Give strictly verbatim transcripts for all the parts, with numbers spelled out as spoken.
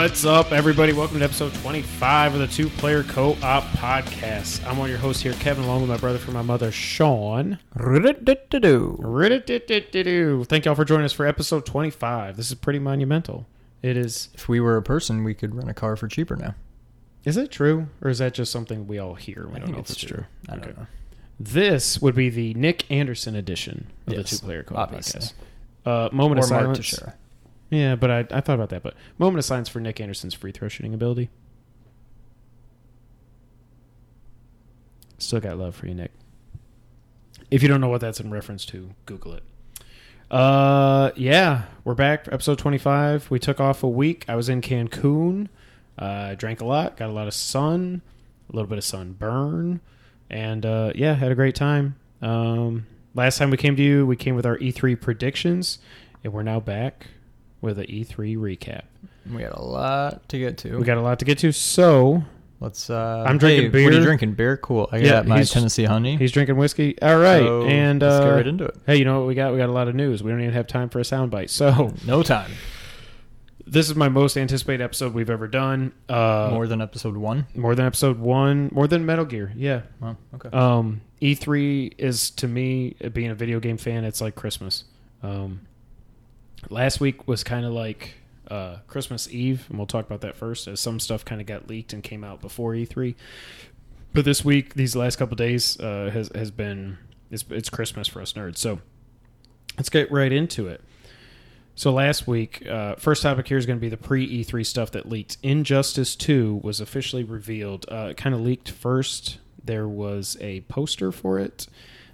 What's up, everybody? Welcome to episode twenty-five of the Two Player Co-op Podcast. I'm one of your hosts here, Kevin, along with my brother from my mother, Shawn. Thank y'all for joining us for episode twenty-five. This is pretty monumental. It is. If we were a person, we could rent a car for cheaper now. Is that true? Or is that just something we all hear? We I don't think know it's if it's true. true. I don't okay. know. This would be the Nick Anderson edition of yes, the Two Player Co-op Podcast. Uh, moment or of Mark silence. Teixeira. Yeah, but I, I thought about that. But moment of silence for Nick Anderson's free throw shooting ability. Still got love for you, Nick. If you don't know what that's in reference to, Google it. Uh, yeah, we're back for episode twenty-five. We took off a week. I was in Cancun. I uh, drank a lot, got a lot of sun, a little bit of sunburn, and uh, yeah, had a great time. Um, last time we came to you, we came with our E three predictions, and we're now back with an E three recap. We had a lot to get to. We got a lot to get to, so let's. Uh, I'm drinking hey, beer. What are you drinking? Beer? Cool. I yeah, got my Tennessee honey. He's drinking whiskey. All right, so and let's uh, get right into it. Hey, you know what we got? We got a lot of news. We don't even have time for a soundbite. So no time. This is my most anticipated episode we've ever done. Uh, more than episode one? More than episode one. More than Metal Gear, yeah. Wow, okay. Um, E three is, to me, being a video game fan, it's like Christmas. Um, last week was kind of like uh, Christmas Eve, and we'll talk about that first, as some stuff kind of got leaked and came out before E three. But this week, these last couple of days, uh, has, has been... It's, it's Christmas for us nerds, so let's get right into it. So last week, uh, first topic here is going to be the pre-E three stuff that leaked. Injustice two was officially revealed. Uh, it kind of leaked first. There was a poster for it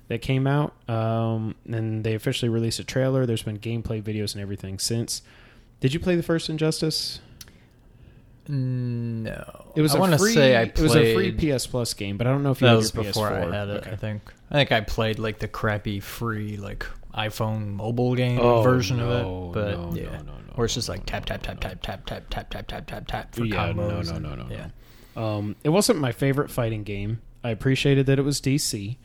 that came out, um, and they officially released a trailer. There's been gameplay videos and everything since. Did you play the first Injustice? No. It was I want to say I played... It was a free P S Plus game, but I don't know if you had your P S four. That was before I had it, okay. I think. I think I played, like, the crappy free, like... iPhone mobile game oh, version no, of it, but no, yeah, no, no, no, where it's just like tap tap tap tap tap tap tap tap tap tap tap for yeah, combos. No, no, no, no, yeah. no. Um, it wasn't my favorite fighting game. I appreciated that it was D C.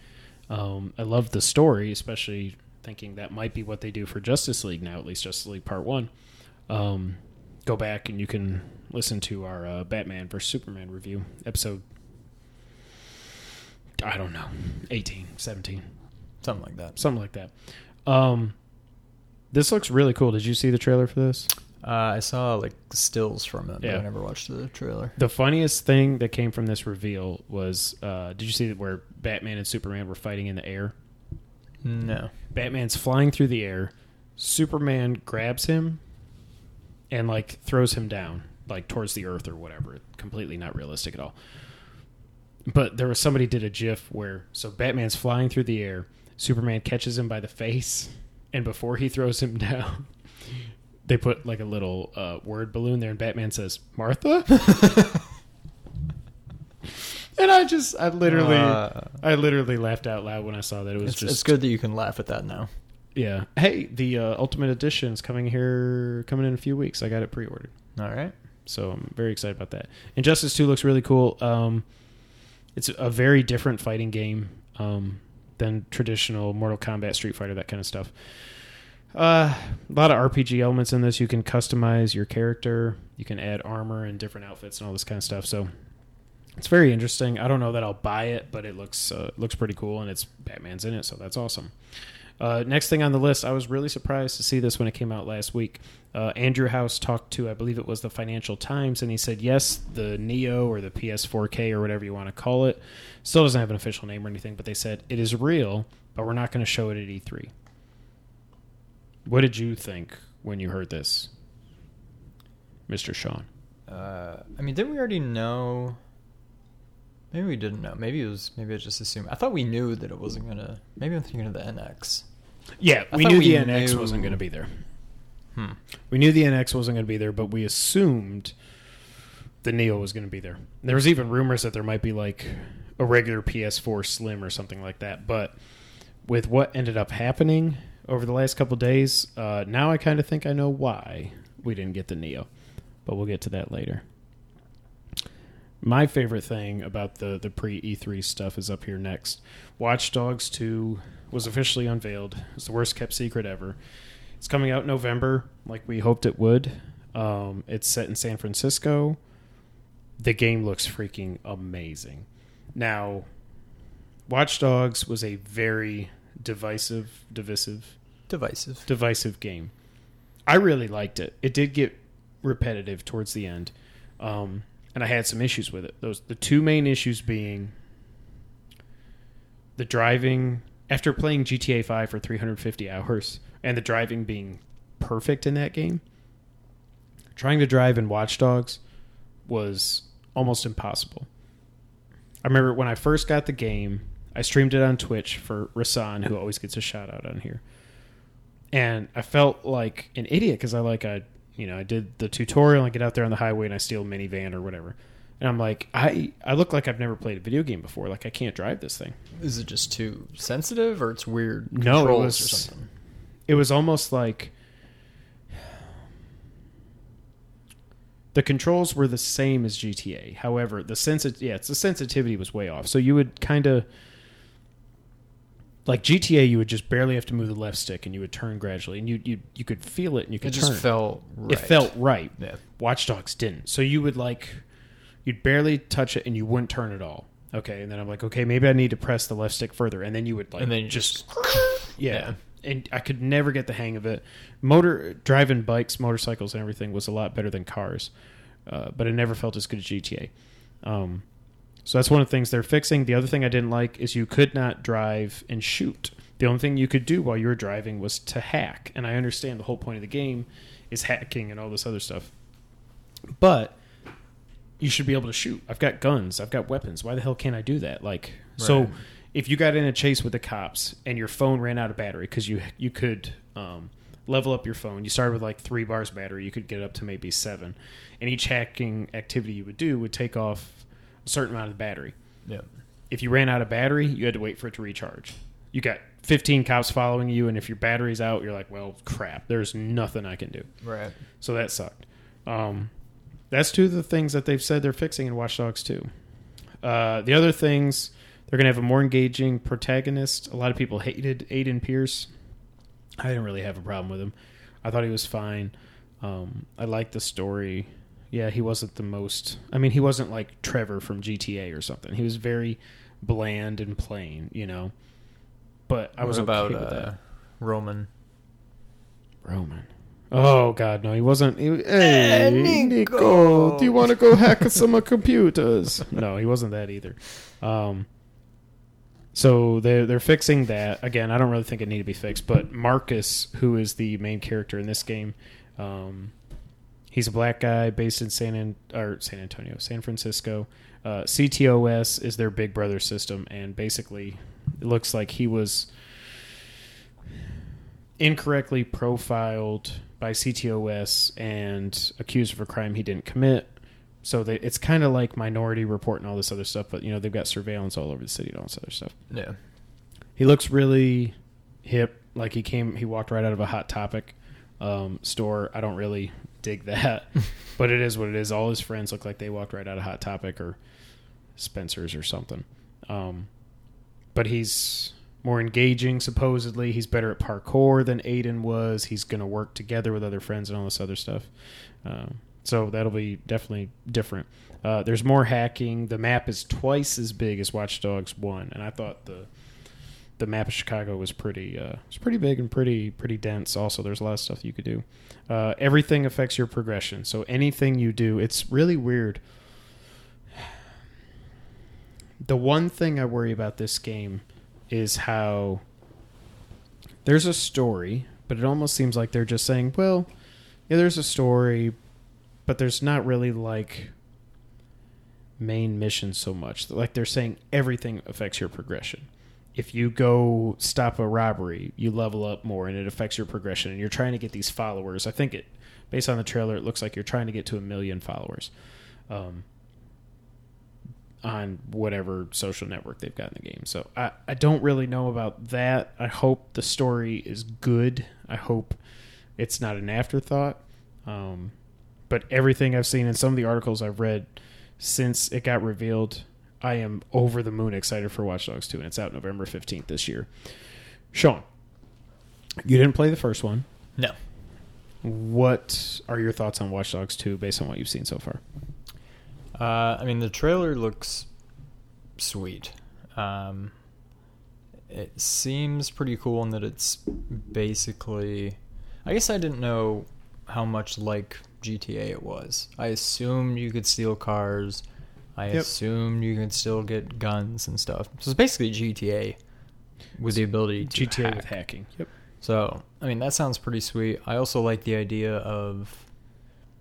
Um, I loved the story, especially thinking that might be what they do for Justice League now, at least Justice League Part One. Um, go back and you can listen to our uh, Batman versus Superman review episode. I don't know, eighteen, seventeen, something like that, something like that. Um, this looks really cool. Did you see the trailer for this? Uh, I saw like stills from it, yeah. but I never watched the trailer. The funniest thing that came from this reveal was, uh, did you see that where Batman and Superman were fighting in the air? No. Batman's flying through the air. Superman grabs him and like throws him down, like towards the earth or whatever. Completely not realistic at all. But there was somebody did a GIF where, so Batman's flying through the air. Superman catches him by the face, and before he throws him down, they put like a little uh, word balloon there, and Batman says, "Martha?" And I just, I literally, uh, I literally laughed out loud when I saw that. It was it's, just. It's good that you can laugh at that now. Yeah. Hey, the uh, Ultimate Edition is coming here, coming in a few weeks. I got it pre-ordered. All right. So I'm very excited about that. Injustice two looks really cool. Um, it's a very different fighting game. Um, than traditional Mortal Kombat, Street Fighter, that kind of stuff. Uh, a lot of R P G elements in this. You can customize your character. You can add armor and different outfits and all this kind of stuff. So it's very interesting. I don't know that I'll buy it, but it looks uh, looks pretty cool, and it's Batman's in it, so that's awesome. Uh, next thing on the list, I was really surprised to see this when it came out last week. Uh, Andrew House talked to, I believe it was the Financial Times, and he said, yes, the Neo or the P S four K or whatever you want to call it, still doesn't have an official name or anything, but they said, it is real, but we're not going to show it at E three. What did you think when you heard this, Mister Sean? Uh, I mean, didn't we already know... Maybe we didn't know. Maybe it was. Maybe I just assumed. I thought we knew that it wasn't gonna. Maybe I'm thinking of the N X. Yeah, we knew the N X wasn't gonna be there. Hmm. We knew the N X wasn't gonna be there, but we assumed the Neo was gonna be there. There was even rumors that there might be like a regular P S four Slim or something like that. But with what ended up happening over the last couple of days, uh, now I kind of think I know why we didn't get the Neo. But we'll get to that later. My favorite thing about the, the pre-E three stuff is up here next. Watch Dogs two was officially unveiled. It's the worst kept secret ever. It's coming out in November like we hoped it would. Um, it's set in San Francisco. The game looks freaking amazing. Now, Watch Dogs was a very divisive, divisive, divisive, divisive game. I really liked it. It did get repetitive towards the end, um, and I had some issues with it. Those the two main issues being the driving. After playing G T A five for three hundred fifty hours and the driving being perfect in that game, trying to drive in Watch Dogs was almost impossible. I remember when I first got the game, I streamed it on Twitch for Rahsaan, who always gets a shout out on here. And I felt like an idiot because I like I you know I did the tutorial and I get out there on the highway and I steal a minivan or whatever. And I'm like, I, I look like I've never played a video game before. Like, I can't drive this thing. Is it just too sensitive or it's weird controls no, it was, or something? It was almost like... The controls were the same as G T A. However, the sensi- yeah, it's the sensitivity was way off. So you would kind of... Like G T A, you would just barely have to move the left stick and you would turn gradually. And you you, you could feel it and you could turn. It just turn. felt right. It felt right. Yeah. Watch Dogs didn't. So you would like... You'd barely touch it, and you wouldn't turn at all. Okay, and then I'm like, okay, maybe I need to press the left stick further, and then you would like, and then just, yeah. yeah. And I could never get the hang of it. Motor driving bikes, motorcycles, and everything was a lot better than cars, uh, but it never felt as good as G T A. Um, so that's one of the things they're fixing. The other thing I didn't like is you could not drive and shoot. The only thing you could do while you were driving was to hack, and I understand the whole point of the game is hacking and all this other stuff, but. You should be able to shoot. I've got guns. I've got weapons. Why the hell can't I do that? Like, right. So if you got in a chase with the cops and your phone ran out of battery because you you could um, level up your phone. You started with like three bars of battery. You could get up to maybe seven. And each hacking activity you would do would take off a certain amount of the battery. Yeah. If you ran out of battery, you had to wait for it to recharge. You got fifteen cops following you, and if your battery's out, you're like, well, crap. There's nothing I can do. Right. So that sucked. Um That's two of the things that they've said they're fixing in Watch Dogs two. Uh, the other things, they're going to have a more engaging protagonist. A lot of people hated Aiden Pierce. I didn't really have a problem with him. I thought he was fine. Um, I liked the story. Yeah, he wasn't the most... I mean, he wasn't like Trevor from G T A or something. He was very bland and plain, you know? But I was okay about, with uh, that. Roman? Roman. Oh, God, no, he wasn't. He, hey, hey, Nico, do you want to go hack some computers? No, he wasn't that either. Um, so they're, they're fixing that. Again, I don't really think it needed to be fixed, but Marcus, who is the main character in this game, um, he's a black guy based in San, An- or San Antonio, San Francisco. Uh, C T O S is their big brother system, and basically it looks like he was incorrectly profiled by C T O S and accused of a crime he didn't commit. So they, it's kind of like Minority Report and all this other stuff, but you know, they've got surveillance all over the city and all this other stuff. Yeah. He looks really hip. Like he came, he walked right out of a Hot Topic um, store. I don't really dig that, but it is what it is. All his friends look like they walked right out of Hot Topic or Spencer's or something. Um, but he's more engaging, supposedly. He's better at parkour than Aiden was. He's going to work together with other friends and all this other stuff. Um, so that'll be definitely different. Uh, there's more hacking. The map is twice as big as Watch Dogs one, and I thought the the map of Chicago was pretty uh, it's pretty big and pretty pretty dense. Also, there's a lot of stuff you could do. Uh, everything affects your progression. So anything you do, it's really weird. The one thing I worry about this game is how there's a story, but it almost seems like they're just saying, well, yeah, there's a story, but there's not really like main mission so much. Like they're saying everything affects your progression. If you go stop a robbery, you level up more and it affects your progression, and you're trying to get these followers. I think it, based on the trailer, it looks like you're trying to get to a million followers um, on whatever social network they've got in the game. So I, I don't really know about that. I hope the story is good. I hope it's not an afterthought. Um, but everything I've seen and some of the articles I've read since it got revealed, I am over the moon excited for Watch Dogs two, and it's out November fifteenth this year. Sean, you didn't play the first one. No. What are your thoughts on Watch Dogs two based on what you've seen so far? Uh, I mean, the trailer looks sweet. Um, it seems pretty cool in that it's basically... I guess I didn't know how much like G T A it was. I assumed you could steal cars. I yep. assumed you could still get guns and stuff. So it's basically G T A with the ability to G T A hack. With hacking. Yep. So, I mean, that sounds pretty sweet. I also like the idea of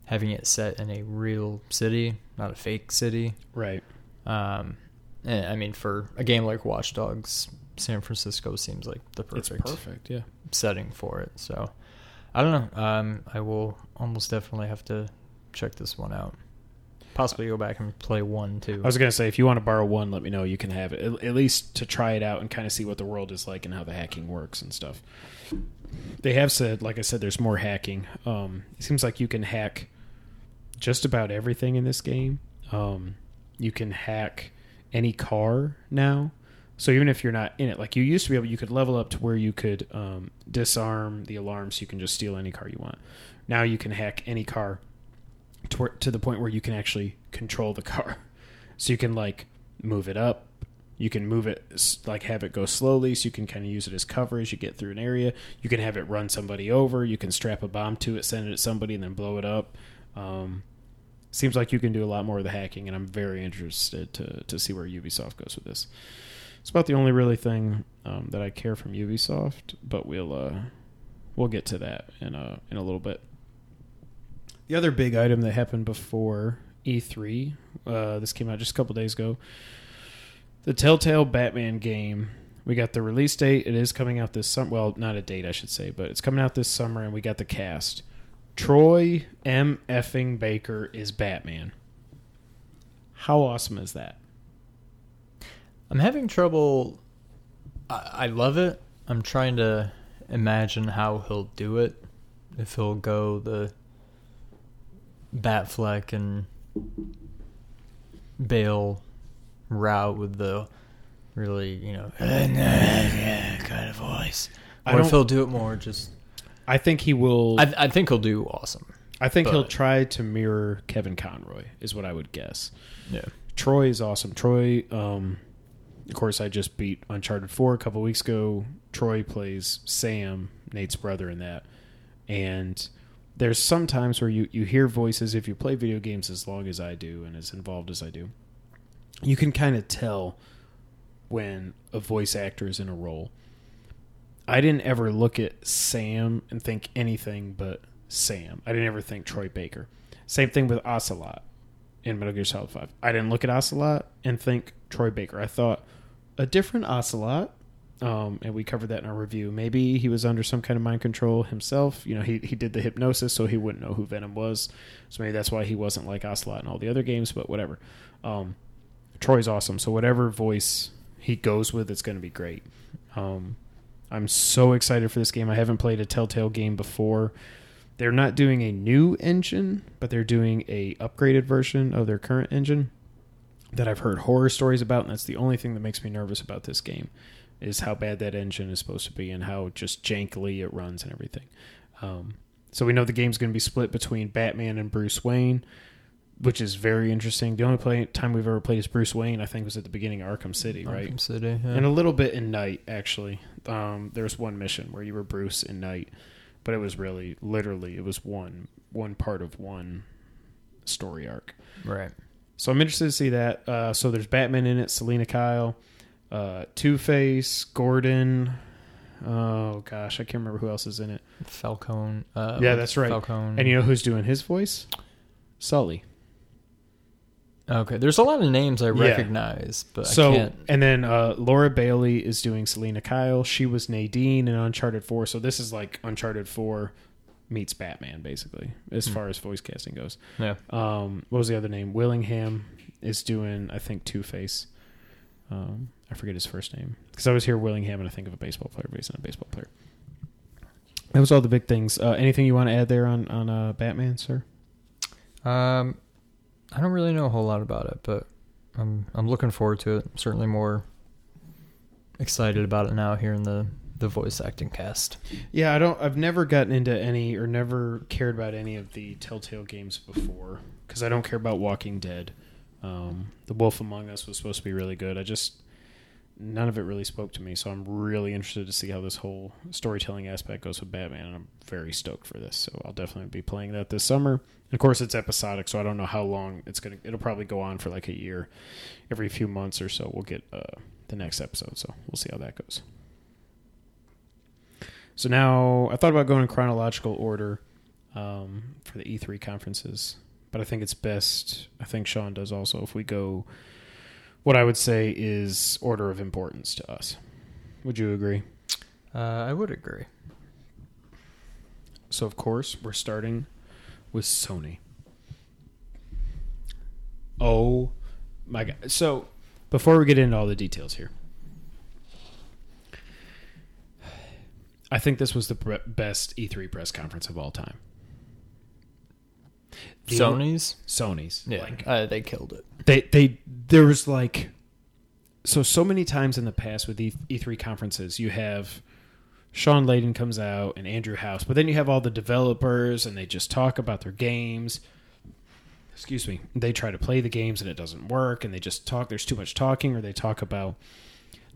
having it set in a real city, not a fake city. Right. Um, and, I mean, for a game like Watch Dogs, San Francisco seems like the perfect, it's perfect yeah. setting for it. So, I don't know. Um, I will almost definitely have to check this one out. Possibly go back and play one, too. I was going to say, if you want to borrow one, let me know. You can have it, at least to try it out and kind of see what the world is like and how the hacking works and stuff. They have said, like I said, there's more hacking. Um, it seems like you can hack just about everything in this game. Um, you can hack any car now. So even if you're not in it, like you used to be able, you could level up to where you could um, disarm the alarm so you can just steal any car you want. Now you can hack any car. To the point where you can actually control the car. So you can, like, move it up. You can move it, like, have it go slowly so you can kind of use it as cover as you get through an area. You can have it run somebody over. You can strap a bomb to it, send it at somebody, and then blow it up. Um, seems like you can do a lot more of the hacking, and I'm very interested to, to see where Ubisoft goes with this. It's about the only really thing um, that I care from Ubisoft, but we'll uh, we'll get to that in a, in a little bit. The other big item that happened before E three, uh, this came out just a couple days ago, the Telltale Batman game. We got the release date. It is coming out this summer. Well, not a date, I should say, but it's coming out this summer, and we got the cast. Troy M. Effing Baker is Batman. How awesome is that? I'm having trouble. I, I love it. I'm trying to imagine how he'll do it, if he'll go the... Batfleck and Bale route with the really, you know, kind of voice. Or I if he'll do it more, just... I think he will... I, I think he'll do awesome. I think but, he'll try to mirror Kevin Conroy, is what I would guess. Yeah. Troy is awesome. Troy, um, of course, I just beat Uncharted four a couple weeks ago. Troy plays Sam, Nate's brother, in that. And... There's some times where you, you hear voices, if you play video games as long as I do and as involved as I do, you can kind of tell when a voice actor is in a role. I didn't ever look at Sam and think anything but Sam. I didn't ever think Troy Baker. Same thing with Ocelot in Metal Gear Solid five. I didn't look at Ocelot and think Troy Baker. I thought a different Ocelot. Um, and we covered that in our review. Maybe he was under some kind of mind control himself. You know, he, he did the hypnosis, so he wouldn't know who Venom was. So maybe that's why he wasn't like Ocelot in all the other games, but whatever. Um, Troy's awesome. So whatever voice he goes with, it's going to be great. Um, I'm so excited for this game. I haven't played a Telltale game before. They're not doing a new engine, but they're doing a upgraded version of their current engine that I've heard horror stories about, and that's the only thing that makes me nervous about this game. Is how bad that engine is supposed to be and how just jankily it runs and everything. Um, so we know the game's going to be split between Batman and Bruce Wayne, which is very interesting. The only play, time we've ever played as Bruce Wayne, I think, was at the beginning of Arkham City, right? Arkham City, yeah. And a little bit in Night, actually. Um, there was one mission where you were Bruce in Night, but it was really, literally, it was one one part of one story arc. Right. So I'm interested to see that. Uh, so there's Batman in it, Selina Kyle, Uh, Two-Face, Gordon, oh gosh, I can't remember who else is in it. Falcone. Uh, yeah, that's right. Falcone. And you know who's doing his voice? Sully. Okay, there's a lot of names I recognize, yeah. but so, I can't. And then uh, Laura Bailey is doing Selina Kyle. She was Nadine in Uncharted four, so this is like Uncharted four meets Batman, basically, as mm. far as voice casting goes. Yeah. Um, what was the other name? Willingham is doing, I think, Two-Face. Um, I forget his first name because I was here Willingham and I think of a baseball player, but he's not a baseball player. That was all the big things. Uh, anything you want to add there on on uh, Batman, sir? Um, I don't really know a whole lot about it, but I'm I'm looking forward to it. I'm certainly more excited about it now hearing the the voice acting cast. Yeah, I don't. I've never gotten into any or never cared about any of the Telltale games before because I don't care about Walking Dead. Um, the Wolf Among Us was supposed to be really good. I just none of it really spoke to me, so I'm really interested to see how this whole storytelling aspect goes with Batman, and I'm very stoked for this. So I'll definitely be playing that this summer. And of course, it's episodic, so I don't know how long it's gonna. It'll probably go on for like a year. Every few months or so, we'll get uh, the next episode. So we'll see how that goes. So now I thought about going in chronological order um, for the E three conferences, but I think it's best, I think Sean does also, if we go what I would say is order of importance to us. Would you agree? Uh, I would agree. So, of course, we're starting with Sony. Oh, my God. So, before we get into all the details here, I think this was the pre- best E three press conference of all time. The Sony's? Sony's. Yeah, like, uh, they killed it. They, they, there was like... So, so many times in the past with E- E3 conferences, you have Shawn Layden comes out and Andrew House, but then you have all the developers and they just talk about their games. Excuse me. They try to play the games and it doesn't work, and they just talk. There's too much talking, or they talk about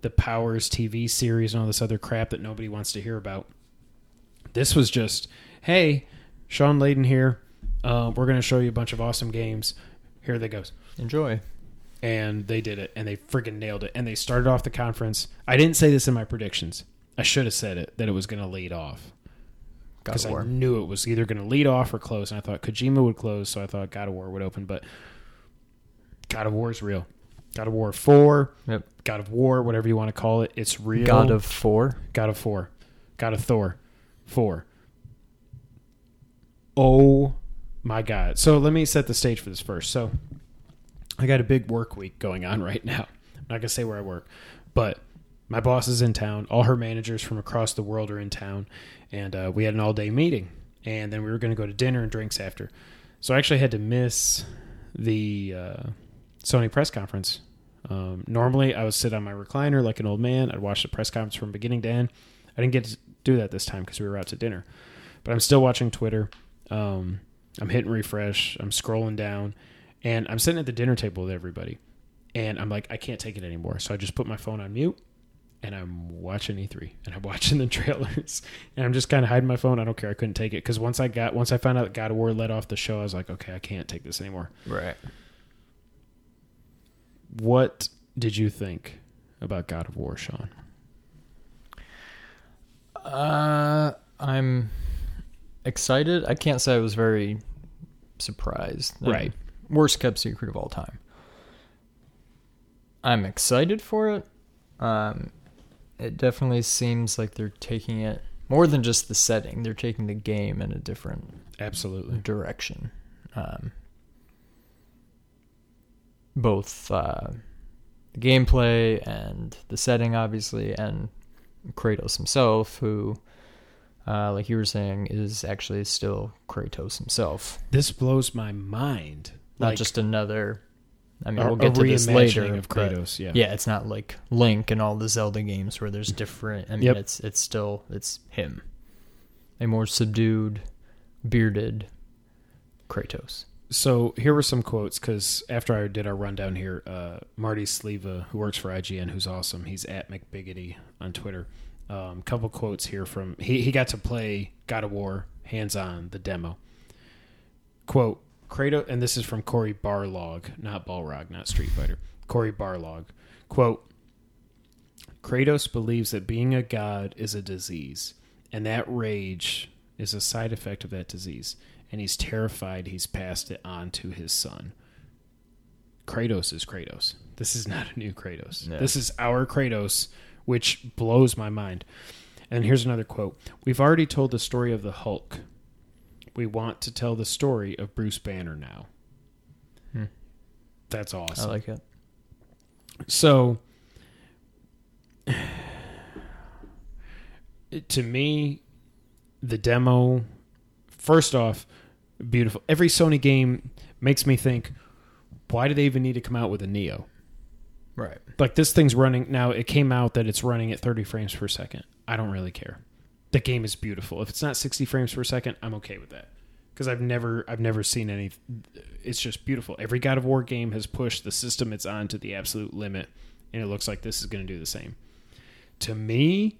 the Powers T V series and all this other crap that nobody wants to hear about. This was just, hey, Shawn Layden here. Uh, we're going to show you a bunch of awesome games. Here they goes. Enjoy. And they did it, and they freaking nailed it. And they started off the conference. I didn't say this in my predictions. I should have said it, that it was going to lead off. Because I knew it was either going to lead off or close, and I thought Kojima would close, so I thought God of War would open, but God of War is real. God of War four, yep. God of War, whatever you want to call it, it's real. God of four? God of four. God of Thor. Four. Oh, my God. So let me set the stage for this first. So I got a big work week going on right now. I'm not going to say where I work, but my boss is in town. All her managers from across the world are in town, and uh, we had an all-day meeting, and then we were going to go to dinner and drinks after. So I actually had to miss the... Uh, Sony press conference. Um, normally, I would sit on my recliner like an old man. I'd watch the press conference from beginning to end. I didn't get to do that this time because we were out to dinner. But I'm still watching Twitter. Um, I'm hitting refresh. I'm scrolling down. And I'm sitting at the dinner table with everybody. And I'm like, I can't take it anymore. So I just put my phone on mute. And I'm watching E three. And I'm watching the trailers. And I'm just kind of hiding my phone. I don't care. I couldn't take it. Because once I got, once I found out that God of War let off the show, I was like, okay, I can't take this anymore. Right. What did you think about God of War, Sean? Uh, I'm excited. I can't say I was very surprised. Right. I'm worst kept secret of all time. I'm excited for it. Um, it definitely seems like they're taking it more than just the setting. They're taking the game in a different absolutely direction. Um Both uh, the gameplay and the setting, obviously, and Kratos himself, who, uh, like you were saying, is actually still Kratos himself. This blows my mind. Not like, just another... I mean, a, we'll get to this later. Of Kratos, yeah. Yeah, it's not like Link and all the Zelda games where there's different... I mean, yep. it's it's still... It's him. A more subdued, bearded Kratos. So here were some quotes, because after I did our rundown here, uh, Marty Sleva, who works for I G N, who's awesome, he's at McBiggity on Twitter. A um, couple quotes here from... He, he got to play God of War hands-on, the demo. Quote, Kratos... And this is from Corey Barlog, not Balrog, not Street Fighter. Corey Barlog. Quote, Kratos believes that being a god is a disease, and that rage is a side effect of that disease. And he's terrified he's passed it on to his son. Kratos is Kratos. This is not a new Kratos. No. This is our Kratos, which blows my mind. And here's another quote. We've already told the story of the Hulk. We want to tell the story of Bruce Banner now. Hmm. That's awesome. I like it. So, to me, the demo, first off, beautiful. Every Sony game makes me think, why do they even need to come out with a Neo? Right. Like, this thing's running now. It came out that it's running at thirty frames per second. I don't really care. The game is beautiful. If it's not sixty frames per second, I'm okay with that. Because I've never, I've never seen any. It's just beautiful. Every God of War game has pushed the system it's on to the absolute limit, and it looks like this is going to do the same. To me,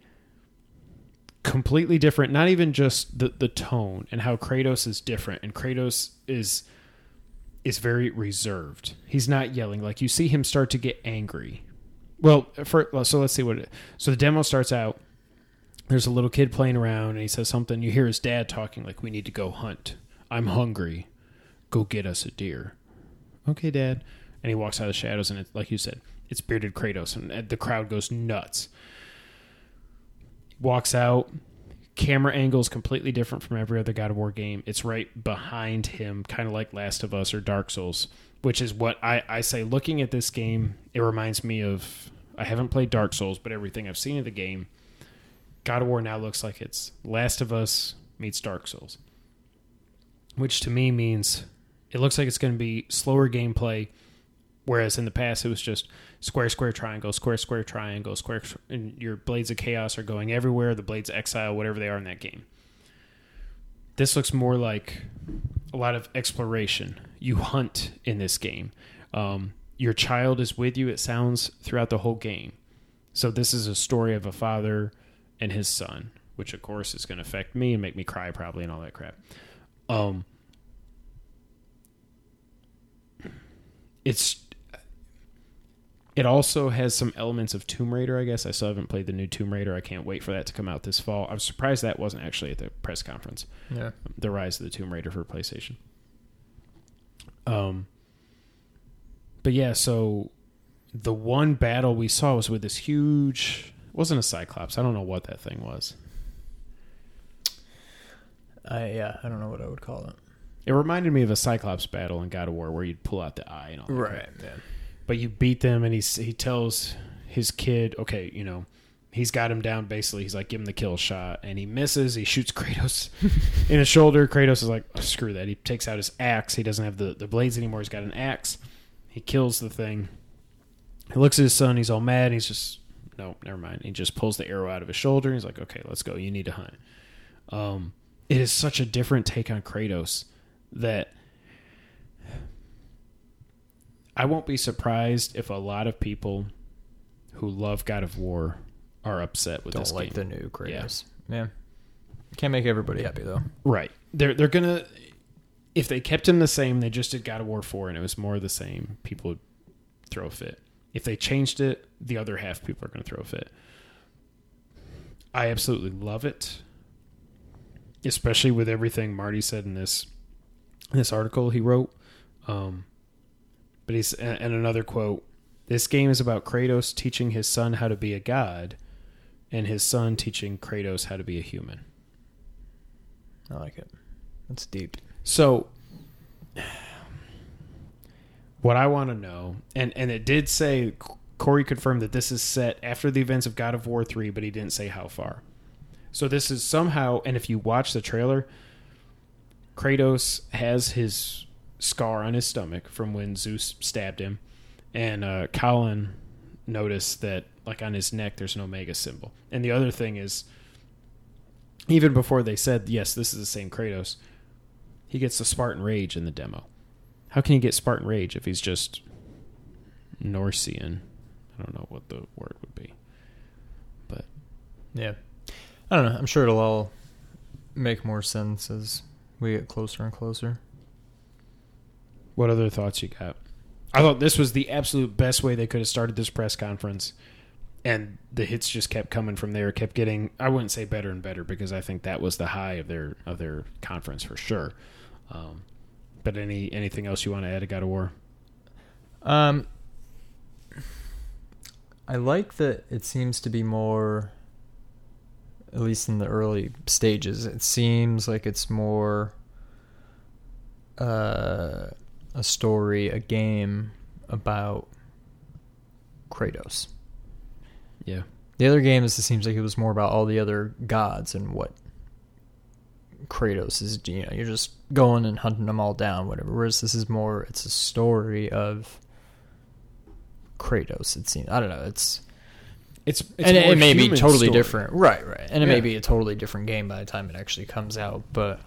completely different. Not even just the the tone and how Kratos is different. And Kratos is is very reserved. He's not yelling. Like, you see him start to get angry. Well, for, so let's see what. It, so the demo starts out. There's a little kid playing around, and he says something. You hear his dad talking like, "We need to go hunt. I'm hungry. Go get us a deer." "Okay, Dad." And he walks out of the shadows, and it's like you said, it's bearded Kratos, and the crowd goes nuts. Walks out. Camera angle is completely different from every other God of War game. It's right behind him, kind of like Last of Us or Dark Souls, which is what I, I say. Looking at this game, it reminds me of, I haven't played Dark Souls, but everything I've seen of the game, God of War now looks like it's Last of Us meets Dark Souls, which to me means it looks like it's going to be slower gameplay, whereas in the past it was just square, square, triangle, square, square, triangle, square, and your Blades of Chaos are going everywhere, the Blades of Exile, whatever they are in that game. This looks more like a lot of exploration. You hunt in this game. Um, your child is with you, it sounds, throughout the whole game. So this is a story of a father and his son, which of course is going to affect me and make me cry probably and all that crap. Um, it's it also has some elements of Tomb Raider, I guess. I still haven't played the new Tomb Raider. I can't wait for that to come out this fall. I was surprised that wasn't actually at the press conference. Yeah, the Rise of the Tomb Raider for PlayStation. Um, but yeah, so the one battle we saw was with this huge. It wasn't a Cyclops. I don't know what that thing was. I, yeah, I don't know what I would call it. It reminded me of a Cyclops battle in God of War where you'd pull out the eye and all that. Right, yeah. But you beat them, and he, he tells his kid, okay, you know, he's got him down basically. He's like, give him the kill shot. And he misses. He shoots Kratos in his shoulder. Kratos is like, oh, screw that. He takes out his axe. He doesn't have the, the blades anymore. He's got an axe. He kills the thing. He looks at his son. He's all mad. And he's just... no, never mind. He just pulls the arrow out of his shoulder. And he's like, okay, let's go. You need to hunt. Um, it is such a different take on Kratos that I won't be surprised if a lot of people who love God of War are upset with Don't this like game. The new Kratos. Yeah. yeah. Can't make everybody happy, though. Right. They're, they're going to... If they kept him the same, they just did God of War four, and it was more of the same, people would throw a fit. If they changed it, the other half people are going to throw a fit. I absolutely love it, especially with everything Marty said in this this article he wrote. Um, but he's and another quote: "This game is about Kratos teaching his son how to be a god, and his son teaching Kratos how to be a human." I like it. That's deep. So. What I want to know, and, and it did say, Corey confirmed that this is set after the events of God of War three, but he didn't say how far. So this is somehow, and if you watch the trailer, Kratos has his scar on his stomach from when Zeus stabbed him, and uh, Colin noticed that, like, on his neck there's an Omega symbol. And the other thing is, even before they said, yes, this is the same Kratos, he gets the Spartan Rage in the demo. How can you get Spartan Rage if he's just Norsean? I don't know what the word would be. But yeah. I don't know. I'm sure it'll all make more sense as we get closer and closer. What other thoughts you got? I thought this was the absolute best way they could have started this press conference, and the hits just kept coming from there, kept getting, I wouldn't say better and better, because I think that was the high of their of their conference for sure. Um But any anything else you want to add to God of War? Um, I like that it seems to be more, at least in the early stages, it seems like it's more uh, a story, a game about Kratos. Yeah. The other game is it seems like it was more about all the other gods and what Kratos is, you know, you're just going and hunting them all down, whatever. Whereas this is more, it's a story of Kratos. It seems I don't know. It's it's, it's and it may be totally story. different, right? Right, and it yeah. may be a totally different game by the time it actually comes out. But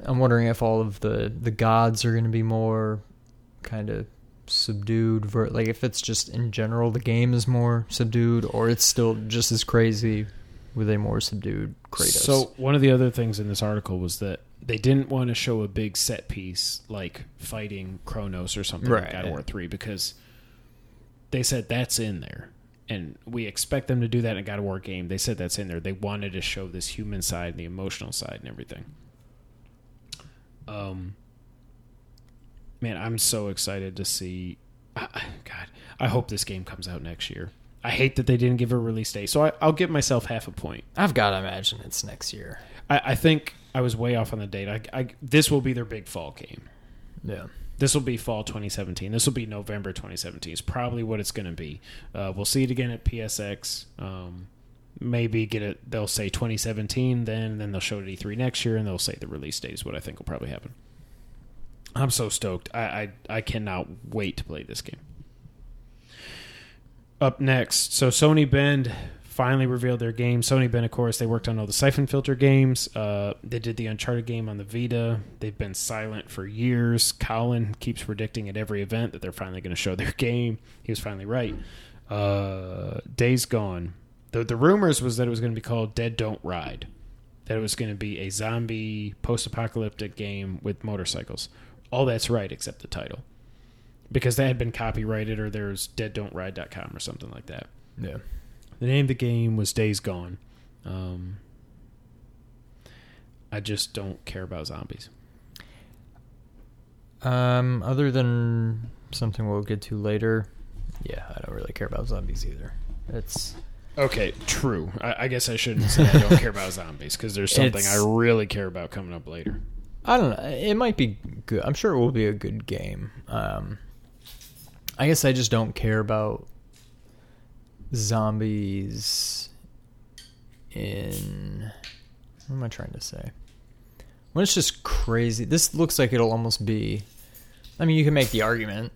I'm wondering if all of the the gods are going to be more kind of subdued, like if it's just in general the game is more subdued, or it's still just as crazy with a more subdued Kratos. So one of the other things in this article was that they didn't want to show a big set piece like fighting Kronos or something right. like God of War three, because they said that's in there, and we expect them to do that in a God of War game. They said that's in there. They wanted to show this human side and the emotional side and everything. Um, man, I'm so excited to see. Uh, God, I hope this game comes out next year. I hate that they didn't give a release date, so I, I'll give myself half a point. I've got to imagine it's next year. I, I think I was way off on the date. I, I, this will be their big fall game. Yeah. This will be fall twenty seventeen. This will be November twenty seventeen. It's probably what it's going to be. Uh, we'll see it again at P S X. Um, maybe get it. They'll say twenty seventeen, then then they'll show it at E three next year, and they'll say the release date is what I think will probably happen. I'm so stoked. I, I I cannot wait to play this game. Up next, so Sony Bend finally revealed their game. Sony Bend, of course, they worked on all the Siphon Filter games. Uh, they did the Uncharted game on the Vita. They've been silent for years. Colin keeps predicting at every event that they're finally going to show their game. He was finally right. Uh, Days Gone. The, the rumors was that it was going to be called Dead Don't Ride, that it was going to be a zombie post-apocalyptic game with motorcycles. All that's right except the title, because that had been copyrighted, or there's dead don't ride dot com or something like that. Yeah. The name of the game was Days Gone. Um, I just don't care about zombies. Um, other than something we'll get to later, yeah, I don't really care about zombies either. It's... Okay, true. I, I guess I shouldn't say I don't care about zombies, because there's something it's... I really care about coming up later. I don't know. It might be good. I'm sure it will be a good game. Um, I guess I just don't care about zombies in... What am I trying to say? When it's just crazy. This looks like it'll almost be... I mean, you can make the argument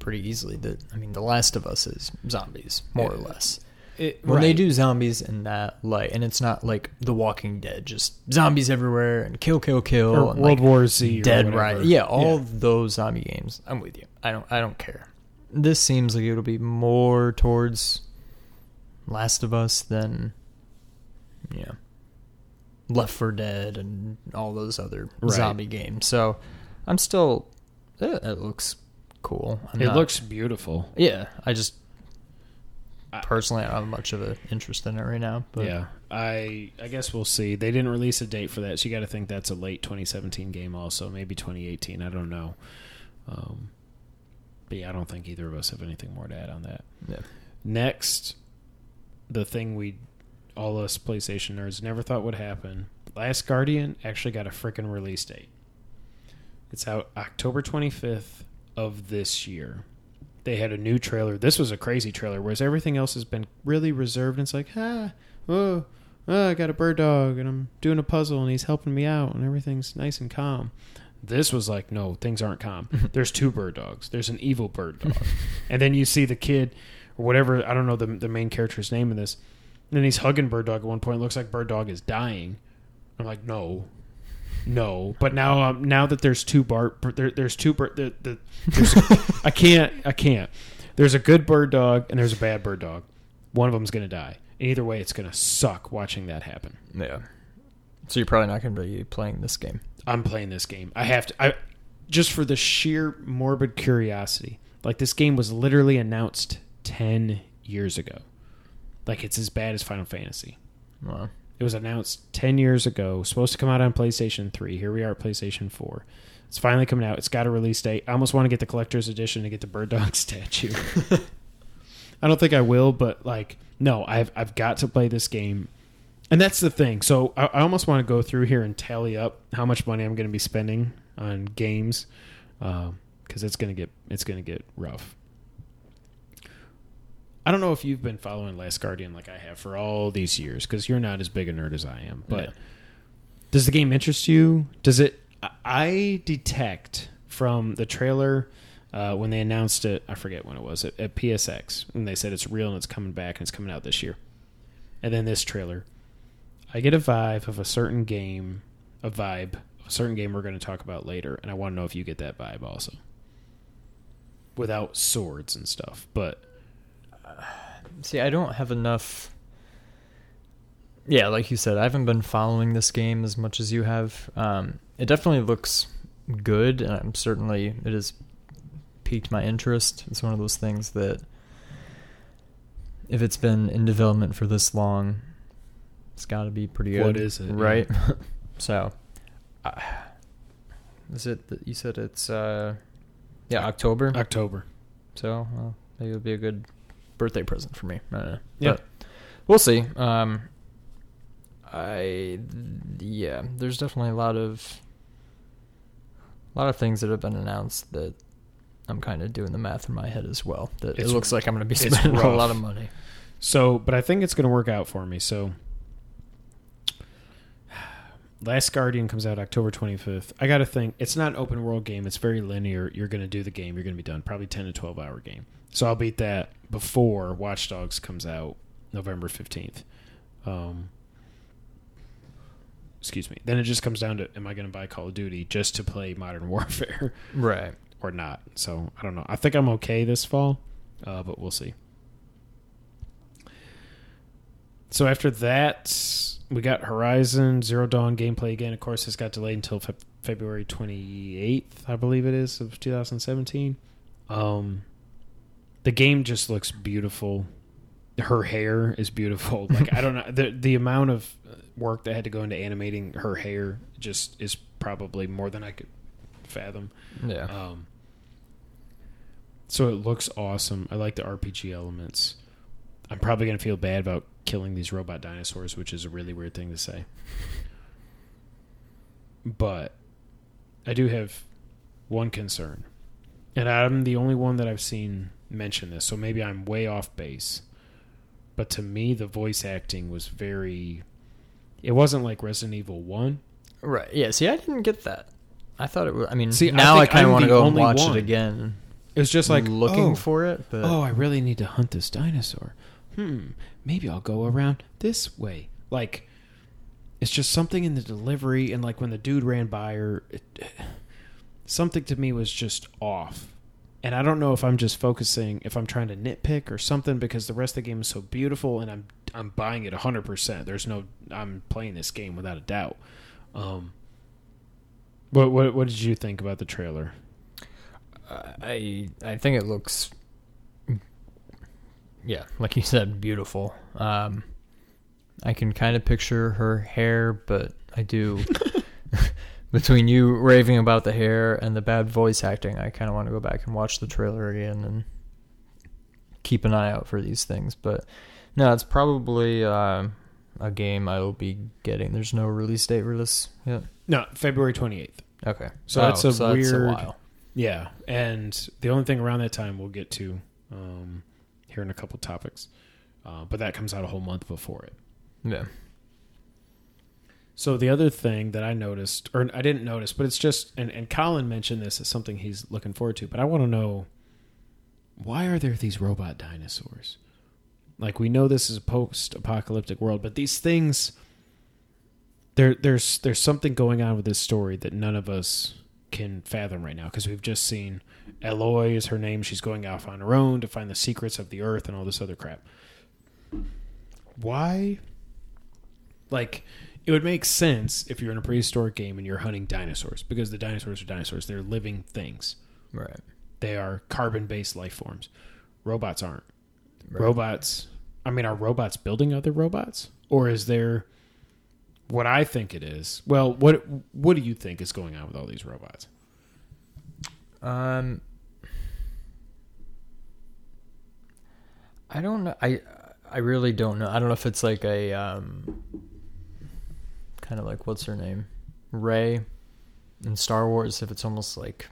pretty easily that, I mean, The Last of Us is zombies, more yeah. or less. It, when right. they do zombies in that light, and it's not like The Walking Dead, just zombies everywhere and kill, kill, kill, or and World like War Z, Dead Rising, yeah, all yeah. those zombie games. I'm with you. I don't, I don't care. This seems like it'll be more towards Last of Us than, you know, Left four Dead and all those other right. zombie games. So I'm still. It, it looks cool. I'm it not, looks beautiful. Yeah, I just. Personally, I don't have much of an interest in it right now. But. Yeah, I I guess we'll see. They didn't release a date for that, so you got to think that's a late twenty seventeen game also, maybe twenty eighteen. I don't know. Um, but yeah, I don't think either of us have anything more to add on that. Yeah. Next, the thing we, all us PlayStation nerds, never thought would happen. Last Guardian actually got a freaking release date. It's out October twenty-fifth of this year. They had a new trailer. This was a crazy trailer, whereas everything else has been really reserved. And it's like, ah, oh, oh, I got a bird dog, and I'm doing a puzzle, and he's helping me out, and everything's nice and calm. This was like, no, things aren't calm. There's two bird dogs. There's an evil bird dog. And then you see the kid or whatever, I don't know the, the main character's name in this, and then he's hugging bird dog at one point. It looks like bird dog is dying. I'm like, no. No, but now um, now that there's two bar, there, there's two bird. There, there, there's, I can't, I can't. There's a good bird dog and there's a bad bird dog. One of them's gonna die. And either way, it's gonna suck watching that happen. Yeah. So you're probably not gonna be playing this game. I'm playing this game. I have to. I just for the sheer morbid curiosity. Like, this game was literally announced ten years ago. Like, it's as bad as Final Fantasy. Wow. It was announced ten years ago, supposed to come out on PlayStation three. Here we are at PlayStation four. It's finally coming out. It's got a release date. I almost want to get the collector's edition to get the bird dog statue. I don't think I will, but like, no, I've I've got to play this game. And that's the thing. So I, I almost want to go through here and tally up how much money I'm going to be spending on games, because uh, it's going to get it's going to get rough. I don't know if you've been following Last Guardian like I have for all these years, because you're not as big a nerd as I am. But yeah. Does the game interest you? Does it? I detect from the trailer uh, when they announced it, I forget when it was, at, at P S X, and they said it's real and it's coming back and it's coming out this year. And then this trailer. I get a vibe of a certain game, a vibe, of a certain game we're going to talk about later, and I want to know if you get that vibe also. Without swords and stuff, but... Uh, see, I don't have enough... Yeah, like you said, I haven't been following this game as much as you have. Um, it definitely looks good, and I'm certainly it has piqued my interest. It's one of those things that if it's been in development for this long, it's got to be pretty good. What is it? Right? Yeah. So, uh, is it that you said it's, uh, yeah, October? October. So, well, maybe it'll be a good birthday present for me. I don't know. Yeah. But we'll see. Um, I yeah, there's definitely a lot of a lot of things that have been announced that I'm kind of doing the math in my head as well. That it's, it looks like I'm going to be spending a lot of money. So, but I think it's going to work out for me. So, Last Guardian comes out October twenty-fifth. I got to think it's not an open world game. It's very linear. You're going to do the game. You're going to be done. Probably ten to twelve hour game. So I'll beat that before Watch Dogs comes out November fifteenth. Um. Excuse me. Then it just comes down to, am I going to buy Call of Duty just to play Modern Warfare? Right. Or not. So, I don't know. I think I'm okay this fall, uh, but we'll see. So, after that, we got Horizon Zero Dawn gameplay again. Of course, it's got delayed until fe- February twenty-eighth, I believe it is, of twenty seventeen. Um, the game just looks beautiful. Her hair is beautiful. Like, I don't know. The, the amount of work that had to go into animating her hair just is probably more than I could fathom. Yeah. Um, so it looks awesome. I like the R P G elements. I'm probably going to feel bad about killing these robot dinosaurs, which is a really weird thing to say. But I do have one concern. And I'm the only one that I've seen mention this, so maybe I'm way off base. But to me, the voice acting was very... It wasn't like Resident Evil one. Right. Yeah, see, I didn't get that. I thought it was... I mean, see, now I, I kind of want to go and watch one. it again. It was just like... Looking oh, for it, but... Oh, I really need to hunt this dinosaur. Hmm. Maybe I'll go around this way. Like, it's just something in the delivery, and like when the dude ran by her... It, something to me was just off. And I don't know if I'm just focusing, if I'm trying to nitpick or something, because the rest of the game is so beautiful, and I'm I'm buying it one hundred percent. There's no, I'm playing this game without a doubt. Um, what what what did you think about the trailer? I I think it looks, yeah, like you said, beautiful. Um, I can kind of picture her hair, but I do. Between you raving about the hair and the bad voice acting, I kind of want to go back and watch the trailer again and keep an eye out for these things. But no, it's probably uh, a game I will be getting. There's no release date for this yet? No, February twenty-eighth. Okay. So, oh, that's, a so weird, that's a while. Yeah, and the only thing around that time we'll get to um, here in a couple topics. Uh, but that comes out a whole month before it. Yeah. So the other thing that I noticed, or I didn't notice, but it's just, and, and Colin mentioned this as something he's looking forward to, but I want to know, why are there these robot dinosaurs? Like, we know this is a post-apocalyptic world, but these things, there, there's there's something going on with this story that none of us can fathom right now, because we've just seen Aloy is her name. She's going off on her own to find the secrets of the Earth and all this other crap. Why? Like... It would make sense if you're in a prehistoric game and you're hunting dinosaurs, because the dinosaurs are dinosaurs. They're living things. Right. They are carbon-based life forms. Robots aren't. Right. Robots, I mean, are robots building other robots? Or is there what I think it is? Well, what what do you think is going on with all these robots? Um, I don't know. I, I really don't know. I don't know if it's like a... Um, kind of like, what's her name? Rey in Star Wars, if it's almost like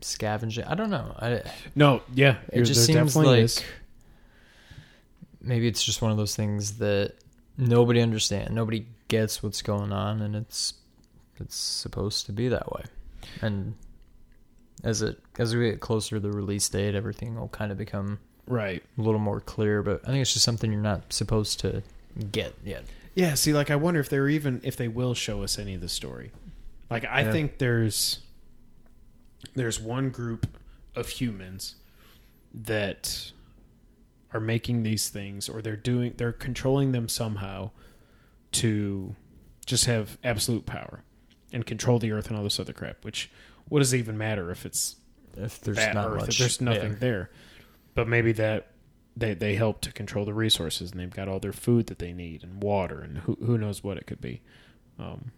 scavenging. I don't know. I, no, yeah. It just seems like is. Maybe it's just one of those things that nobody understands. Nobody gets what's going on, and it's it's supposed to be that way. And as it as we get closer to the release date, everything will kind of become right a little more clear. But I think it's just something you're not supposed to get yet. Yeah. See, like I wonder if they're even if they will show us any of the story. Like I yeah. think there's there's one group of humans that are making these things, or they're doing they're controlling them somehow to just have absolute power and control the earth and all this other crap. Which, what does it even matter if it's if there's not earth, much, if there's nothing yeah. there? But maybe that they they help to control the resources, and they've got all their food that they need and water and who who knows what it could be. Um,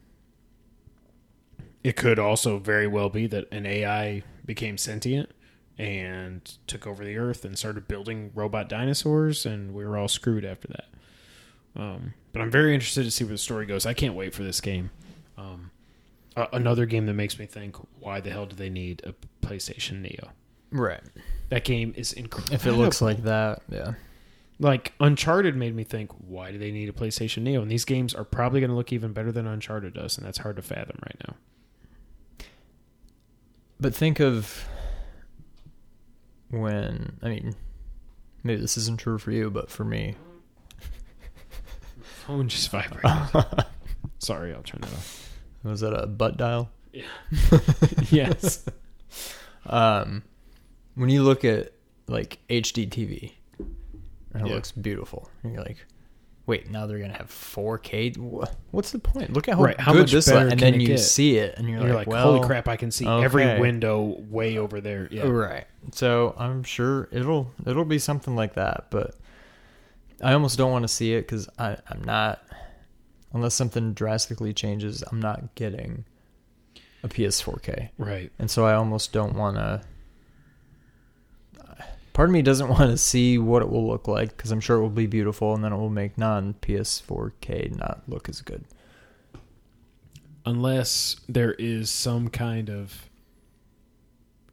it could also very well be that an A I became sentient and took over the earth and started building robot dinosaurs, and we were all screwed after that. Um, but I'm very interested to see where the story goes. I can't wait for this game. Um, uh, another game that makes me think, why the hell do they need a PlayStation Neo? Right. That game is incredible. If it looks like that, yeah. Like, Uncharted made me think, why do they need a PlayStation Neo? And these games are probably going to look even better than Uncharted does, and that's hard to fathom right now. But think of when, I mean, maybe this isn't true for you, but for me. My phone just vibrated. Sorry, I'll turn that off. Was that a butt dial? Yeah. Yes. Um, when you look at, like, H D T V, and it yeah. looks beautiful, and you're like, wait, now they're going to have four K? What's the point? Look at how, right. how good much this is. And then you get? see it, and you're, you're like, like, well, holy crap, I can see okay. every window way over there. Yeah. Right. So I'm sure it'll it'll be something like that, but I almost don't want to see it because I'm not, unless something drastically changes, I'm not getting a P S four K. Right. And so I almost don't want to, part of me doesn't want to see what it will look like because I'm sure it will be beautiful, and then it will make non-P S four K not look as good. Unless there is some kind of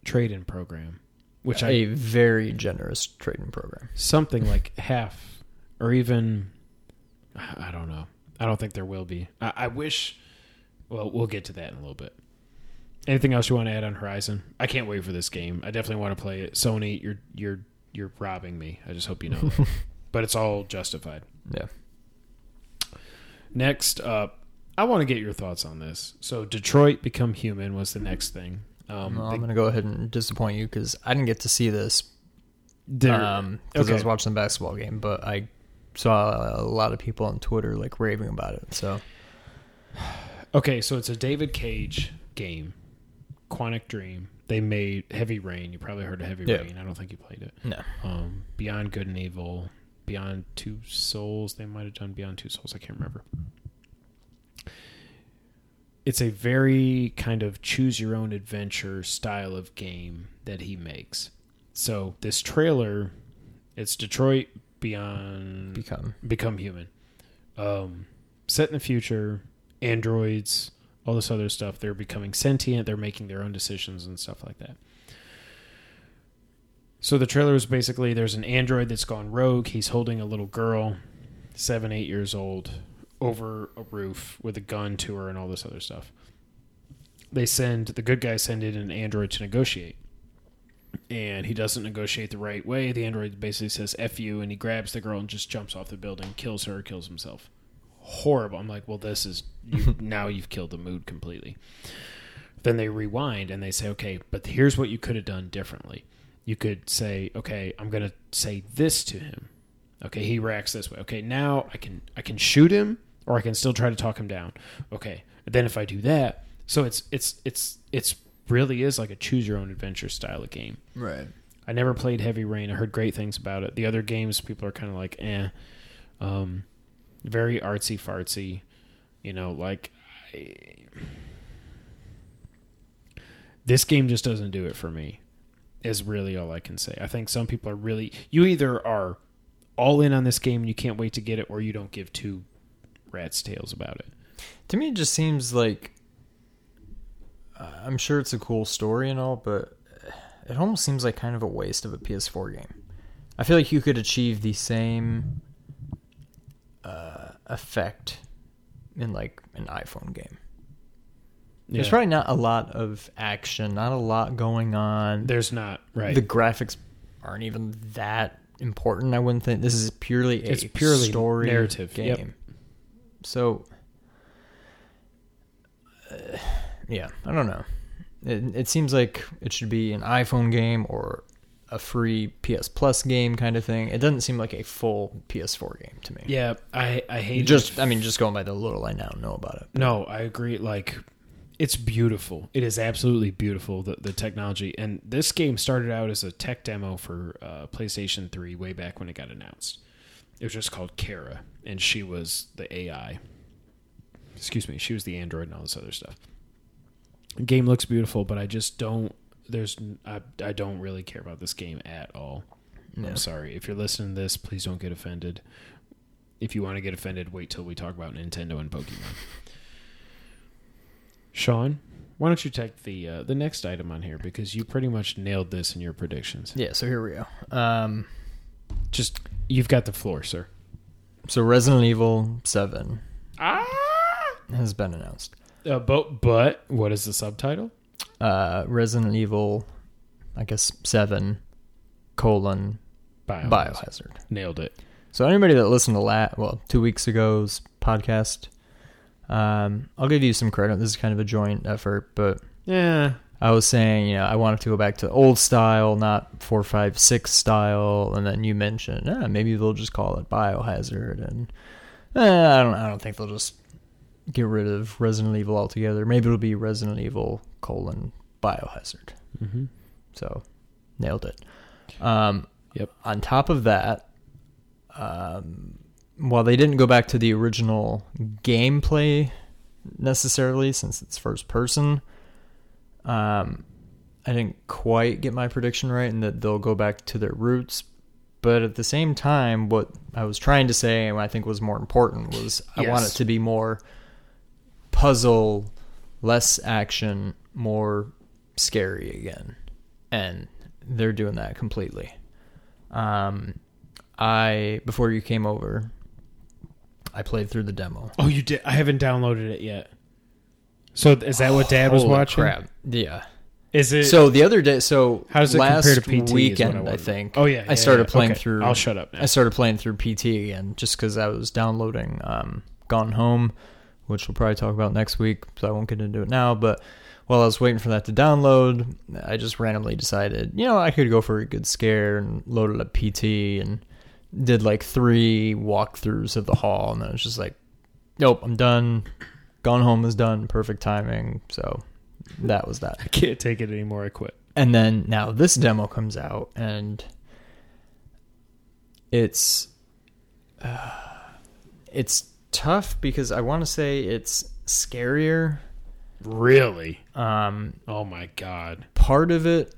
trade-in program. which A I, very generous trade-in program. Something like half or even, I don't know. I don't think there will be. I, I wish, well, we'll get to that in a little bit. Anything else you want to add on Horizon? I can't wait for this game. I definitely want to play it. Sony, you're you're you're robbing me. I just hope you know that. But it's all justified. Yeah. Next up, I want to get your thoughts on this. So Detroit Become Human was the next thing. Um, well, I'm going to go ahead and disappoint you because I didn't get to see this because um, okay. I was watching the basketball game, but I saw a lot of people on Twitter like raving about it. So okay, so it's a David Cage game. Quantic Dream. They made Heavy Rain. You probably heard of Heavy yeah. Rain. I don't think you played it. No. Um, Beyond Good and Evil. Beyond Two Souls. They might have done Beyond Two Souls. I can't remember. It's a very kind of choose-your-own-adventure style of game that he makes. So this trailer, it's Detroit Beyond Become, Become Human. Um, set in the future, androids, all this other stuff. They're becoming sentient. They're making their own decisions and stuff like that. So the trailer is basically there's an android that's gone rogue. He's holding a little girl, seven, eight years old, over a roof with a gun to her and all this other stuff. They send, the good guys send in an android to negotiate. And he doesn't negotiate the right way. The android basically says, F you, and he grabs the girl and just jumps off the building, kills her, kills himself. Horrible. I'm like, well, this is you, now you've killed the mood completely. Then they rewind and they say, okay, but here's what you could have done differently. You could say, okay, I'm going to say this to him. Okay, he reacts this way. Okay, now I can I can shoot him, or I can still try to talk him down. Okay, then if I do that, so it's it's it's it's really is like a choose your own adventure style of game. Right. I never played Heavy Rain. I heard great things about it. The other games people are kind of like, eh. Um, very artsy fartsy, you know, like I, this game just doesn't do it for me is really all I can say. I think some people are really, you either are all in on this game and you can't wait to get it, or you don't give two rat's tails about it. To me, it just seems like, uh, I'm sure it's a cool story and all, but it almost seems like kind of a waste of a P S four game. I feel like you could achieve the same Uh, effect in like an iPhone game. Yeah. There's probably not a lot of action, not a lot going on. There's not, right. The graphics aren't even that important, I wouldn't think. This is purely a it's purely story narrative game. Yep. So, uh, yeah, I don't know. It, it seems like it should be an iPhone game or a free P S Plus game kind of thing. It doesn't seem like a full P S four game to me. Yeah, I, I hate just, it. I mean, just going by the little I now know about it. No, I agree. Like, it's beautiful. It is absolutely beautiful, the, the technology. And this game started out as a tech demo for uh, PlayStation three way back when it got announced. It was just called Kara, and she was the A I. Excuse me, she was the android and all this other stuff. The game looks beautiful, but I just don't... There's, I, I don't really care about this game at all. No. I'm sorry. If you're listening to this, please don't get offended. If you want to get offended, wait till we talk about Nintendo and Pokemon. Sean, why don't you take the uh, the next item on here, because you pretty much nailed this in your predictions. Yeah, so here we go. Um, Just, you've got the floor, sir. So Resident Evil seven ah! has been announced. Uh, but, but what is the subtitle? Uh, Resident Evil, I guess, seven, colon, Biohazard. Biohazard. Nailed it. So anybody that listened to, la- well, two weeks ago's podcast, um, I'll give you some credit. This is kind of a joint effort, but yeah, I was saying, you know, I wanted to go back to old style, not four, five, six style, and then you mentioned, eh, maybe they'll just call it Biohazard, and eh, I don't, I don't think they'll just get rid of Resident Evil altogether. Maybe it'll be Resident Evil colon Biohazard. Mm-hmm. So nailed it. Um, yep. On top of that, um, while they didn't go back to the original gameplay necessarily, since it's first person, um, I didn't quite get my prediction right in that they'll go back to their roots. But at the same time, what I was trying to say, and what I think was more important, was yes. I want it to be more puzzle, less action, more scary again, and they're doing that completely. Um, I before you came over, I played through the demo. Oh, you did? I haven't downloaded it yet. So is that oh, what Dad was watching? Crap. Yeah. Is it? So the other day, so how does it last compare to P T weekend? I, I think. Oh yeah. yeah I started yeah, yeah. playing okay. through. I'll shut up now. I started playing through P T again, just because I was downloading um, Gone Home, which we'll probably talk about next week, so I won't get into it now. But while I was waiting for that to download, I just randomly decided, you know, I could go for a good scare, and loaded up P T and did like three walkthroughs of the hall, and then it's just like, nope, I'm done. Gone Home is done. Perfect timing. So that was that. I can't take it anymore. I quit. And then now this demo comes out, and it's uh, it's. tough, because I want to say it's scarier. Really? Um, oh my god. Part of it,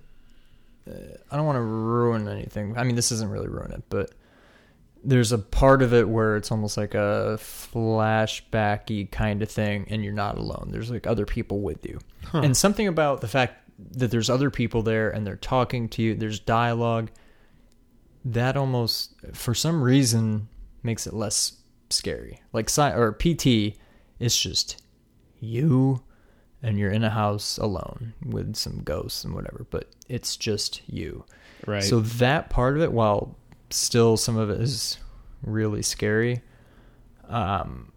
uh, I don't want to ruin anything. I mean, this isn't really ruin it, but there's a part of it where it's almost like a flashbacky kind of thing, and you're not alone. There's like other people with you. Huh. And something about the fact that there's other people there and they're talking to you, there's dialogue, that almost, for some reason, makes it less scary. Like or P T, it's just you, and you're in a house alone with some ghosts and whatever, but it's just you, right? So that part of it, while still some of it is really scary, um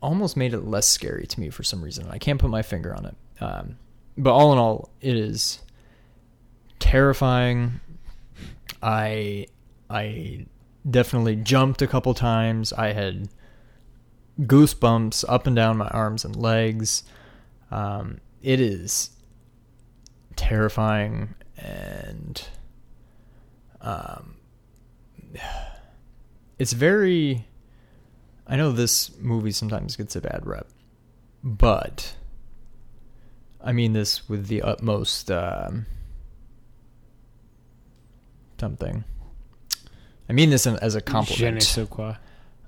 almost made it less scary to me for some reason. I can't put my finger on it, um but all in all, it is terrifying. I I definitely jumped a couple times. I had goosebumps up and down my arms and legs. Um, it is terrifying, and um, it's very... I know this movie sometimes gets a bad rep, but I mean this with the utmost um, something... I mean this as a compliment.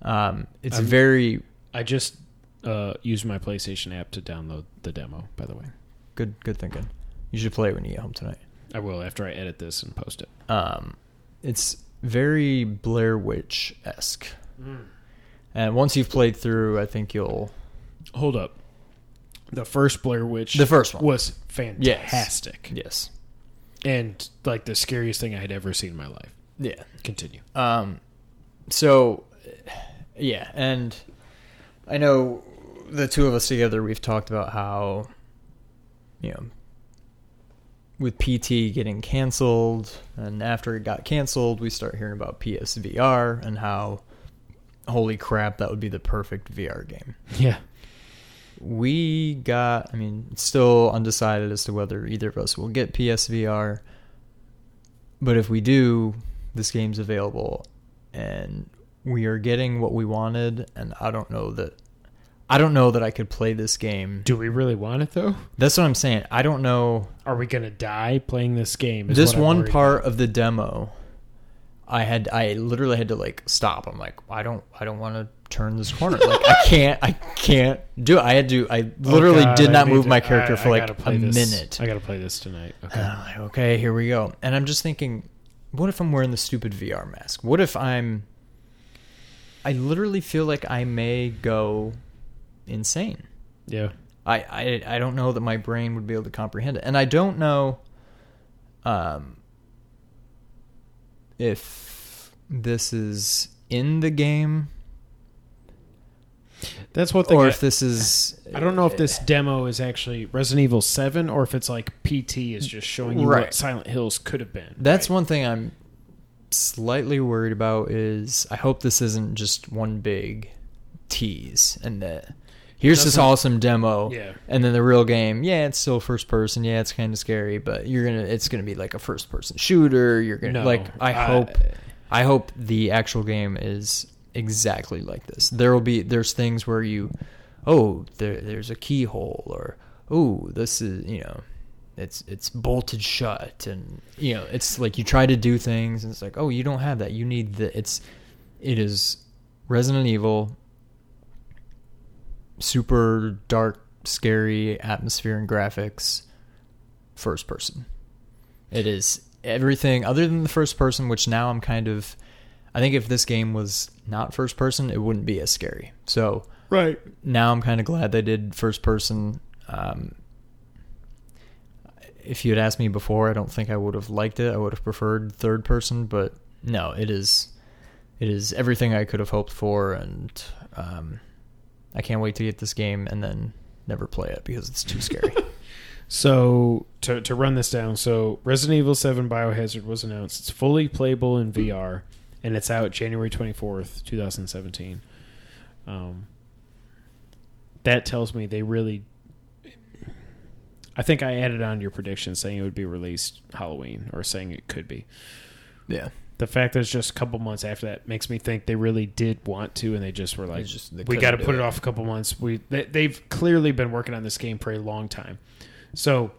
Um, it's um, very... I just uh, used my PlayStation app to download the demo, by the way. Good good thinking. You should play it when you get home tonight. I will, after I edit this and post it. Um, it's very Blair Witch-esque. Mm. And once you've played through, I think you'll... Hold up. The first Blair Witch, the first one, was fantastic. Yes. yes. And like the scariest thing I had ever seen in my life. Yeah. Continue. Um, so, yeah, and I know the two of us together, we've talked about how, you know, with P T getting canceled, and after it got canceled, we start hearing about P S V R and how, holy crap, that would be the perfect V R game. Yeah. We got, I mean, it's still undecided as to whether either of us will get P S V R. But if we do, this game's available. And we are getting what we wanted. And I don't know that, I don't know that I could play this game. Do we really want it, though? That's what I'm saying. I don't know. Are we going to die playing this game? This one part about. of the demo, I had, I literally had to, like, stop. I'm like, I don't, I don't want to turn this corner. Like, I can't, I can't do it. I had to, I literally oh God, did not move to, my character I, for I like a this. minute. I got to play this tonight. Okay. And I'm like, okay, here we go. And I'm just thinking, what if I'm wearing the stupid V R mask? What if I'm, I literally feel like I may go insane. Yeah. I, I, I don't know that my brain would be able to comprehend it. And I don't know, um, if this is in the game. That's what they Or get. if this is... I don't know if this demo is actually Resident Evil seven or if it's like P T is just showing you right. what Silent Hills could have been. That's right? One thing I'm slightly worried about is I hope this isn't just one big tease and that here's Nothing. this awesome demo yeah. and then the real game, yeah, it's still first person, yeah, it's kind of scary, but you're gonna it's gonna be like a first person shooter. You're gonna no, like I uh, hope I hope the actual game is exactly like this. There will be there's things where you oh there there's a keyhole or oh this is you know it's it's bolted shut and you know it's like you try to do things and it's like oh you don't have that you need the it's it is Resident Evil super dark scary atmosphere and graphics first person. It is everything other than the first person, which now I'm kind of I think if this game was not first person, it wouldn't be as scary. So right. now I'm kind of glad they did first person. Um, if you had asked me before, I don't think I would have liked it. I would have preferred third person, but no, it is it is everything I could have hoped for, and um, I can't wait to get this game and then never play it because it's too scary. So to to run this down, so Resident Evil seven Biohazard was announced. It's fully playable in V R. And it's out January twenty-fourth, twenty seventeen. Um, that tells me they really... I think I added on to your prediction saying it would be released Halloween, or saying it could be. Yeah. The fact that it's just a couple months after that makes me think they really did want to, and they just were like, just, we got to put it, it off a couple months. We they, They've clearly been working on this game for a long time. So...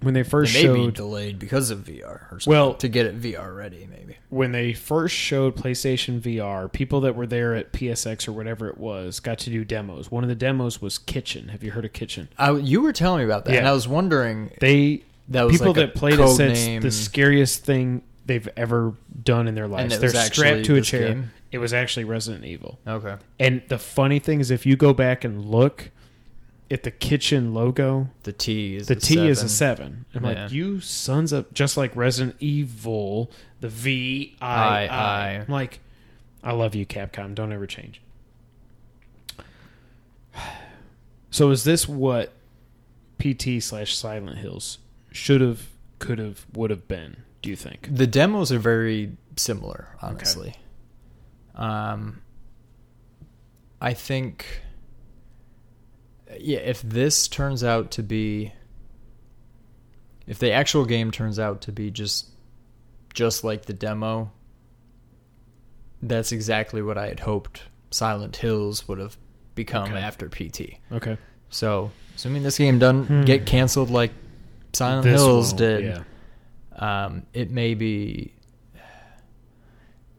When they first they may showed, be delayed because of V R or something. Well, to get it V R ready, maybe. When they first showed PlayStation V R, people that were there at P S X or whatever it was got to do demos. One of the demos was Kitchen. Have you heard of Kitchen? I, you were telling me about that, yeah. and I was wondering. They that was people like that played it said it's the scariest thing they've ever done in their lives. They're strapped to a chair. Game? It was actually Resident Evil. Okay. And the funny thing is, if you go back and look. At the Kitchen logo, the T is the T seven. Is a seven. I'm yeah. like, you sons of just like Resident Evil, the V I I. I'm like, I love you, Capcom. Don't ever change. So is this what P T slash Silent Hills should have, could have, would have been? Do you think the demos are very similar? Honestly, okay. um, I think. Yeah, if this turns out to be, if the actual game turns out to be just, just like the demo, that's exactly what I had hoped Silent Hills would have become okay. after P T. Okay. So, assuming this game doesn't hmm. get canceled like Silent this Hills did, yeah. um, it may be.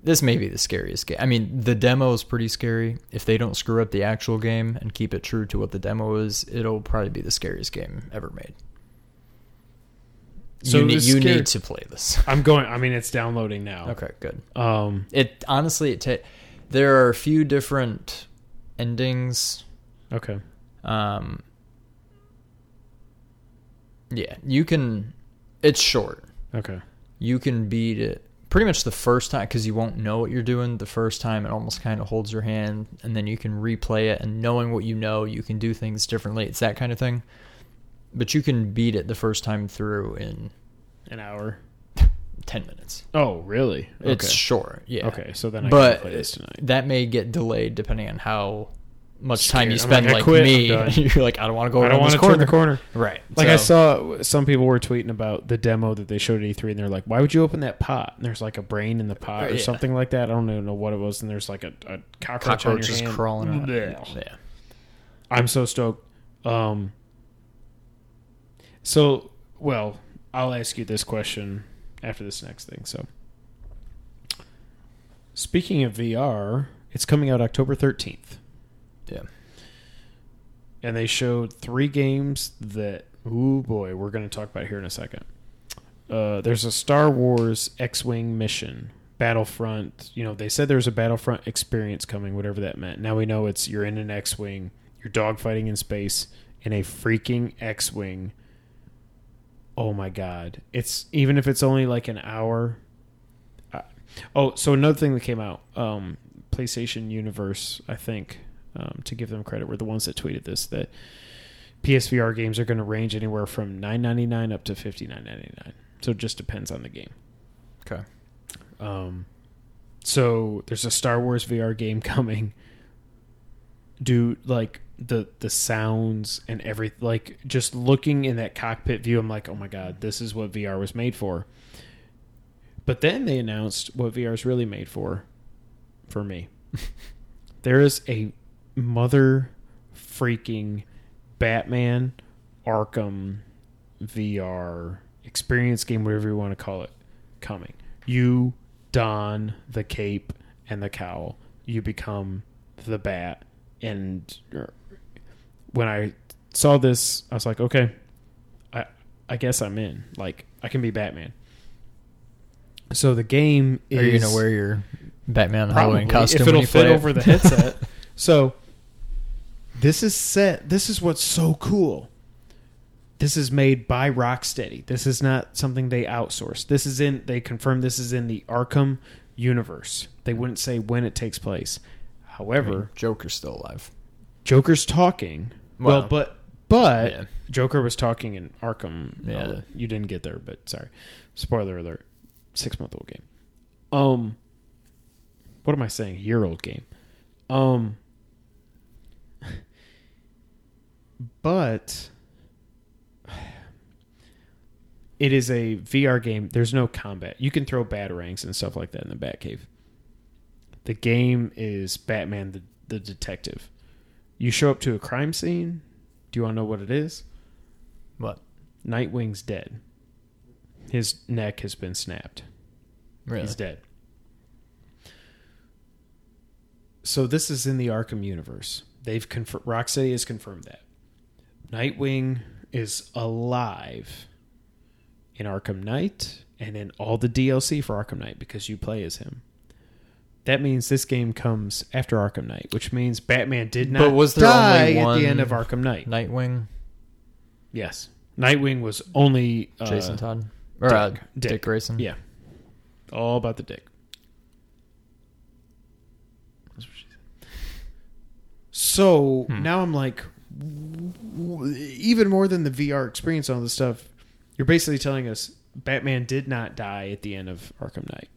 This may be the scariest game. I mean, the demo is pretty scary. If they don't screw up the actual game and keep it true to what the demo is, it'll probably be the scariest game ever made. So you need, you need to play this. I'm going. I mean, it's downloading now. Okay, good. Um, it honestly, it ta- there are a few different endings. Okay. Um, Yeah, you can. It's short. Okay. You can beat it pretty much the first time because you won't know what you're doing the first time. It almost kind of holds your hand, and then you can replay it. And knowing what you know, you can do things differently. It's that kind of thing. But you can beat it the first time through in an hour, ten minutes. Oh, really? Okay. It's short. Yeah. Okay, so then I but can play this tonight. That may get delayed depending on how much Scared. time you spend like, like quit, me. You're like, I don't want to go around this corner. I don't want to turn the corner. Right. Like so. I saw some people were tweeting about the demo that they showed at E three, and they're like, why would you open that pot? And there's like a brain in the pot or yeah. something like that. I don't even know what it was. And there's like a, a cockroach, cockroach on your just hand. crawling on yeah. yeah. I'm so stoked. Um, so, well, I'll ask you this question after this next thing. So, speaking of V R, it's coming out October thirteenth. Yeah. And they showed three games that, oh boy, we're going to talk about here in a second. Uh, there's a Star Wars X-Wing mission, Battlefront. You know, they said there's a Battlefront experience coming, whatever that meant. Now we know it's you're in an X-Wing, you're dogfighting in space, in a freaking X-Wing. Oh my God. It's even if it's only like an hour. Uh, oh, so another thing that came out, um, PlayStation Universe, I think. Um, to give them credit, were the ones that tweeted this, that P S V R games are going to range anywhere from nine ninety-nine up to fifty-nine ninety-nine. So it just depends on the game. Okay. Um, so there's a Star Wars V R game coming. Dude, like the the sounds and everything, like just looking in that cockpit view, I'm like, oh my God, this is what V R was made for. But then they announced what V R is really made for, for me. There is a mother freaking Batman Arkham V R experience game, whatever you want to call it, coming. You don the cape and the cowl. You become the bat. And when I saw this, I was like, okay, I I guess I'm in. Like, I can be Batman. So the game is... Are you going to wear your Batman Halloween costume if it'll when you fit play over it. The headset? So this is set. This is what's so cool. This is made by Rocksteady. This is not something they outsourced. This is in. They confirmed this is in the Arkham universe. They wouldn't say when it takes place. However, I mean, Joker's still alive. Joker's talking. Well, well but but yeah. Joker was talking in Arkham. Yeah, no, you didn't get there, but sorry. Spoiler alert. Six month old game. Um, what am I saying? Year old game. Um. But it is a V R game. There's no combat. You can throw batarangs and stuff like that in the Batcave. The game is Batman the, the detective. You show up to a crime scene. Do you want to know what it is? What? Nightwing's dead. His neck has been snapped. Really? He's dead. So this is in the Arkham universe. They've confirmed, Rocksteady has confirmed that. Nightwing is alive in Arkham Knight and in all the D L C for Arkham Knight because you play as him. That means this game comes after Arkham Knight, which means Batman did not but was there die only one at the end of Arkham Knight. Nightwing? Yes. Nightwing was only... Uh, Jason Todd. Or Dick, uh, Dick. Dick Grayson. Yeah. All about the dick. That's what she said. So hmm. now I'm like... Even more than the V R experience and all this stuff, you're basically telling us Batman did not die at the end of Arkham Knight.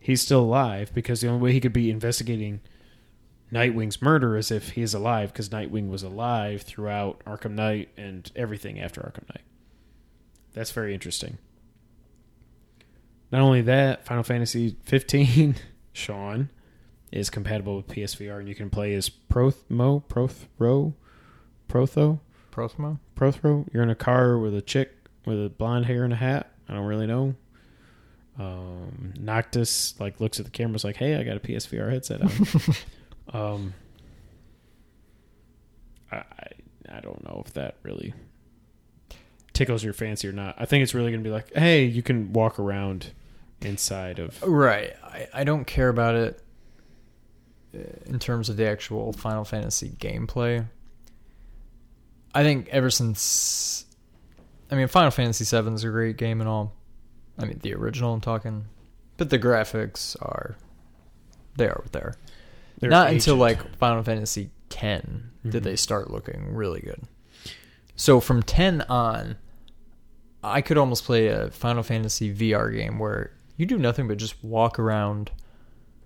He's still alive because the only way he could be investigating Nightwing's murder is if he is alive, because Nightwing was alive throughout Arkham Knight and everything after Arkham Knight. That's very interesting. Not only that, Final Fantasy fifteen, Shawn, is compatible with P S V R, and you can play as Prothmo, Prothro, Protho, Prothmo, Prothro. You're in a car with a chick with a blonde hair and a hat. I don't really know. Um, Noctis like looks at the camera's like, "Hey, I got a P S V R headset on." um, I I don't know if that really tickles your fancy or not. I think it's really going to be like, "Hey, you can walk around inside of." Right. I, I don't care about it. In terms of the actual Final Fantasy gameplay, I think ever since I mean, Final Fantasy seven is a great game and all. I mean, the original I'm talking. But the graphics are... They are what they are. They're Not aged. Until, like, Final Fantasy ten mm-hmm. did they start looking really good. So from ten on, I could almost play a Final Fantasy V R game where you do nothing but just walk around...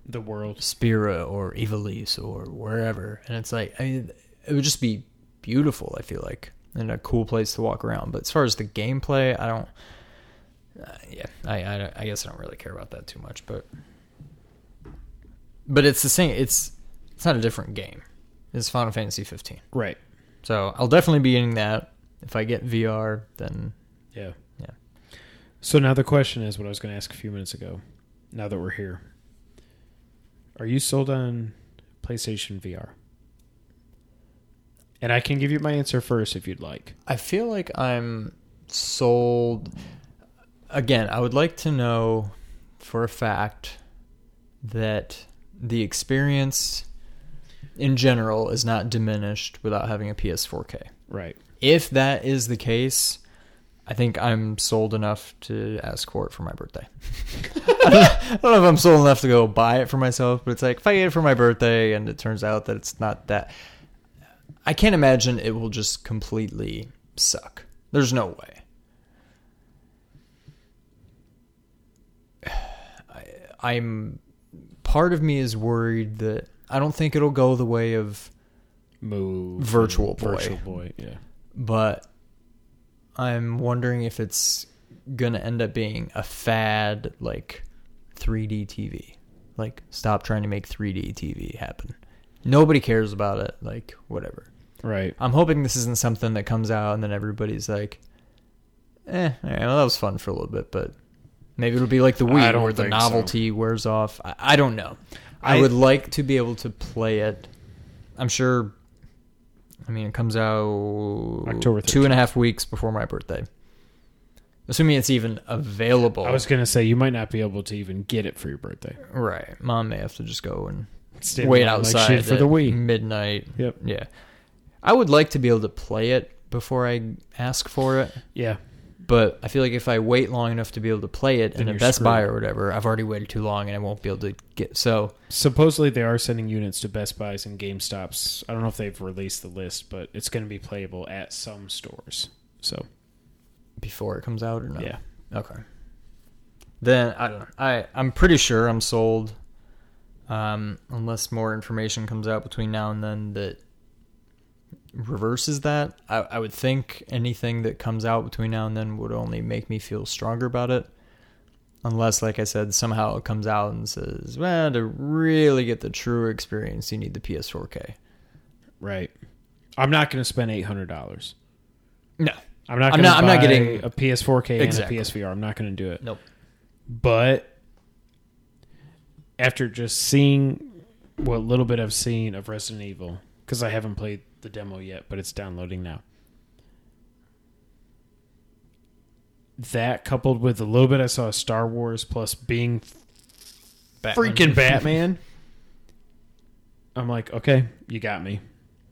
the world. Spira or Ivalice or wherever. And it's like... I mean, it would just be beautiful, I feel like. And a cool place to walk around. But as far as the gameplay, I don't... Uh, yeah, I, I, I guess I don't really care about that too much, but but it's the same. It's it's not a different game. It's Final Fantasy fifteen, right? So I'll definitely be getting that if I get V R. Then yeah, yeah. So now the question is, what I was going to ask a few minutes ago. Now that we're here, are you sold on PlayStation V R? And I can give you my answer first if you'd like. I feel like I'm sold. Again, I would like to know for a fact that the experience in general is not diminished without having a P S four K. Right. If that is the case, I think I'm sold enough to ask for it for my birthday. I, don't, I don't know if I'm sold enough to go buy it for myself, but it's like, if I get it for my birthday and it turns out that it's not that... I can't imagine it will just completely suck. There's no way. I'm part of me is worried that I don't think it'll go the way of Move, Virtual Boy. Virtual Boy, yeah. But I'm wondering if it's going to end up being a fad like three D T V. Like, stop trying to make three D T V happen. Nobody cares about it. Like, whatever. Right. I'm hoping this isn't something that comes out and then everybody's like, eh, all right, well, that was fun for a little bit, but. Maybe it'll be like the Wii where the novelty so. wears off. I, I don't know. I, I would like to be able to play it. I'm sure, I mean, it comes out October thirteenth. Two and a half weeks before my birthday. Assuming it's even available. I was going to say, you might not be able to even get it for your birthday. Right. Mom may have to just go and Stand wait outside like for the Wii. Midnight. Yep. Yeah. I would like to be able to play it before I ask for it. Yeah. But I feel like if I wait long enough to be able to play it in a Best Buy or whatever, I've already waited too long and I won't be able to get... So supposedly they are sending units to Best Buys and GameStops. I don't know if they've released the list, but it's going to be playable at some stores. So before it comes out or not? Yeah. Okay. Then I don't know. I, I'm pretty sure I'm sold um, unless more information comes out between now and then that... reverses that. I, I would think anything that comes out between now and then would only make me feel stronger about it, unless, like I said, somehow it comes out and says, well, to really get the true experience you need the P S four K. Right. I'm not going to spend eight hundred dollars. No, I'm not going to buy I'm not getting, a P S four K exactly. and a P S V R. I'm not going to do it. Nope. But after just seeing what little bit I've seen of Resident Evil, because I haven't played the demo yet, but it's downloading now. That coupled with a little bit I saw Star Wars plus being Batman. freaking Batman, I'm like, okay, you got me.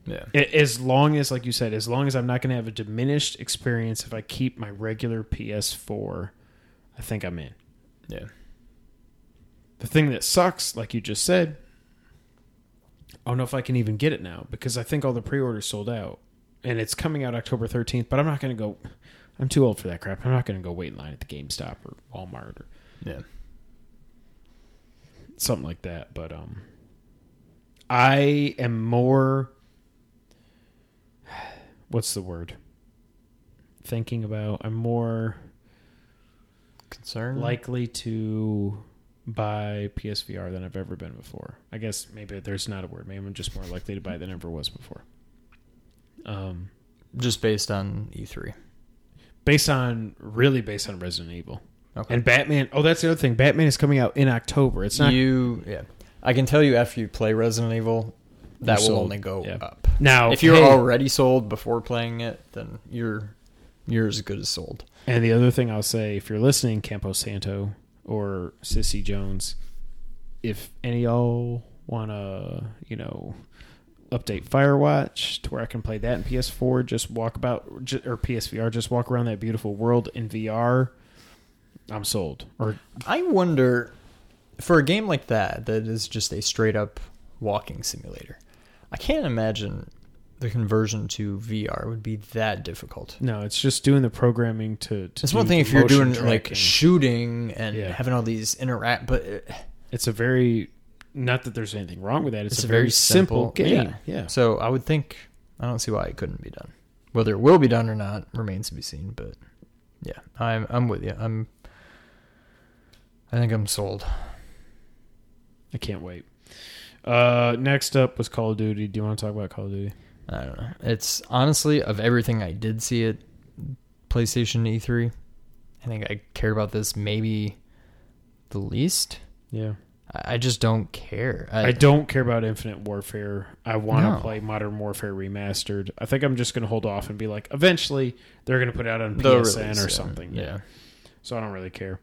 Yeah. It, as long as, like you said, as long as I'm not going to have a diminished experience if I keep my regular P S four, I think I'm in. Yeah. The thing that sucks, like you just said, I don't know if I can even get it now because I think all the pre-orders sold out and it's coming out October thirteenth, but I'm not going to go, I'm too old for that crap. I'm not going to go wait in line at the GameStop or Walmart or yeah, something like that. But, um, I am more, what's the word thinking about? I'm more concerned, likely to buy P S V R than I've ever been before. I guess maybe there's not a word. Maybe I'm just more likely to buy than I ever was before. Um, just based on E three. Based on, really based on Resident Evil. Okay. And Batman, oh, that's the other thing. Batman is coming out in October. It's not... You, yeah. I can tell you after you play Resident Evil, that will sold. only go yeah. up. Now, if you're hey, already sold before playing it, then you're you're as good as sold. And the other thing I'll say, if you're listening, Campo Santo... or Sissy Jones, if any of y'all want to, you know, update Firewatch to where I can play that in P S four, just walk about, or P S V R, just walk around that beautiful world in V R. I'm sold. Or I wonder, for a game like that, that is just a straight-up walking simulator, I can't imagine the conversion to V R would be that difficult. No, it's just doing the programming to... to it's one thing if you're doing tracking, like shooting and yeah. having all these interact, but... It, it's a very... Not that there's anything wrong with that. It's, it's a, a very, very simple, simple game. Yeah. yeah. So I would think... I don't see why it couldn't be done. Whether it will be done or not remains to be seen, but... Yeah, I'm I'm with you. I'm... I think I'm sold. I can't wait. Uh, next up was Call of Duty. Do you want to talk about Call of Duty? I don't know. It's honestly, of everything I did see at PlayStation E three, I think I care about this maybe the least. Yeah. I just don't care. I, I don't care about Infinite Warfare. I want to no. play Modern Warfare Remastered. I think I'm just going to hold off and be like, eventually they're going to put out on P S N or something. Yeah. yeah. So I don't really care.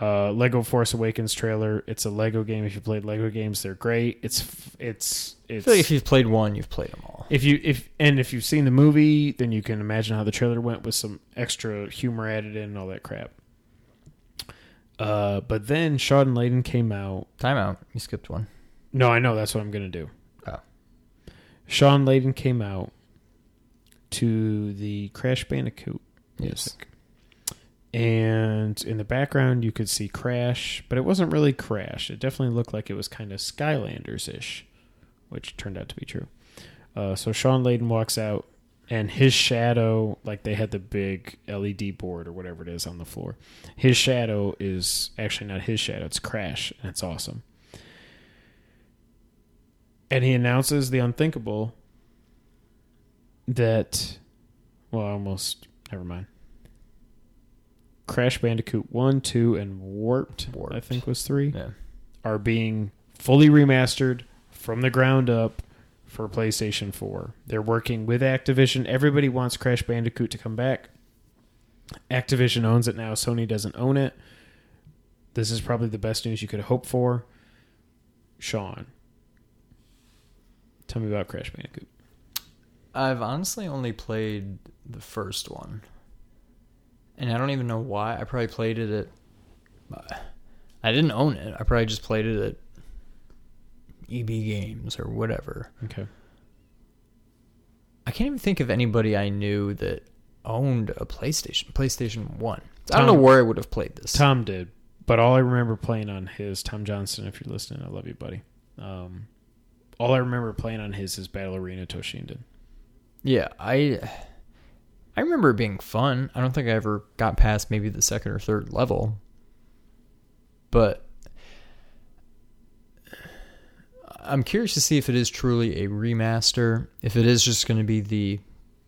Uh, Lego Force Awakens trailer. It's a Lego game. If you played Lego games, they're great. It's it's it's. I feel like if you've played one, you've played them all. If you if and if you've seen the movie, then you can imagine how the trailer went with some extra humor added in and all that crap. Uh, but then Shawn Layden came out. Time out. You skipped one. No, I know. That's what I'm gonna do. Oh. Shawn Layden came out to the Crash Bandicoot music. Yes. And in the background, you could see Crash, but it wasn't really Crash. It definitely looked like it was kind of Skylanders-ish, which turned out to be true. Uh, so Shawn Layden walks out, and his shadow, like they had the big L E D board or whatever it is on the floor. His shadow is actually not his shadow. It's Crash, and it's awesome. And he announces the unthinkable that... Well, almost... Never mind. Crash Bandicoot one, two, and Warped, Warped. I think was three, yeah. are being fully remastered from the ground up for PlayStation four. They're working with Activision. Everybody wants Crash Bandicoot to come back. Activision owns it now. Sony doesn't own it. This is probably the best news you could hope for. Sean, tell me about Crash Bandicoot. I've honestly only played the first one. And I don't even know why. I probably played it at... I didn't own it. I probably just played it at E B Games or whatever. Okay. I can't even think of anybody I knew that owned a PlayStation. PlayStation one. Tom, I don't know where I would have played this. Tom did. But all I remember playing on his... Tom Johnson, if you're listening, I love you, buddy. Um, all I remember playing on his is Battle Arena Toshinden. Yeah, I... I remember it being fun. I don't think I ever got past maybe the second or third level. But I'm curious to see if it is truly a remaster, if it is just going to be the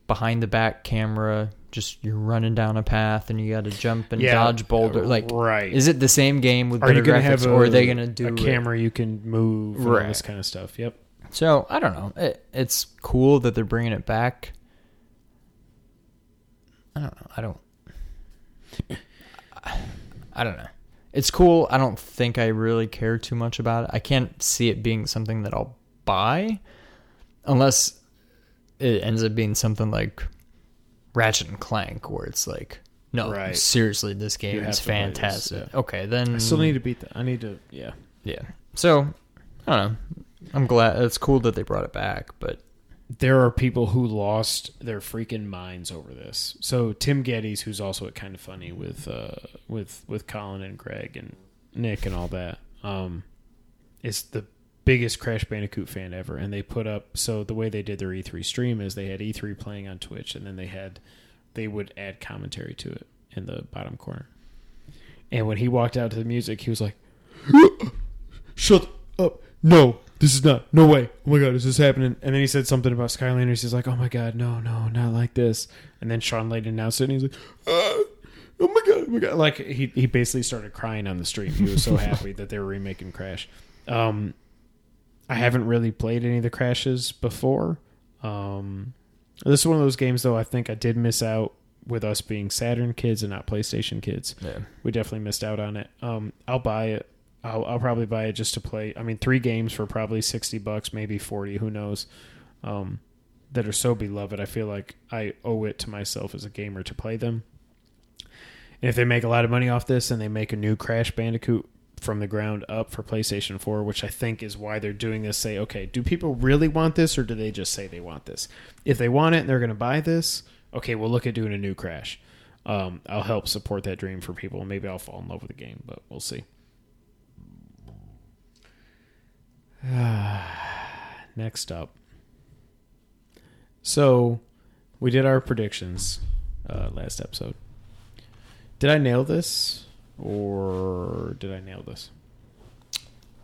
behind-the-back camera, just you're running down a path and you got to jump and yeah, dodge boulder. Like, right. Is it the same game with better graphics, or are they going to do a camera you can move and right. all this kind of stuff? Yep. So, I don't know. It, it's cool that they're bringing it back. I don't know. I don't. I don't know. It's cool. I don't think I really care too much about it. I can't see it being something that I'll buy, unless it ends up being something like Ratchet and Clank, where it's like, no, right. seriously, this game you is fantastic. This, yeah. Okay, then I still need to beat that. I need to, yeah, yeah. So I don't know. I'm glad. It's cool that they brought it back, but. There are people who lost their freaking minds over this. So Tim Gettys, who's also at Kind of Funny with uh, with with Colin and Greg and Nick and all that, um, is the biggest Crash Bandicoot fan ever. And they put up, so the way they did their E three stream is they had E three playing on Twitch, and then they had they would add commentary to it in the bottom corner. And when he walked out to the music, he was like, "Shut up! No." This is not, no way. Oh my God, is this happening? And then he said something about Skylanders. He's like, oh my God, no, no, not like this. And then Shawn Layden announced it, and he's like, uh, oh my God, oh my God. Like, he, he basically started crying on the stream. He was so happy that they were remaking Crash. Um, I haven't really played any of the Crashes before. Um, this is one of those games, though, I think I did miss out with us being Saturn kids and not PlayStation kids. Yeah. We definitely missed out on it. Um, I'll buy it. I'll, I'll probably buy it just to play. I mean, three games for probably sixty bucks, maybe forty. Who knows? um, that are so beloved. I feel like I owe it to myself as a gamer to play them. And if they make a lot of money off this and they make a new Crash Bandicoot from the ground up for PlayStation four, which I think is why they're doing this, say, okay, do people really want this or do they just say they want this? If they want it and they're going to buy this, okay, we'll look at doing a new Crash. Um, I'll help support that dream for people, and maybe I'll fall in love with the game, but we'll see. Next up. So, we did our predictions uh, last episode. Did I nail this, or did I nail this?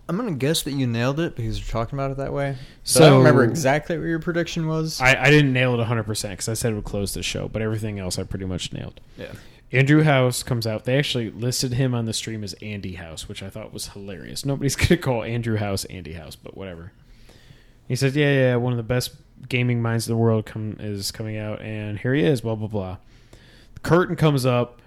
I'm going to guess that you nailed it because you're talking about it that way. So, so I don't remember exactly what your prediction was. I, I didn't nail it one hundred percent because I said it would close the show, but everything else I pretty much nailed. Yeah. Andrew House comes out. They actually listed him on the stream as Andy House, which I thought was hilarious. Nobody's going to call Andrew House Andy House, but whatever. He says, yeah, yeah, one of the best gaming minds in the world come, is coming out, and here he is, blah, blah, blah. The curtain comes up.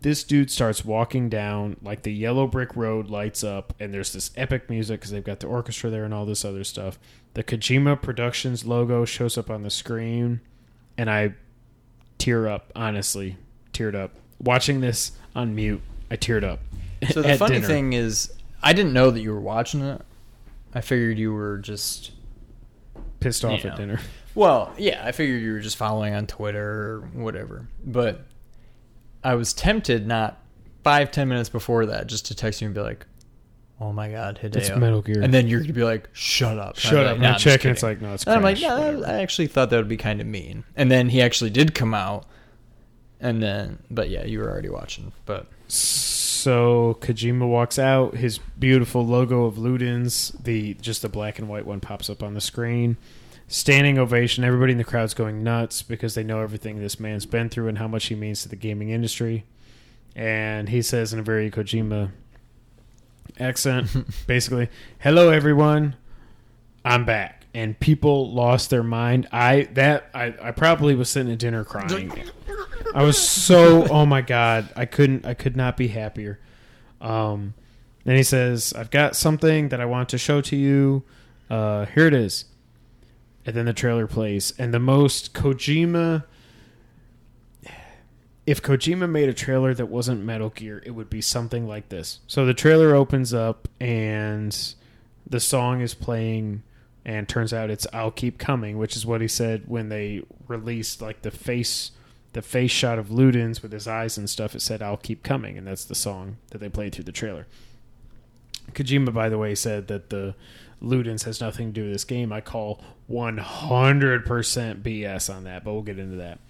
This dude starts walking down, like the yellow brick road lights up, and there's this epic music because they've got the orchestra there and all this other stuff. The Kojima Productions logo shows up on the screen, and I tear up, honestly, teared up. Watching this on mute, I teared up. So the funny dinner. thing is, I didn't know that you were watching it. I figured you were just... pissed off you know. at dinner. Well, yeah, I figured you were just following on Twitter or whatever, but... I was tempted not five, ten minutes before that just to text you and be like, oh my God, Hideo. It's Metal Gear. And then you're going to be like, shut up. Shut up. Like, nah, I'm checking. It's like, no, it's Crash. And I'm like, yeah, I actually thought that would be kind of mean. And then he actually did come out. And then, but yeah, you were already watching. But so Kojima walks out. His beautiful logo of Ludens, the just the black and white one pops up on the screen. Standing ovation. Everybody in the crowd's going nuts because they know everything this man's been through and how much he means to the gaming industry. And he says in a very Kojima accent, basically, hello, everyone. I'm back. And people lost their mind. I that I, I probably was sitting at dinner crying. I was so, oh, my God. I couldn't. I could not be happier. Um, then he says, I've got something that I want to show to you. Uh, here it is. And then the trailer plays. And the most Kojima... If Kojima made a trailer that wasn't Metal Gear, it would be something like this. So the trailer opens up, and the song is playing, and turns out it's I'll Keep Coming, which is what he said when they released like the face the face shot of Ludens with his eyes and stuff. It said, I'll Keep Coming, and that's the song that they played through the trailer. Kojima, by the way, said that the... Ludens has nothing to do with this game. I call one hundred percent B S on that, but we'll get into that.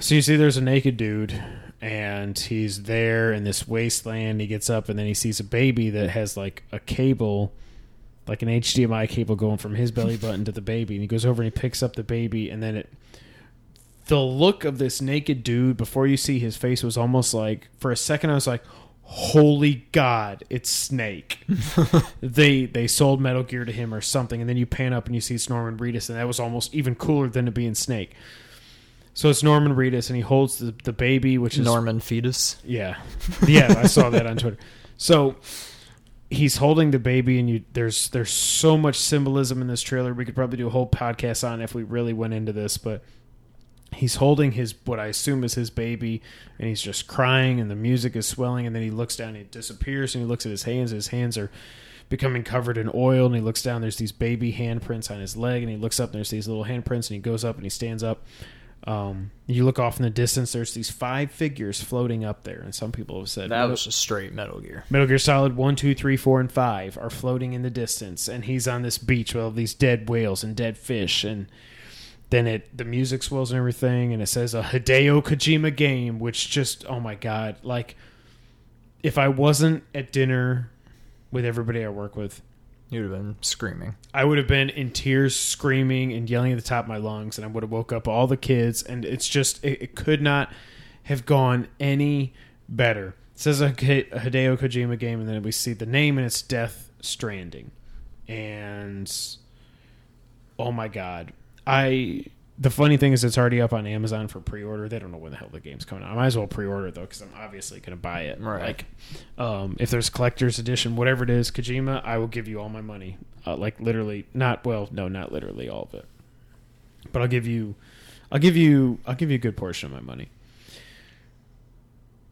So you see there's a naked dude, and he's there in this wasteland. He gets up, and then he sees a baby that has, like, a cable, like an H D M I cable going from his belly button to the baby, and he goes over and he picks up the baby, and then it... The look of this naked dude, before you see his face, was almost like... For a second, I was like... Holy God, it's Snake. they they sold Metal Gear to him or something, and then you pan up and you see it's Norman Reedus, and that was almost even cooler than it being Snake. So it's Norman Reedus, and he holds the, the baby, which is... Norman Fetus? Yeah. Yeah, I saw that on Twitter. So he's holding the baby, and you there's there's so much symbolism in this trailer. We could probably do a whole podcast on it if we really went into this, but... He's holding his, what I assume is his baby, and he's just crying, and the music is swelling, and then he looks down, and it disappears, and he looks at his hands, and his hands are becoming covered in oil, and he looks down, there's these baby handprints on his leg, and he looks up, and there's these little handprints, and he goes up, and he stands up. Um, you look off in the distance, there's these five figures floating up there, and some people have said... That was just straight Metal Gear. Metal Gear Solid one, two, three, four, and five are floating in the distance, and he's on this beach with all these dead whales and dead fish, and... Then it the music swells and everything, and it says a Hideo Kojima game, which just, oh my God. Like, if I wasn't at dinner with everybody I work with... You would have been screaming. I would have been in tears, screaming, and yelling at the top of my lungs, and I would have woke up all the kids, and it's just, it, it could not have gone any better. It says a, a Hideo Kojima game, and then we see the name, and it's Death Stranding. And, oh my God. I the funny thing is it's already up on Amazon for pre-order. They don't know when the hell the game's coming out. I might as well pre-order though because I'm obviously going to buy it. Right. Like, um, if there's collector's edition, whatever it is, Kojima, I will give you all my money. uh, like literally not well, no, not literally all of it, but I'll give you, I'll give you, I'll give you a good portion of my money.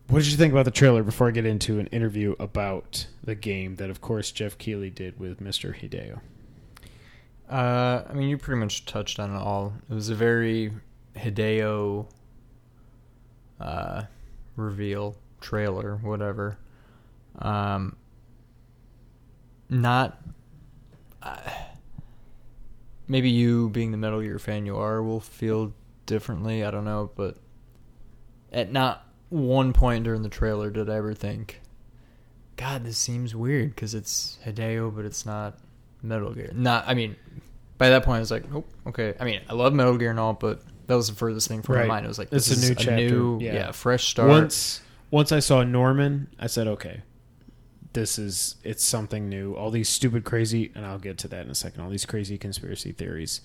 What did you think about the trailer before I get into an interview about the game that, of course, Jeff Keighley did with Mister Hideo? Uh, I mean, you pretty much touched on it all. It was a very Hideo uh, reveal, trailer, whatever. Um, not... Uh, maybe you, being the Metal Gear fan you are, will feel differently. I don't know, but at not... one point during the trailer did I ever think, God, this seems weird because it's Hideo, but it's not Metal Gear. Not, I mean, by that point I was like, oh, okay. I mean, I love Metal Gear and all, but that was the furthest thing from right. my mind. It was like, this it's is a new, chapter. new yeah. yeah, fresh start. Once, once I saw Norman, I said, okay, this is it's something new. All these stupid, crazy, and I'll get to that in a second. All these crazy conspiracy theories,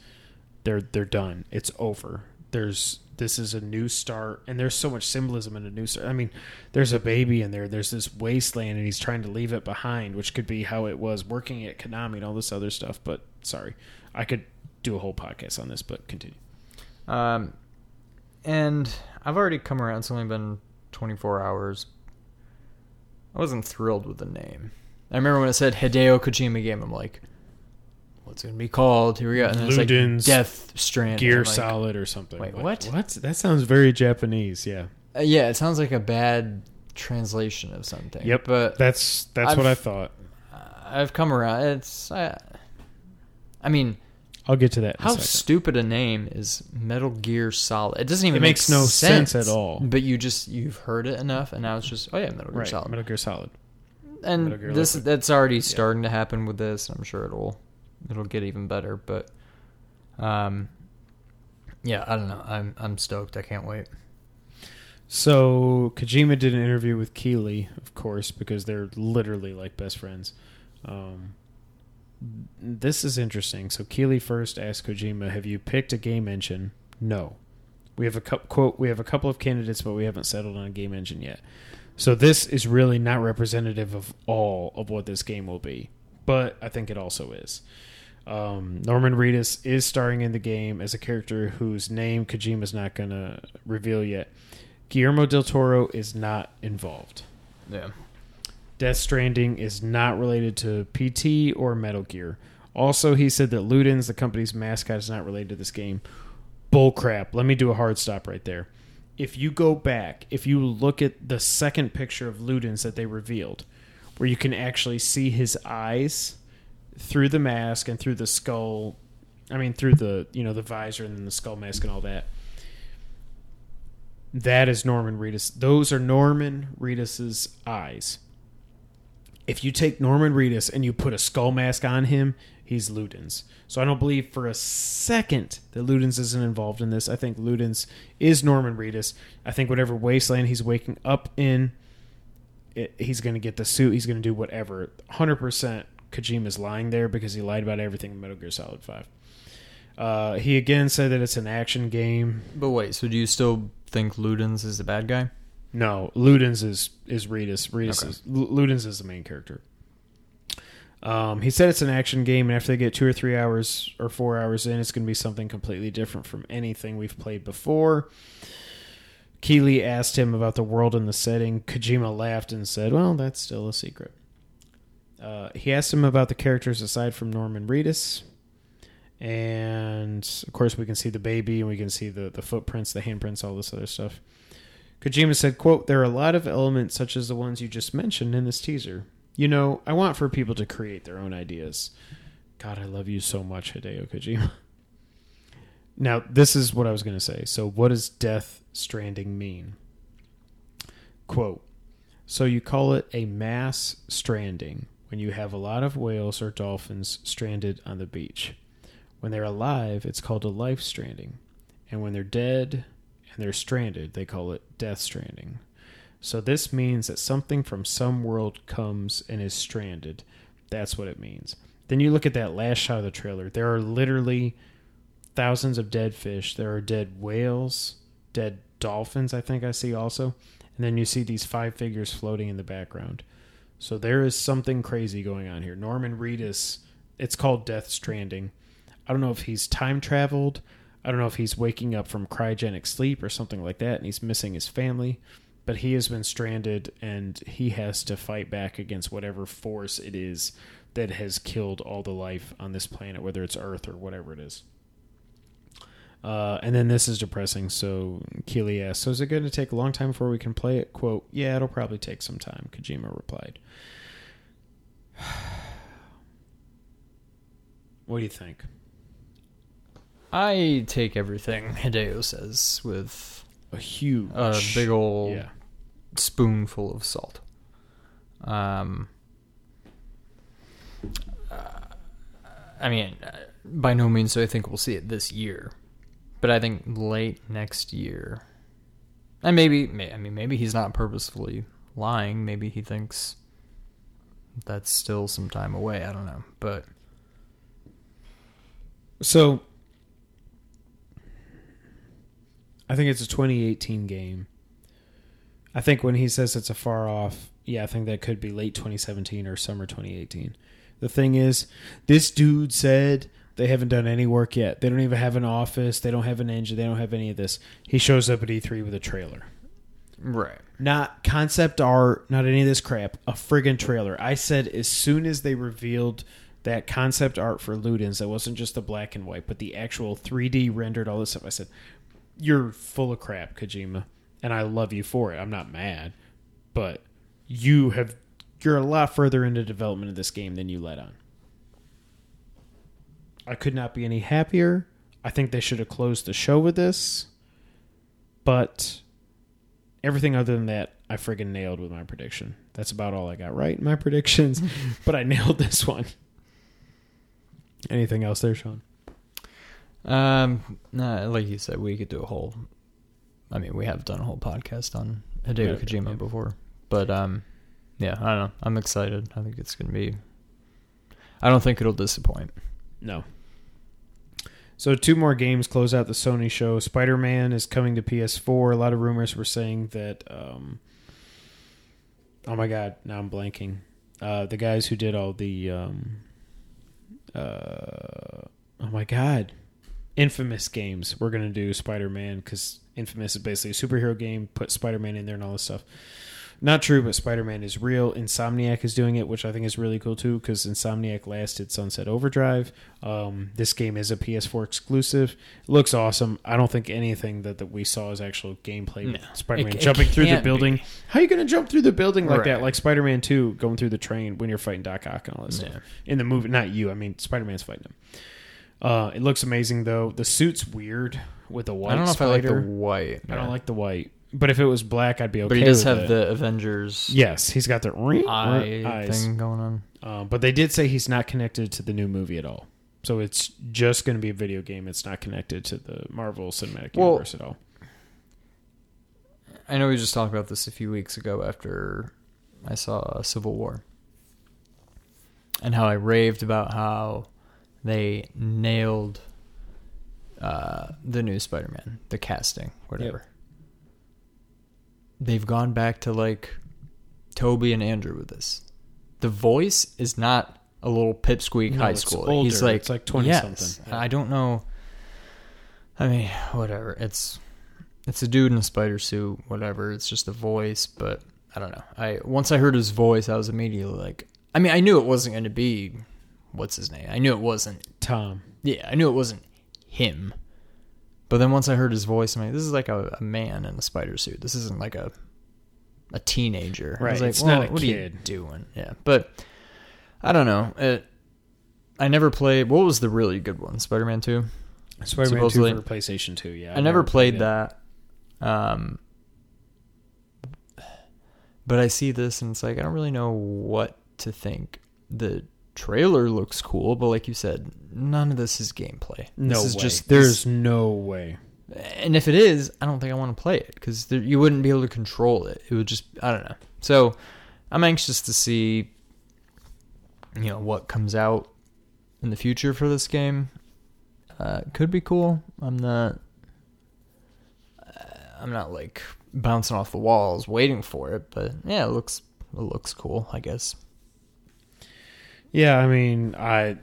they're they're done. It's over. There's. This is a new start, and there's so much symbolism in a new start. I mean, there's a baby in there. There's this wasteland, and he's trying to leave it behind, which could be how it was working at Konami and all this other stuff. But sorry, I could do a whole podcast on this, but continue. Um, and I've already come around. It's only been twenty-four hours. I wasn't thrilled with the name. I remember when it said Hideo Kojima game, I'm like, what's it going to be called? Here we go. And then it's like Death Strand. Gear like, Solid or something. Wait, like, what? What? That sounds very Japanese, yeah. Uh, yeah, it sounds like a bad translation of something. Yep, but that's that's I've, what I thought. I've come around. It's, I, I mean... I'll get to that in how a stupid a name is Metal Gear Solid? It doesn't even it make makes no sense. sense at all. But you just, you've heard it enough, and now it's just, oh yeah, Metal Gear right, Solid. Metal Gear Solid. And Metal Gear this Liquid. That's already starting yeah. to happen with this. I'm sure it'll... It'll get even better, but um, yeah, I don't know. I'm I'm stoked. I can't wait. So Kojima did an interview with Keighley, of course, because they're literally like best friends. Um, this is interesting. So Keighley first asked Kojima, "Have you picked a game engine?" No. We have a co- quote. We have a couple of candidates, but we haven't settled on a game engine yet. So this is really not representative of all of what this game will be. But I think it also is. Um, Norman Reedus is starring in the game as a character whose name Kojima's not going to reveal yet. Guillermo del Toro is not involved. Yeah. Death Stranding is not related to P T or Metal Gear. Also, he said that Ludens, the company's mascot, is not related to this game. Bull crap. Let me do a hard stop right there. If you go back, if you look at the second picture of Ludens that they revealed, where you can actually see his eyes through the mask and through the skull. I mean, through the, you know, the visor and then the skull mask and all that. That is Norman Reedus. Those are Norman Reedus's eyes. If you take Norman Reedus and you put a skull mask on him, he's Ludens. So I don't believe for a second that Ludens isn't involved in this. I think Ludens is Norman Reedus. I think whatever wasteland he's waking up in, he's going to get the suit. He's going to do whatever. one hundred percent Kojima's lying there because he lied about everything in Metal Gear Solid five. Uh, he again said that it's an action game. But wait, so do you still think Ludens is the bad guy? No, Ludens is, is Reedus. Reedus okay. is, Ludens is the main character. Um, he said it's an action game, and after they get two or three hours or four hours in, it's going to be something completely different from anything we've played before. Keighley asked him about the world and the setting. Kojima laughed and said, well, that's still a secret. Uh, he asked him about the characters aside from Norman Reedus. And, of course, we can see the baby and we can see the, the footprints, the handprints, all this other stuff. Kojima said, quote, there are a lot of elements such as the ones you just mentioned in this teaser. You know, I want for people to create their own ideas. God, I love you so much, Hideo Kojima. Now, this is what I was going to say. So what does Death Stranding mean? Quote, so you call it a mass stranding when you have a lot of whales or dolphins stranded on the beach. When they're alive, it's called a life stranding. And when they're dead and they're stranded, they call it death stranding. So this means that something from some world comes and is stranded. That's what it means. Then you look at that last shot of the trailer. There are literally thousands of dead fish. There are dead whales, dead dolphins, I think I see also. And then you see these five figures floating in the background. So there is something crazy going on here. Norman Reedus It's called Death Stranding. I don't know if he's time traveled. I don't know if he's waking up from cryogenic sleep or something like that, and he's missing his family. But he has been stranded, and he has to fight back against whatever force it is that has killed all the life on this planet, whether it's Earth or whatever it is. Uh, and then this is depressing, so Keighley asked, so is it going to take a long time before we can play it? Quote, yeah, it'll probably take some time, Kojima replied. What do you think? I take everything Hideo says with a huge, a big old yeah. spoonful of salt. Um, uh, I mean, by no means do I think we'll see it this year, but I think late next year, and maybe, may, I mean, maybe he's not purposefully lying. Maybe he thinks that's still some time away. I don't know, but so. I think it's a twenty eighteen game. I think when he says it's a far off, yeah, I think that could be late twenty seventeen or summer twenty eighteen. The thing is, this dude said they haven't done any work yet. They don't even have an office. They don't have an engine. They don't have any of this. He shows up at E three with a trailer. Right. Not concept art, not any of this crap. A friggin' trailer. I said as soon as they revealed that concept art for Ludens, that wasn't just the black and white, but the actual three D rendered, all this stuff, I said, you're full of crap, Kojima, and I love you for it. I'm not mad, but you have you're a lot further into development of this game than you let on. I could not be any happier. I think they should have closed the show with this, but everything other than that, I friggin' nailed with my prediction. That's about all I got right in my predictions, but I nailed this one. Anything else there, Sean? Um, nah, like you said, we could do a whole, I mean, we have done a whole podcast on Hideo yeah, Kojima yeah. before, but, um, yeah, I don't know. I'm excited. I think it's going to be, I don't think it'll disappoint. No. So two more games close out the Sony show. Spider-Man is coming to P S four. A lot of rumors were saying that, um, oh my God, now I'm blanking. Uh, the guys who did all the, um, uh, oh my God. Infamous games. We're going to do Spider-Man because Infamous is basically a superhero game. Put Spider-Man in there and all this stuff. Not true, but Spider-Man is real. Insomniac is doing it, which I think is really cool too because Insomniac last did Sunset Overdrive. Um, this game is a P S four exclusive. It looks awesome. I don't think anything that, that we saw is actual gameplay. No, Spider-Man it, jumping it through the building. Be. How are you going to jump through the building like right. that? Like Spider-Man two going through the train when you're fighting Doc Ock and all this yeah. stuff. In the movie, not you. I mean, Spider-Man's fighting him. Uh, it looks amazing, though. The suit's weird with the white I don't know spider. If I like the white. Man. I don't like the white. But if it was black, I'd be okay with it. But he does have it. The Avengers... Yes, he's got the eye eyes. Thing going on. Uh, but they did say he's not connected to the new movie at all. So it's just going to be a video game. It's not connected to the Marvel Cinematic well, Universe at all. I know we just talked about this a few weeks ago after I saw Civil War. And how I raved about how... They nailed uh, the new Spider-Man, the casting, whatever. Yep. They've gone back to, like, Toby and Andrew with this. The voice is not a little pipsqueak no, high schooler. He's like, it's like twenty-something. Yes, I don't know. I mean, whatever. It's it's a dude in a spider suit, whatever. It's just a voice, but I don't know. I Once I heard his voice, I was immediately like... I mean, I knew it wasn't going to be... What's his name? I knew it wasn't Tom. Yeah, I knew it wasn't him. But then once I heard his voice, I'm like, this is like a, a man in a spider suit. This isn't like a a teenager. Right. I was like, it's well, not a what kid. Are you doing? Yeah. But I don't know. It, I never played. What was the really good one? Spider-Man two? Spider-Man two for PlayStation two, yeah. I, I never, never played, played that. Um, but I see this and it's like, I don't really know what to think. The trailer looks cool, but like you said, none of this is gameplay. No this is way. Just there's this. No way. And if it is, I don't think I want to play it because you wouldn't be able to control it. It would just, I don't know. So I'm anxious to see, you know, what comes out in the future for this game. Uh, could be cool. I'm not. Uh, I'm not like bouncing off the walls waiting for it, but yeah, it looks it looks cool, I guess. Yeah, I mean, I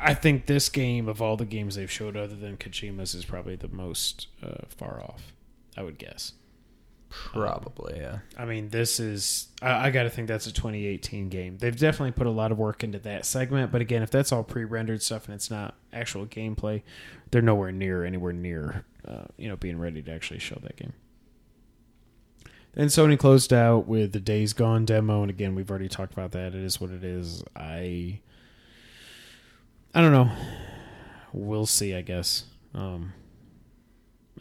I think this game, of all the games they've showed other than Kojima's, is probably the most uh, far off, I would guess. Probably, um, yeah. I mean, this is... I, I got to think that's a twenty eighteen game. They've definitely put a lot of work into that segment, but again, if that's all pre-rendered stuff and it's not actual gameplay, they're nowhere near, anywhere near, uh, you know, being ready to actually show that game. Then Sony closed out with the Days Gone demo, and again, we've already talked about that. It is what it is. I... I don't know. We'll see, I guess. Um...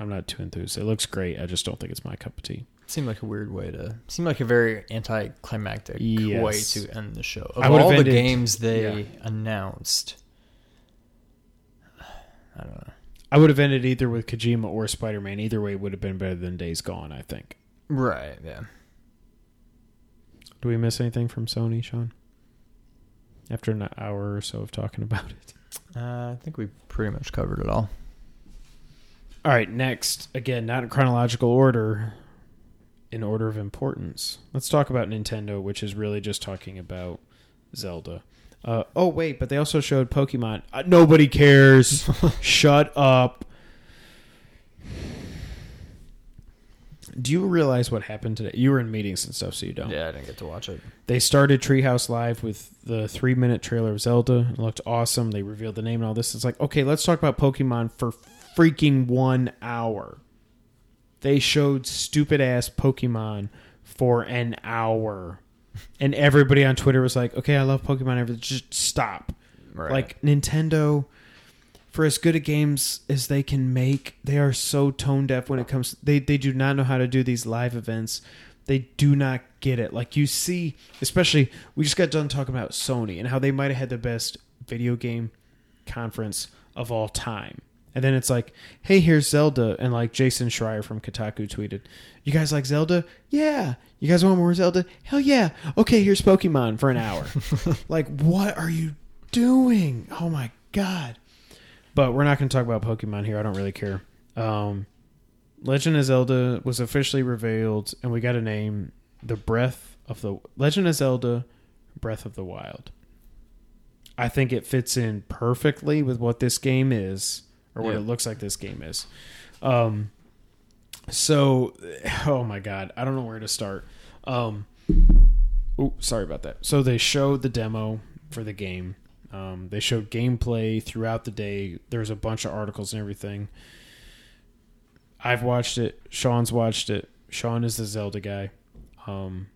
I'm not too enthused. It looks great. I just don't think it's my cup of tea. Seemed like a weird way to... Seemed like a very anticlimactic yes. way to end the show. Of I all ended, the games they yeah. announced... I don't know. I would have ended either with Kojima or Spider-Man. Either way would have been better than Days Gone, I think. Right, yeah. Do we miss anything from Sony, Sean? After an hour or so of talking about it. Uh, I think we pretty much covered it all. All right, next, again, not in chronological order, in order of importance. Let's talk about Nintendo, which is really just talking about Zelda. Uh, oh, wait, but they also showed Pokemon. Uh, nobody cares. Shut up. Do you realize what happened today? You were in meetings and stuff, so you don't. Yeah, I didn't get to watch it. They started Treehouse Live with the three-minute trailer of Zelda. It looked awesome. They revealed the name and all this. It's like, okay, let's talk about Pokemon for freaking one hour. They showed stupid ass Pokemon for an hour, and everybody on Twitter was like, okay, I love Pokemon, everything, just stop. Right. Like, Nintendo, for as good a games as they can make, they are so tone deaf when it comes to, they they do not know how to do these live events. They do not get it. Like, you see, especially, we just got done talking about Sony and how they might have had the best video game conference of all time. And then it's like, hey, here's Zelda. And like Jason Schreier from Kotaku tweeted, you guys like Zelda? Yeah. You guys want more Zelda? Hell yeah. Okay, here's Pokemon for an hour. Like, what are you doing? Oh my God. But we're not going to talk about Pokemon here. I don't really care. Um, Legend of Zelda was officially revealed, and we got a name, The Breath of the... Legend of Zelda, Breath of the Wild. I think it fits in perfectly with what this game is. Or what yeah. it looks like this game is. Um, so, oh my God, I don't know where to start. Um, oh, sorry about that. So they showed the demo for the game. Um, they showed gameplay throughout the day. There's a bunch of articles and everything. I've watched it. Sean's watched it. Sean is the Zelda guy. Um,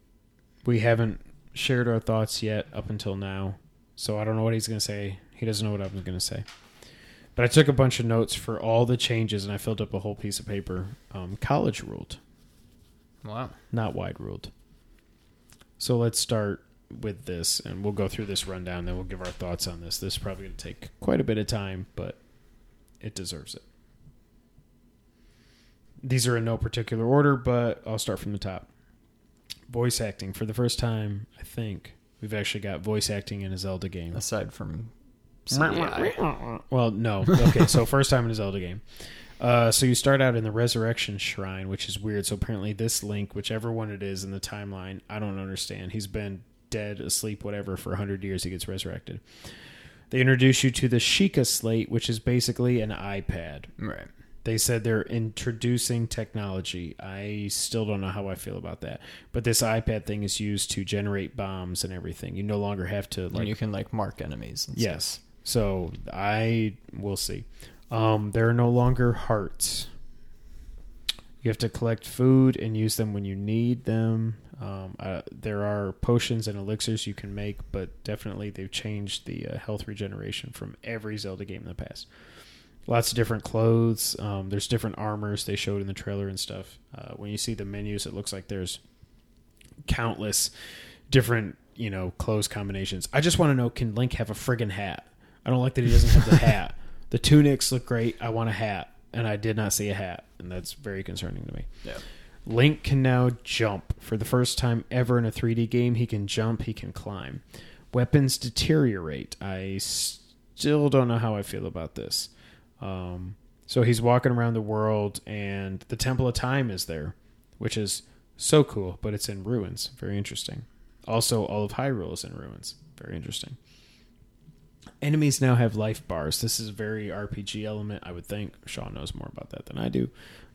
we haven't shared our thoughts yet up until now. So I don't know what he's going to say. He doesn't know what I'm going to say. But I took a bunch of notes for all the changes, and I filled up a whole piece of paper. Um, college ruled. Wow. Not wide ruled. So let's start with this, and we'll go through this rundown, then we'll give our thoughts on this. This is probably going to take quite a bit of time, but it deserves it. These are in no particular order, but I'll start from the top. Voice acting. For the first time, I think, we've actually got voice acting in a Zelda game. Aside from... C I. Well, no. Okay, so first time in a Zelda game. Uh, so you start out in the Resurrection Shrine, which is weird. So apparently this Link, whichever one it is in the timeline, I don't understand. He's been dead, asleep, whatever, for one hundred years. He gets resurrected. They introduce you to the Sheikah Slate, which is basically an iPad. Right. They said they're introducing technology. I still don't know how I feel about that. But this iPad thing is used to generate bombs and everything. You no longer have to... like, and you can like mark enemies and yes. stuff. So I will see. Um, there are no longer hearts. You have to collect food and use them when you need them. Um, uh, there are potions and elixirs you can make, but definitely they've changed the uh, health regeneration from every Zelda game in the past. Lots of different clothes. Um, there's different armors they showed in the trailer and stuff. Uh, when you see the menus, it looks like there's countless different, you know, clothes combinations. I just want to know, can Link have a friggin' hat? I don't like that he doesn't have the hat. The tunics look great. I want a hat. And I did not see a hat. And that's very concerning to me. Yeah. Link can now jump. For the first time ever in a three D game, he can jump. He can climb. Weapons deteriorate. I still don't know how I feel about this. Um, so he's walking around the world, and the Temple of Time is there, which is so cool, but it's in ruins. Very interesting. Also, all of Hyrule is in ruins. Very interesting. Enemies now have life bars. This is a very R P G element, I would think. Shawn knows more about that than I do.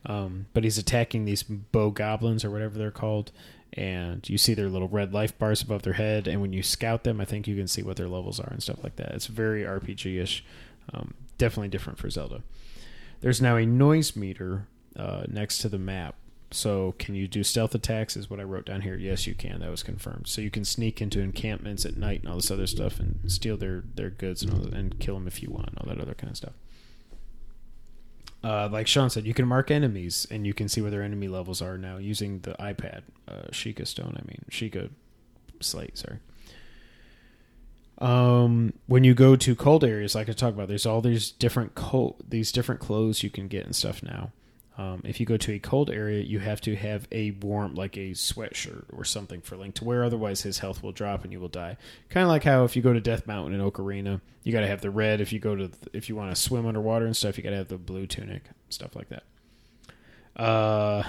Um, but he's attacking these bow goblins or whatever they're called, and you see their little red life bars above their head, and when you scout them, I think you can see what their levels are and stuff like that. It's very R P G-ish. Um, definitely different for Zelda. There's now a noise meter uh, next to the map. So can you do stealth attacks is what I wrote down here. Yes, you can. That was confirmed. So you can sneak into encampments at night and all this other stuff and steal their, their goods and all that, and kill them if you want, all that other kind of stuff. Uh, like Shawn said, you can mark enemies and you can see where their enemy levels are now using the iPad. Uh, Sheikah Stone, I mean. Sheikah Slate, sorry. Um, when you go to cold areas, like I talked about, there's all these different cold, these different clothes you can get and stuff now. Um, if you go to a cold area, you have to have a warm, like a sweatshirt or something for Link to wear. Otherwise, his health will drop and you will die. Kind of like how if you go to Death Mountain in Ocarina, you got to have the red. If you go to, the, if you want to swim underwater and stuff, you got to have the blue tunic, stuff like that. Uh,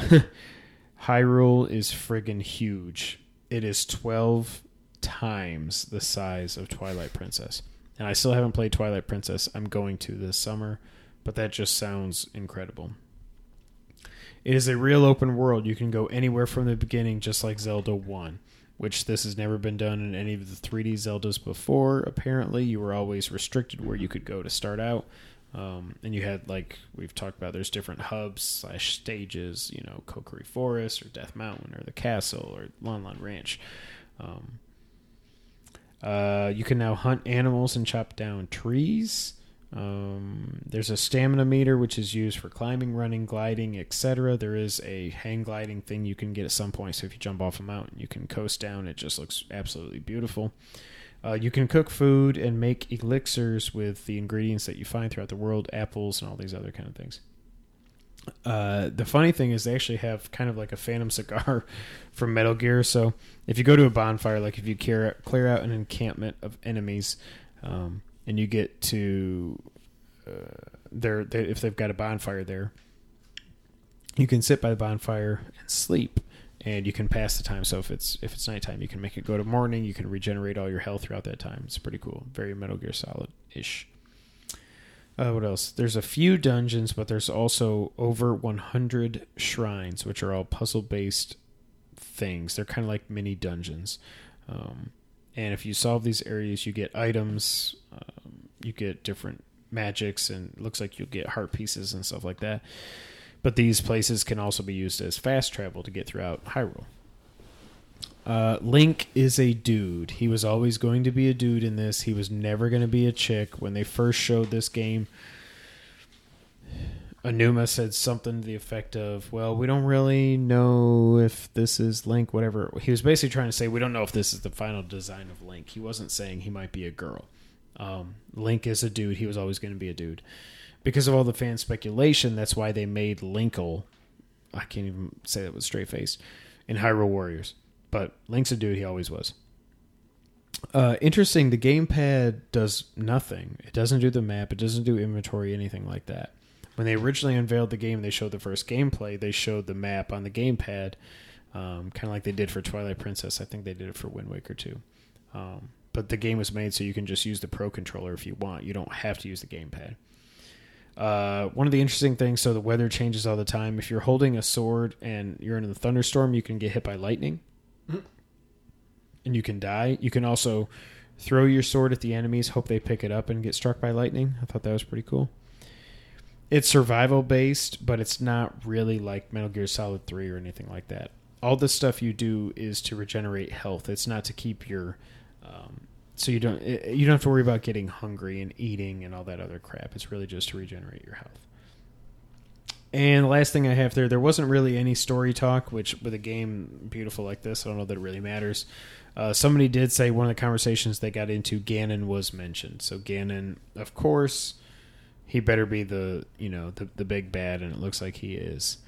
Hyrule is friggin' huge. It is twelve times the size of Twilight Princess. And I still haven't played Twilight Princess. I'm going to this summer, but that just sounds incredible. It is a real open world. You can go anywhere from the beginning, just like Zelda one, which this has never been done in any of the three D Zeldas before. Apparently, you were always restricted where you could go to start out. Um, and you had, like we've talked about, there's different hubs slash stages, you know, Kokiri Forest or Death Mountain or the Castle or Lon Lon Ranch. Um, uh, you can now hunt animals and chop down trees. Um, there's a stamina meter, which is used for climbing, running, gliding, et cetera. There is a hang gliding thing you can get at some point. So if you jump off a mountain, you can coast down. It just looks absolutely beautiful. Uh, you can cook food and make elixirs with the ingredients that you find throughout the world, apples and all these other kind of things. Uh, the funny thing is they actually have kind of like a phantom cigar from Metal Gear. So if you go to a bonfire, like if you clear out an encampment of enemies, um, and you get to uh, their, they, if they've got a bonfire there, you can sit by the bonfire and sleep, and you can pass the time. So if it's if it's nighttime, you can make it go to morning. You can regenerate all your health throughout that time. It's pretty cool. Very Metal Gear Solid-ish. Uh, what else? There's a few dungeons, but there's also over one hundred shrines, which are all puzzle-based things. They're kind of like mini dungeons. Um, and if you solve these areas, you get items. Um, you get different magics, and it looks like you'll get heart pieces and stuff like that. But these places can also be used as fast travel to get throughout Hyrule. Uh, Link is a dude. He was always going to be a dude in this. He was never going to be a chick. When they first showed this game, Aonuma said something to the effect of, well, we don't really know if this is Link, whatever. He was basically trying to say, we don't know if this is the final design of Link. He wasn't saying he might be a girl. Um, Link is a dude. He was always going to be a dude. Because of all the fan speculation, that's why they made Linkle. I can't even say that with straight face. In Hyrule Warriors. But Link's a dude. He always was. Uh, interesting. The gamepad does nothing. It doesn't do the map. It doesn't do inventory, anything like that. When they originally unveiled the game, they showed the first gameplay. They showed the map on the gamepad, um, kind of like they did for Twilight Princess. I think they did it for Wind Waker too. Um, but the game was made so you can just use the Pro Controller if you want. You don't have to use the gamepad. Uh, one of the interesting things, so the weather changes all the time. If you're holding a sword and you're in a thunderstorm, you can get hit by lightning. And you can die. You can also throw your sword at the enemies, hope they pick it up and get struck by lightning. I thought that was pretty cool. It's survival-based, but it's not really like Metal Gear Solid three or anything like that. All the stuff you do is to regenerate health. It's not to keep your... Um, so you don't you don't have to worry about getting hungry and eating and all that other crap. It's really just to regenerate your health. And the last thing I have there, there wasn't really any story talk, which with a game beautiful like this, I don't know that it really matters. Uh, somebody did say one of the conversations they got into, Ganon was mentioned. So Ganon, of course... He better be the, you know, the, the big bad, and it looks like he is.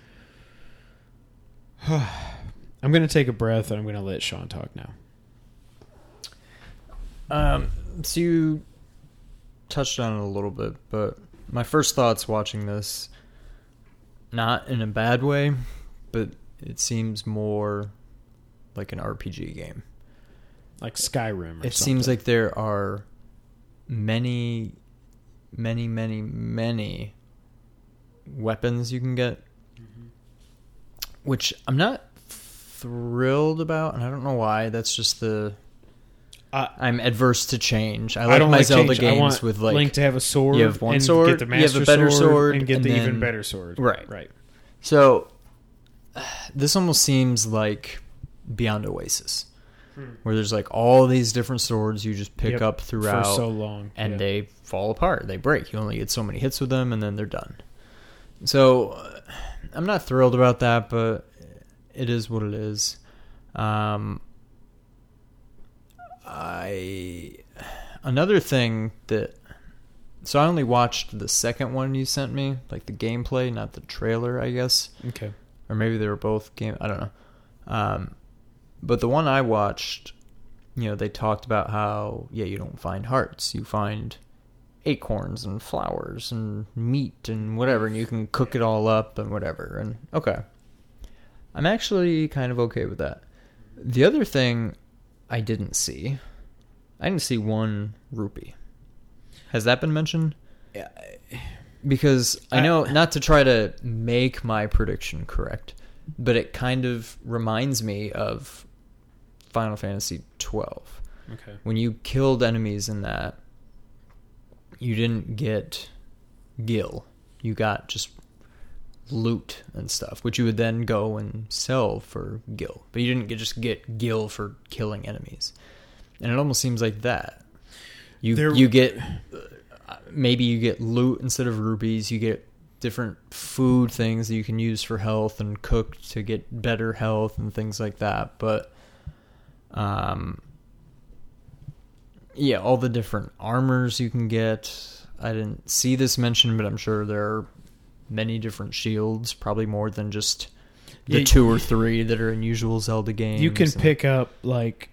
I'm going to take a breath, and I'm going to let Shawn talk now. Um, so you touched on it a little bit, but my first thoughts watching this, not in a bad way, but it seems more like an R P G game. Like Skyrim or something. It seems like there are many, many, many, many weapons you can get, mm-hmm. which I'm not thrilled about, and I don't know why. That's just the... Uh, I'm adverse to change. I like I don't my like Zelda change. games I want with like Link to have a sword. You have one and sword. Get the master you have a better sword, sword and get and the then, even better sword. Right, right. So uh, this almost seems like Beyond Oasis, hmm. where there's like all these different swords you just pick yep. up throughout for so long, and yeah. they fall apart. They break. You only get so many hits with them, and then they're done. So uh, I'm not thrilled about that, but it is what it is. Um. I another thing that so I only watched the second one you sent me, like the gameplay, not the trailer, I guess. Okay. Or maybe they were both game. I don't know. Um, but the one I watched, you know, they talked about how yeah, you don't find hearts, you find acorns and flowers and meat and whatever, and you can cook it all up and whatever. And okay, I'm actually kind of okay with that. The other thing. I didn't see. I didn't see one rupee. Has that been mentioned? Yeah. Because I know I, not to try to make my prediction correct, but it kind of reminds me of Final Fantasy twelve. Okay. When you killed enemies in that, you didn't get gil. You got just loot and stuff, which you would then go and sell for gil, but you didn't get, just get gil for killing enemies. And it almost seems like that you there, you get uh, maybe you get loot instead of rupees, you get different food things that you can use for health and cook to get better health and things like that, but um yeah, all the different armors you can get. I didn't see this mentioned, but I'm sure there are many different shields, probably more than just the yeah, two or three that are in usual Zelda games. You can pick up, like,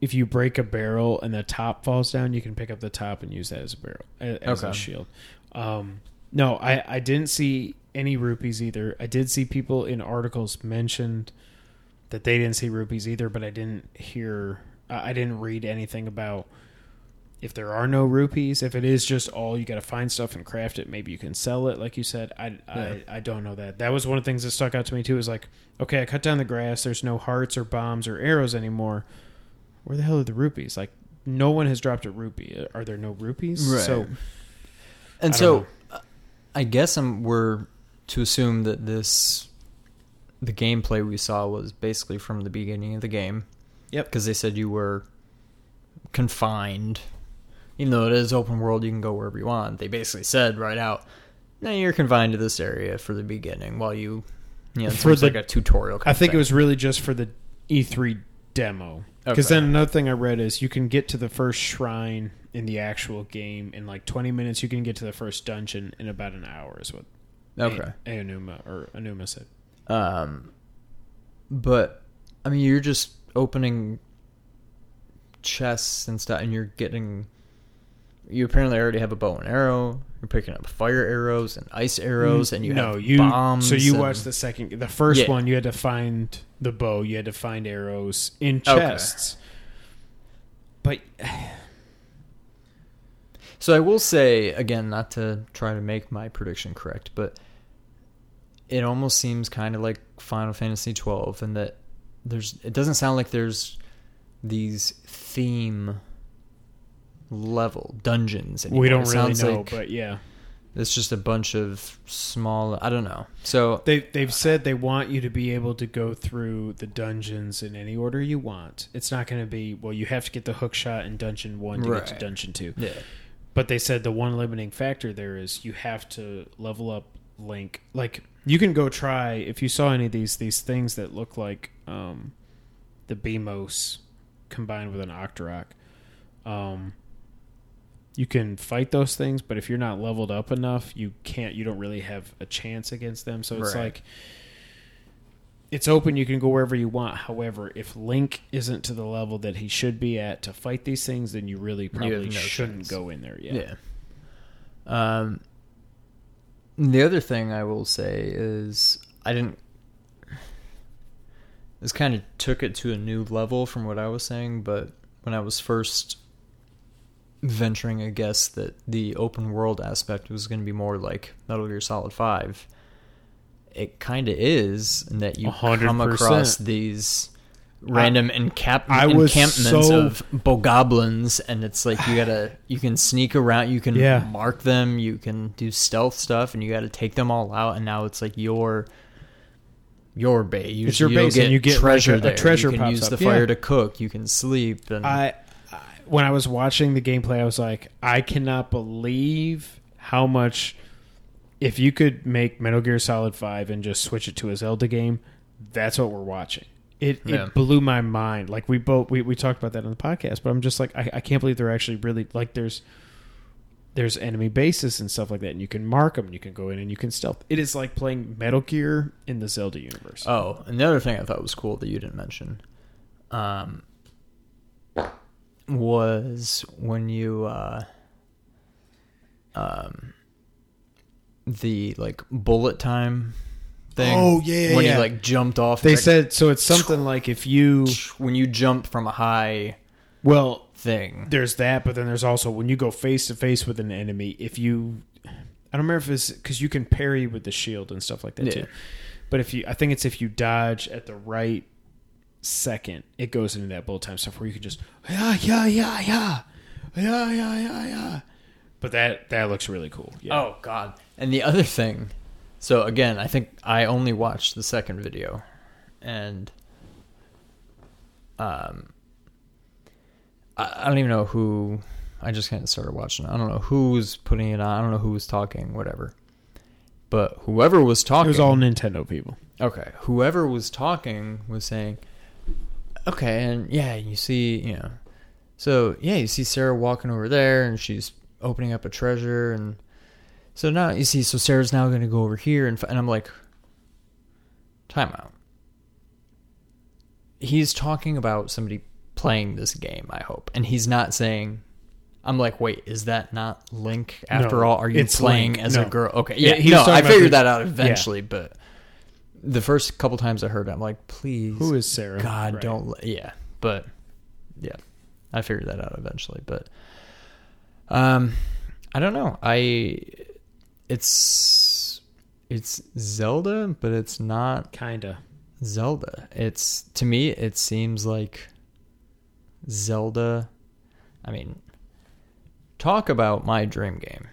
if you break a barrel and the top falls down, you can pick up the top and use that as a barrel, as okay. a shield. Um, no, I, I didn't see any rupees either. I did see people in articles mentioned that they didn't see rupees either, but I didn't hear, I didn't read anything about if there are no rupees, if it is just all, you got to find stuff and craft it, maybe you can sell it, like you said. I, yeah. I I don't know that. That was one of the things that stuck out to me, too, is like, okay, I cut down the grass, there's no hearts or bombs or arrows anymore. Where the hell are the rupees? Like, no one has dropped a rupee. Are there no rupees? Right. So, and I so, know. I guess I'm, we're to assume that this, the gameplay we saw was basically from the beginning of the game. Yep. Because they said you were confined. Even though it is open world, you can go wherever you want. They basically said right out, now you're confined to this area for the beginning while you, you know, it's like a tutorial kind of thing. I think it was really just for the E three demo. Because okay. then another thing I read is you can get to the first shrine in the actual game in like twenty minutes. You can get to the first dungeon in about an hour is what okay. A- Aonuma or Aonuma said. Um, but, I mean, you're just opening chests and stuff and you're getting... You apparently already have a bow and arrow. You're picking up fire arrows and ice arrows, and you no, have you, bombs. So you and, watched the second, the first yeah. one. You had to find the bow. You had to find arrows in chests. Okay. But so I will say again, not to try to make my prediction correct, but it almost seems kind of like Final Fantasy twelve, in that there's. It doesn't sound like there's these theme. Level dungeons anymore. We don't really know, like, but yeah, it's just a bunch of small. I don't know. So they they've said they want you to be able to go through the dungeons in any order you want. It's not going to be well. You have to get the hook shot in dungeon one to right. get to dungeon two. Yeah. But they said the one limiting factor there is you have to level up Link. Like you can go try if you saw any of these these things that look like um, the Beamos combined with an Octorok. Um. You can fight those things, but if you're not leveled up enough, you can't. You don't really have a chance against them. So it's right. like it's open. You can go wherever you want. However, if Link isn't to the level that he should be at to fight these things, then you really probably you no shouldn't chance. go in there yet. Yeah. Um. The other thing I will say is I didn't. This kind of took it to a new level from what I was saying, but when I was first. venturing a guess that the open world aspect was going to be more like Metal Gear Solid five. It kind of is, in that you one hundred percent come across these random I, encap- I encampments so... of bogoblins, and it's like you gotta you can sneak around, you can yeah. mark them, you can do stealth stuff, and you gotta take them all out. And now it's like your your bay. You, it's your base, get and you get treasure like a, there. A treasure you can pops use up. the fire yeah. to cook. You can sleep. And I, I when I was watching the gameplay, I was like, I cannot believe how much. If you could make Metal Gear Solid five and just switch it to a Zelda game, that's what we're watching. It yeah. it blew my mind. Like we both we, we talked about that on the podcast, but I'm just like I, I can't believe they're actually really like there's there's enemy bases and stuff like that, and you can mark them, and you can go in and you can stealth. It is like playing Metal Gear in the Zelda universe. Oh, and the other thing I thought was cool that you didn't mention, um, was when you uh, um. the like bullet time thing. Oh yeah, when yeah. you like jumped off. They like, said so. It's something like if you when you jump from a high well thing. There's that, but then there's also when you go face to face with an enemy. If you, I don't remember if it's because you can parry with the shield and stuff like that yeah. too. But if you, I think it's if you dodge at the right second, it goes into that bullet time stuff where you can just yeah yeah yeah yeah yeah yeah yeah yeah. But that, that looks really cool. Yeah. Oh, God. And the other thing... So, again, I think I only watched the second video. And... um, I, I don't even know who... I just kind of started watching it. I don't know who was putting it on. I don't know who was talking, whatever. But whoever was talking... It was all Nintendo people. Okay. Whoever was talking was saying... Okay, and yeah, you see... you know, so, yeah, you see Sarah walking over there, and she's... opening up a treasure, and so now you see so Sarah's now going to go over here and, and I'm like, time out. He's talking about somebody playing this game, I hope, and he's not saying, I'm like, wait, is that not Link after no, all are you playing Link. as no. a girl? Okay, yeah, yeah no I figured that out eventually, yeah. but the first couple times I heard it, I'm like, please, who is Sarah? God, right. don't let, yeah but yeah I figured that out eventually, but Um, I don't know. I, it's, it's Zelda, but it's not kinda Zelda. It's, to me, it seems like Zelda. I mean, talk about my dream game.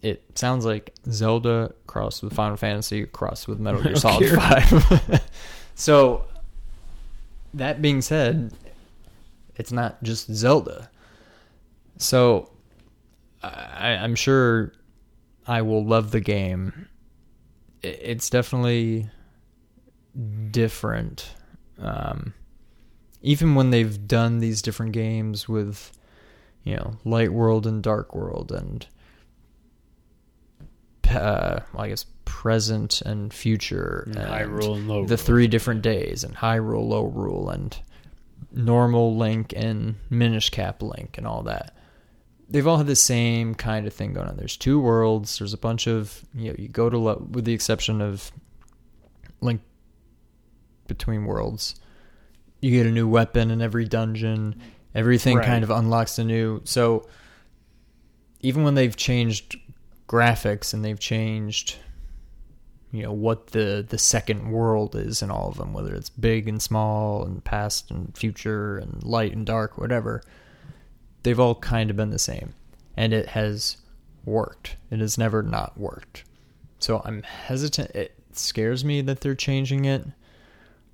It sounds like Zelda crossed with Final Fantasy crossed with Metal Gear Solid five. So that being said, it's not just Zelda. So, I, I'm sure I will love the game. It's definitely different. Um, even when they've done these different games with, you know, Light World and Dark World, and uh, well, I guess present and future, and Hyrule and Low Rule, the three different days, and Hyrule, Low Rule, and normal Link and Minish Cap Link, and all that. They've all had the same kind of thing going on. There's two worlds. There's a bunch of, you know, you go to, lo- with the exception of Link Between Worlds, you get a new weapon in every dungeon. Everything right. kind of unlocks a new. So even when they've changed graphics and they've changed, you know, what the, the second world is in all of them, whether it's big and small and past and future and light and dark, whatever, they've all kind of been the same, and it has worked. It has never not worked. So I'm hesitant. It scares me that they're changing it.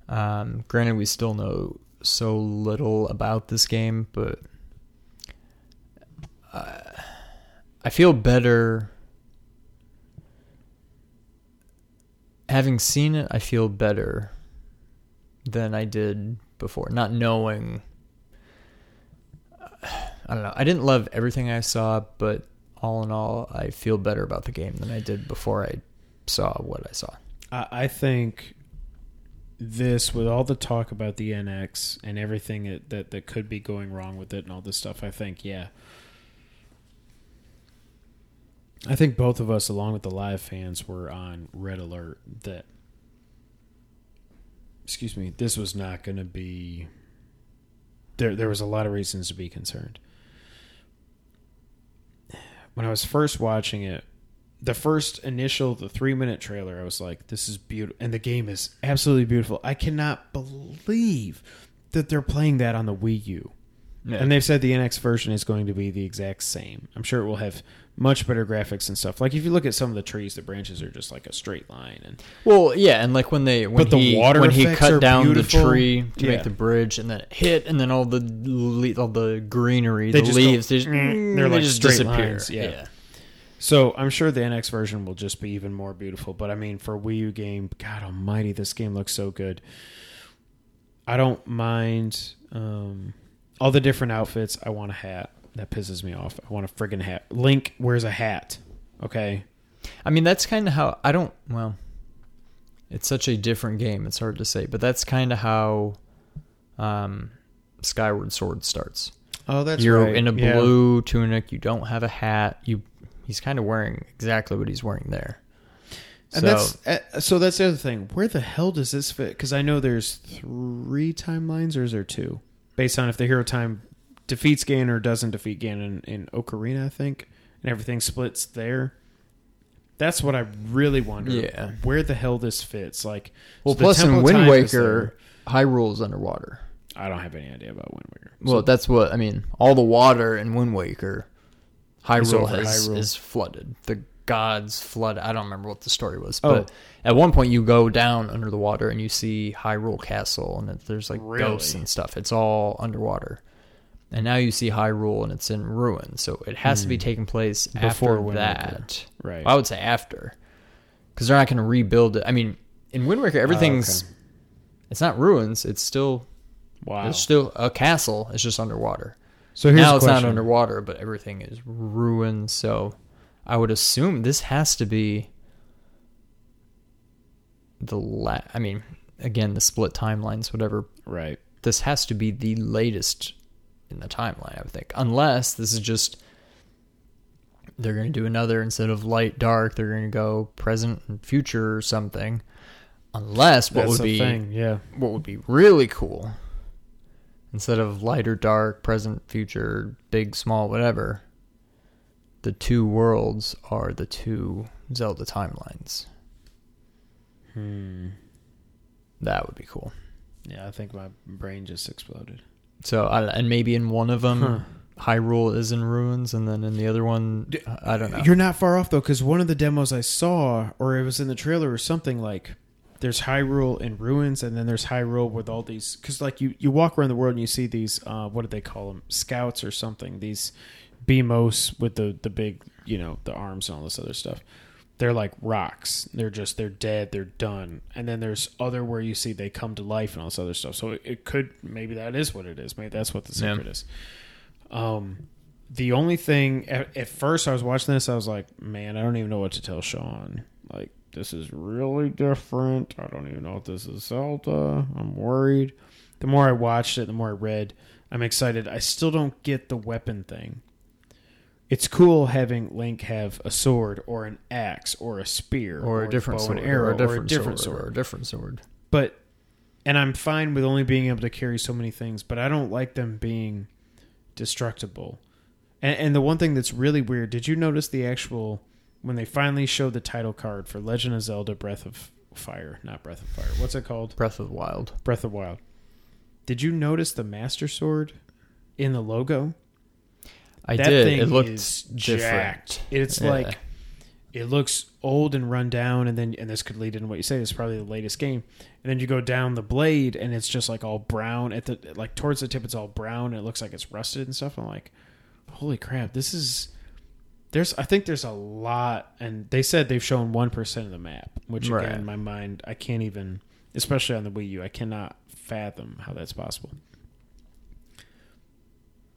Um, granted, we still know so little about this game, but uh, I feel better having seen it. I feel better than I did before, not knowing. I don't know. I didn't love everything I saw, but all in all, I feel better about the game than I did before I saw what I saw. I think this, with all the talk about the N X and everything that, that, that could be going wrong with it and all this stuff, I think, yeah. I think both of us, along with the live fans, were on red alert that, excuse me, this was not going to be... There there was a lot of reasons to be concerned. when I was first watching it, the first initial, the three-minute trailer, I was like, this is beautiful. And the game is absolutely beautiful. I cannot believe that they're playing that on the Wii U. Yeah. And they've said the N X version is going to be the exact same. I'm sure it will have much better graphics and stuff. Like, if you look at some of the trees, the branches are just like a straight line. And well, yeah, and like when they when he the water when he cut down beautiful. the tree to yeah. make the bridge, and then it hit, and then all the le- all the greenery, they the leaves, go, they just, they're like they just straight disappear. Lines. Yeah. yeah. So I'm sure the N X version will just be even more beautiful. But I mean, for a Wii U game, God Almighty, this game looks so good. I don't mind. Um, All the different outfits. I want a hat. That pisses me off. I want a friggin' hat. Link wears a hat. Okay. I mean, that's kind of how I don't. Well, it's such a different game. It's hard to say, but that's kind of how um, Skyward Sword starts. Oh, that's You're right. You're in a blue yeah. tunic. You don't have a hat. You. He's kind of wearing exactly what he's wearing there. And so, that's so. That's the other thing. Where the hell does this fit? Because I know there's three timelines, or is there two? Based on if the hero time defeats Ganon or doesn't defeat Ganon in, in Ocarina, I think, and everything splits there. That's what I really wonder. Yeah. Where the hell this fits. Like, well, so plus in Wind Waker, Hyrule's underwater. I don't have any idea about Wind Waker. So. Well, that's what, I mean, all the water in Wind Waker, Hyrule, has, Hyrule. is flooded. The gods flood. I don't remember what the story was, but oh. at one point you go down under the water and you see Hyrule Castle, and there's like really? ghosts and stuff. It's all underwater, and now you see Hyrule and it's in ruin. So it has mm. to be taking place before after that, right? Well, I would say after, because they're not going to rebuild it. I mean, in Wind Waker, everything's oh, okay. it's not ruins. It's still wow. It's still a castle. It's just underwater. So here's now it's question. not underwater, but everything is ruined. So. I would assume this has to be the la- I mean, again, the split timelines, whatever. Right. This has to be the latest in the timeline, I would think. Unless this is just they're going to do another instead of light, dark, they're going to go present and future or something. Unless what That's would be thing, yeah. what would be really cool, instead of light or dark, present, future, big, small, whatever. The two worlds are the two Zelda timelines. Hmm. That would be cool. Yeah, I think my brain just exploded. So, I, and maybe in one of them, huh. Hyrule is in ruins, and then in the other one, I don't know. You're not far off, though, because one of the demos I saw, or it was in the trailer or something, like, there's Hyrule in ruins, and then there's Hyrule with all these... Because, like, you, you walk around the world and you see these, uh, what do they call them? Scouts or something, these... Beamos with the, the big, you know, the arms and all this other stuff. They're like rocks. They're just, they're dead. They're done. And then there's other where you see they come to life and all this other stuff. So it, it could, maybe that is what it is. Maybe that's what the secret yeah. is. Um, the only thing, at, at first I was watching this, I was like, man, I don't even know what to tell Sean. Like, this is really different. I don't even know if this is Zelda. I'm worried. The more I watched it, the more I read, I'm excited. I still don't get the weapon thing. It's cool having Link have a sword or an axe or a spear or, or a different sword, arrow, or a different, or a different sword, sword or a different sword. But and I'm fine with only being able to carry so many things, but I don't like them being destructible. And, and the one thing that's really weird, did you notice the actual when they finally showed the title card for Legend of Zelda Breath of Fire, not Breath of Fire. What's it called? Breath of the Wild. Breath of the Wild. Did you notice the Master Sword in the logo? I that did. Thing it looked is jacked. It's yeah. like it looks old and run down, and then and this could lead into what you say. It's probably the latest game, and then you go down the blade, and it's just like all brown at the like towards the tip. It's all brown, and it looks like it's rusted and stuff. I'm like, holy crap! This is there's. I think there's a lot, and they said they've shown one percent of the map, which right. again, in my mind, I can't even, especially on the Wii U, I cannot fathom how that's possible.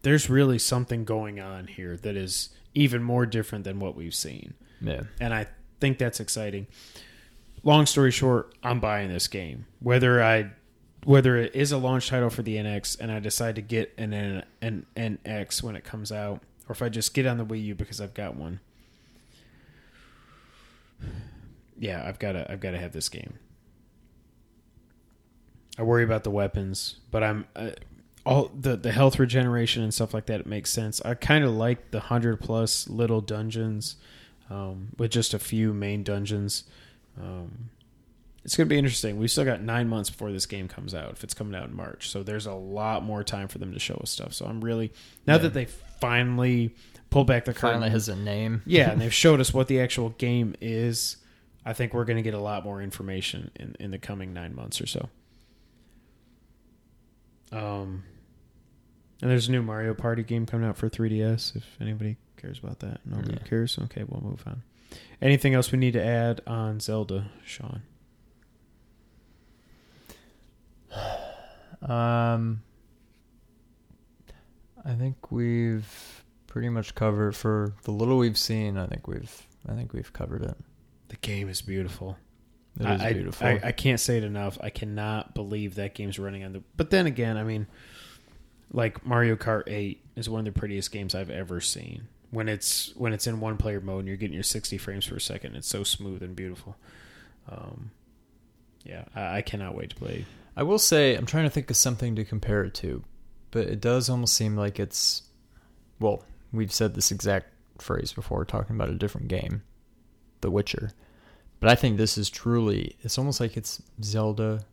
There's really something going on here that is even more different than what we've seen. Yeah. And I think that's exciting. Long story short, I'm buying this game. Whether I whether it is a launch title for the N X and I decide to get an an, an N X when it comes out, or if I just get on the Wii U because I've got one. Yeah, I've got to I've got to have this game. I worry about the weapons, but I'm uh, all the, the health regeneration and stuff like that, it makes sense. I kind of like the hundred plus little dungeons, um, with just a few main dungeons. Um, it's going to be interesting. We've still got nine months before this game comes out, if it's coming out in March. So there's a lot more time for them to show us stuff. So I'm really, now yeah. that they finally pulled back the curtain. Finally has a name. Yeah, and they've showed us what the actual game is. I think we're going to get a lot more information in, in the coming nine months or so. Um, and there's a new Mario Party game coming out for three D S, if anybody cares about that. Nobody yeah. cares? Okay, we'll move on. Anything else we need to add on Zelda, Sean? Um, I think we've pretty much covered for the little we've seen. I think we've, I think we've covered it. The game is beautiful. It is I, beautiful. I, I can't say it enough. I cannot believe that game's running on the. But then again, I mean, like Mario Kart eight is one of the prettiest games I've ever seen. When it's when it's in one player mode and you're getting your sixty frames per second, it's so smooth and beautiful. Um, yeah, I, I cannot wait to play. I will say, I'm trying to think of something to compare it to, but it does almost seem like it's, well, we've said this exact phrase before talking about a different game, The Witcher, but I think this is truly, it's almost like it's Zelda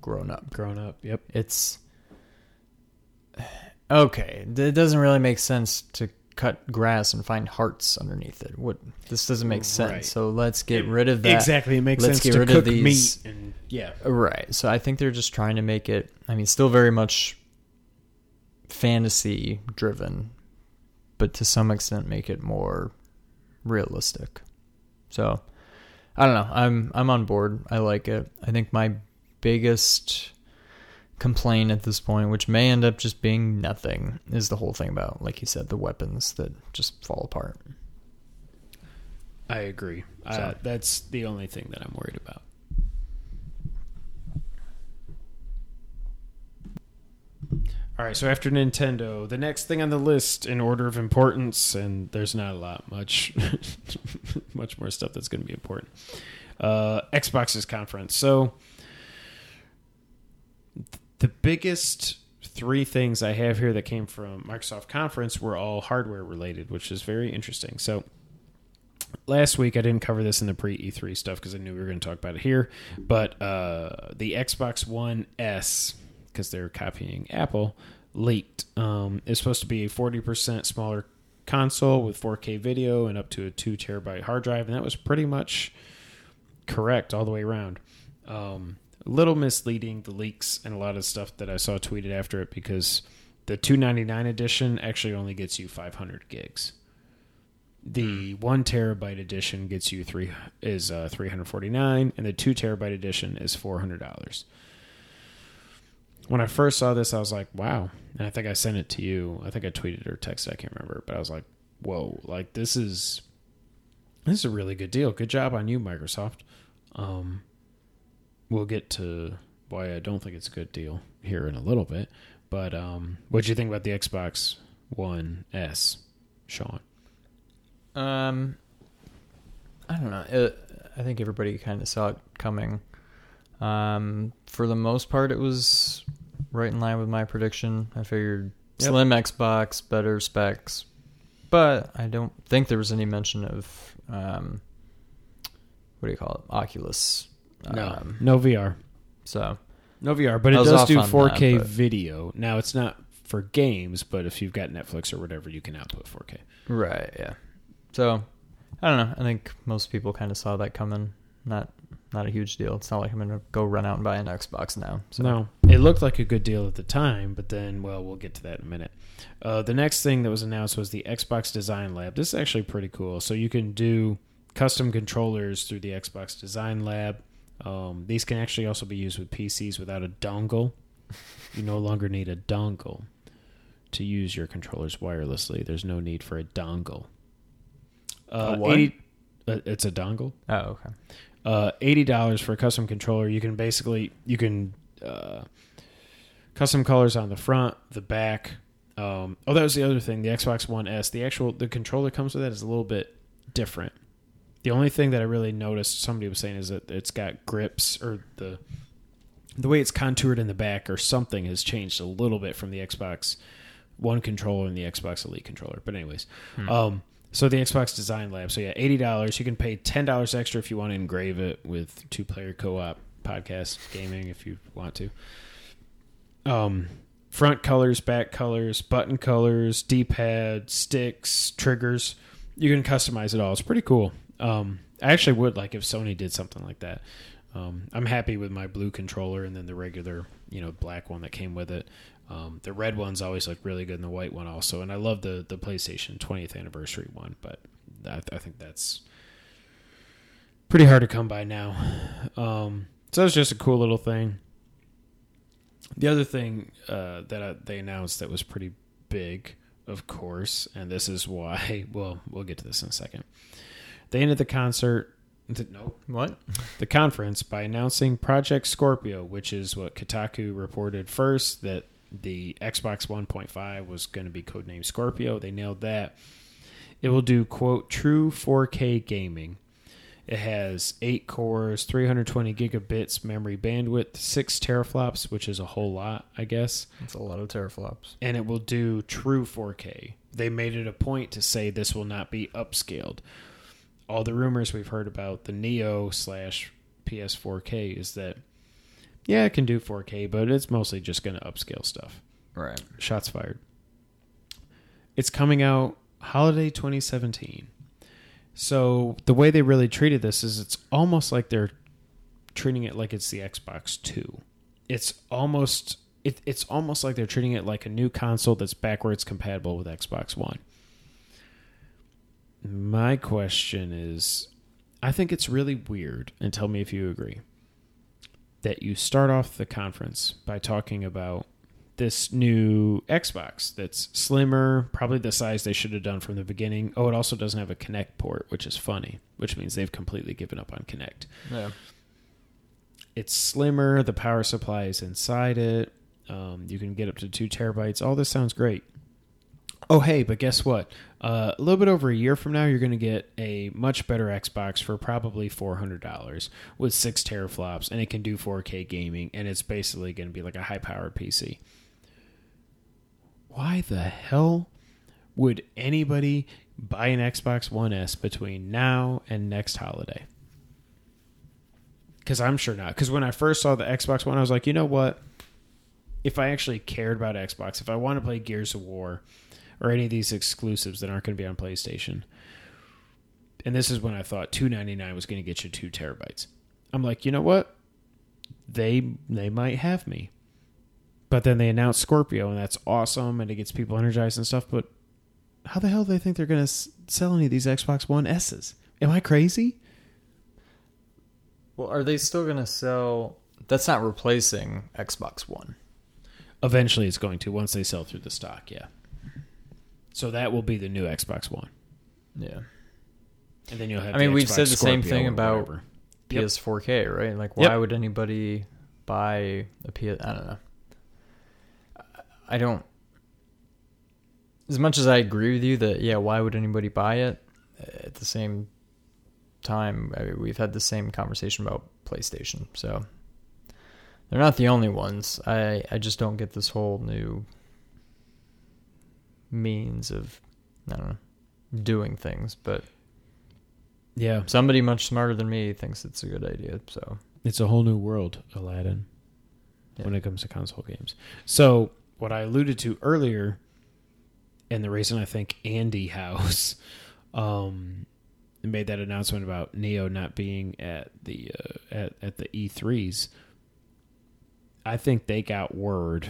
grown up. Grown up, yep. It's, okay, it doesn't really make sense to cut grass and find hearts underneath it. What, this doesn't make sense. Right. So let's get it, rid of that. Exactly, it makes let's sense get to rid cook of these. Meat and yeah, right. So I think they're just trying to make it. I mean, still very much fantasy driven, but to some extent, make it more realistic. So I don't know. I'm I'm on board. I like it. I think my biggest complain at this point, which may end up just being nothing, is the whole thing about, like you said, the weapons that just fall apart. I agree. So. Uh, that's the only thing that I'm worried about. All right, so after Nintendo, the next thing on the list in order of importance, and there's not a lot, much much more stuff that's going to be important, uh, Xbox's conference. So th- the biggest three things I have here that came from Microsoft Conference were all hardware related, which is very interesting. So last week, I didn't cover this in the pre-E three stuff because I knew we were going to talk about it here, but uh, the Xbox One S, because they're copying Apple, leaked. Um, it's supposed to be a forty percent smaller console with four K video and up to a two terabyte hard drive, and that was pretty much correct all the way around. Um, a little misleading, the leaks and a lot of stuff that I saw tweeted after it, because the two ninety-nine edition actually only gets you five hundred gigs. The one terabyte edition gets you three is uh, three forty-nine, and the two terabyte edition is four hundred dollars. When I first saw this, I was like, wow. And I think I sent it to you. I think I tweeted or texted. I can't remember. But I was like, whoa, like this is this is a really good deal. Good job on you, Microsoft. Um, we'll get to why I don't think it's a good deal here in a little bit. But um, what do you think about the Xbox One S, Sean? Um, I don't know. It, I think everybody kind of saw it coming. Um, for the most part, it was right in line with my prediction. I figured yep. Slim Xbox, better specs, but I don't think there was any mention of, um, what do you call it? Oculus. No, um, no V R. So no V R, but it does do four K that, video. Now it's not for games, but if you've got Netflix or whatever, you can output four K. Right. Yeah. So I don't know. I think most people kind of saw that coming. Not, Not a huge deal. It's not like I'm going to go run out and buy an Xbox now. So. No. It looked like a good deal at the time, but then, well, we'll get to that in a minute. Uh, the next thing that was announced was the Xbox Design Lab. This is actually pretty cool. So you can do custom controllers through the Xbox Design Lab. Um, these can actually also be used with P Cs without a dongle. You no longer need a dongle to use your controllers wirelessly. There's no need for a dongle. Uh, a what? eighty uh, it's a dongle. Oh, okay. Uh, eighty dollars for a custom controller. You can basically, you can uh, custom colors on the front, the back. Um, oh, that was the other thing. The Xbox One S, the actual, the controller comes with that is a little bit different. The only thing that I really noticed somebody was saying is that it's got grips or the the way it's contoured in the back or something has changed a little bit from the Xbox One controller and the Xbox Elite controller. But anyways, hmm. um, so the Xbox Design Lab. So yeah, eighty dollars. You can pay ten dollars extra if you want to engrave it with two-player co-op podcast gaming if you want to. Um, front colors, back colors, button colors, D-pad, sticks, triggers. You can customize it all. It's pretty cool. Um, I actually would like if Sony did something like that. Um, I'm happy with my blue controller and then the regular, you know, black one that came with it. Um, the red ones always look really good and the white one also. And I love the, the PlayStation twentieth anniversary one, but I, th- I think that's pretty hard to come by now. Um, so it's just a cool little thing. The other thing uh, that I, they announced that was pretty big, of course, and this is why, well, we'll get to this in a second. They ended the concert. No, what? The conference by announcing Project Scorpio, which is what Kotaku reported first, that the Xbox one point five was going to be codenamed Scorpio. They nailed that. It will do, quote, true four K gaming. It has eight cores, three hundred twenty gigabits memory bandwidth, six teraflops, which is a whole lot, I guess. That's a lot of teraflops. And it will do true four K. They made it a point to say this will not be upscaled. All the rumors we've heard about the Neo slash P S four K is that, yeah, it can do four K, but it's mostly just going to upscale stuff. Right. Shots fired. It's coming out holiday twenty seventeen. So the way they really treated this is it's almost like they're treating it like it's the Xbox two. It's almost it, it's almost like they're treating it like a new console that's backwards compatible with Xbox One. My question is, I think it's really weird, and tell me if you agree, that you start off the conference by talking about this new Xbox that's slimmer, probably the size they should have done from the beginning. Oh, it also doesn't have a Kinect port, which is funny, which means they've completely given up on Kinect. Yeah. It's slimmer. The power supply is inside it. Um, you can get up to two terabytes. All this sounds great. Oh, hey, but guess what? Uh, a little bit over a year from now, you're going to get a much better Xbox for probably four hundred dollars with six teraflops, and it can do four K gaming, and it's basically going to be like a high-powered P C. Why the hell would anybody buy an Xbox One S between now and next holiday? Because I'm sure not. Because when I first saw the Xbox One, I was like, you know what? If I actually cared about Xbox, if I want to play Gears of War or any of these exclusives that aren't going to be on PlayStation. And this is when I thought two ninety-nine was going to get you two terabytes. I'm like, you know what? They they might have me. But then they announced Scorpio, and that's awesome, and it gets people energized and stuff. But how the hell do they think they're going to s- sell any of these Xbox One S's? Am I crazy? Well, are they still going to sell... That's not replacing Xbox One. Eventually it's going to, once they sell through the stock, yeah. So that will be the new Xbox One. Yeah. And then you'll have I mean, we've said the same thing about P S four K, right? Like, why would anybody buy a P S... I don't know. I don't... As much as I agree with you that, yeah, why would anybody buy it? At the same time, I mean, we've had the same conversation about PlayStation. So they're not the only ones. I, I just don't get this whole new... means of, I don't know, doing things, but yeah, somebody much smarter than me thinks it's a good idea. So it's a whole new world, Aladdin, yeah. When it comes to console games. So what I alluded to earlier, and the reason I think Andy House um, made that announcement about Neo not being at the uh, at at the E threes, I think they got word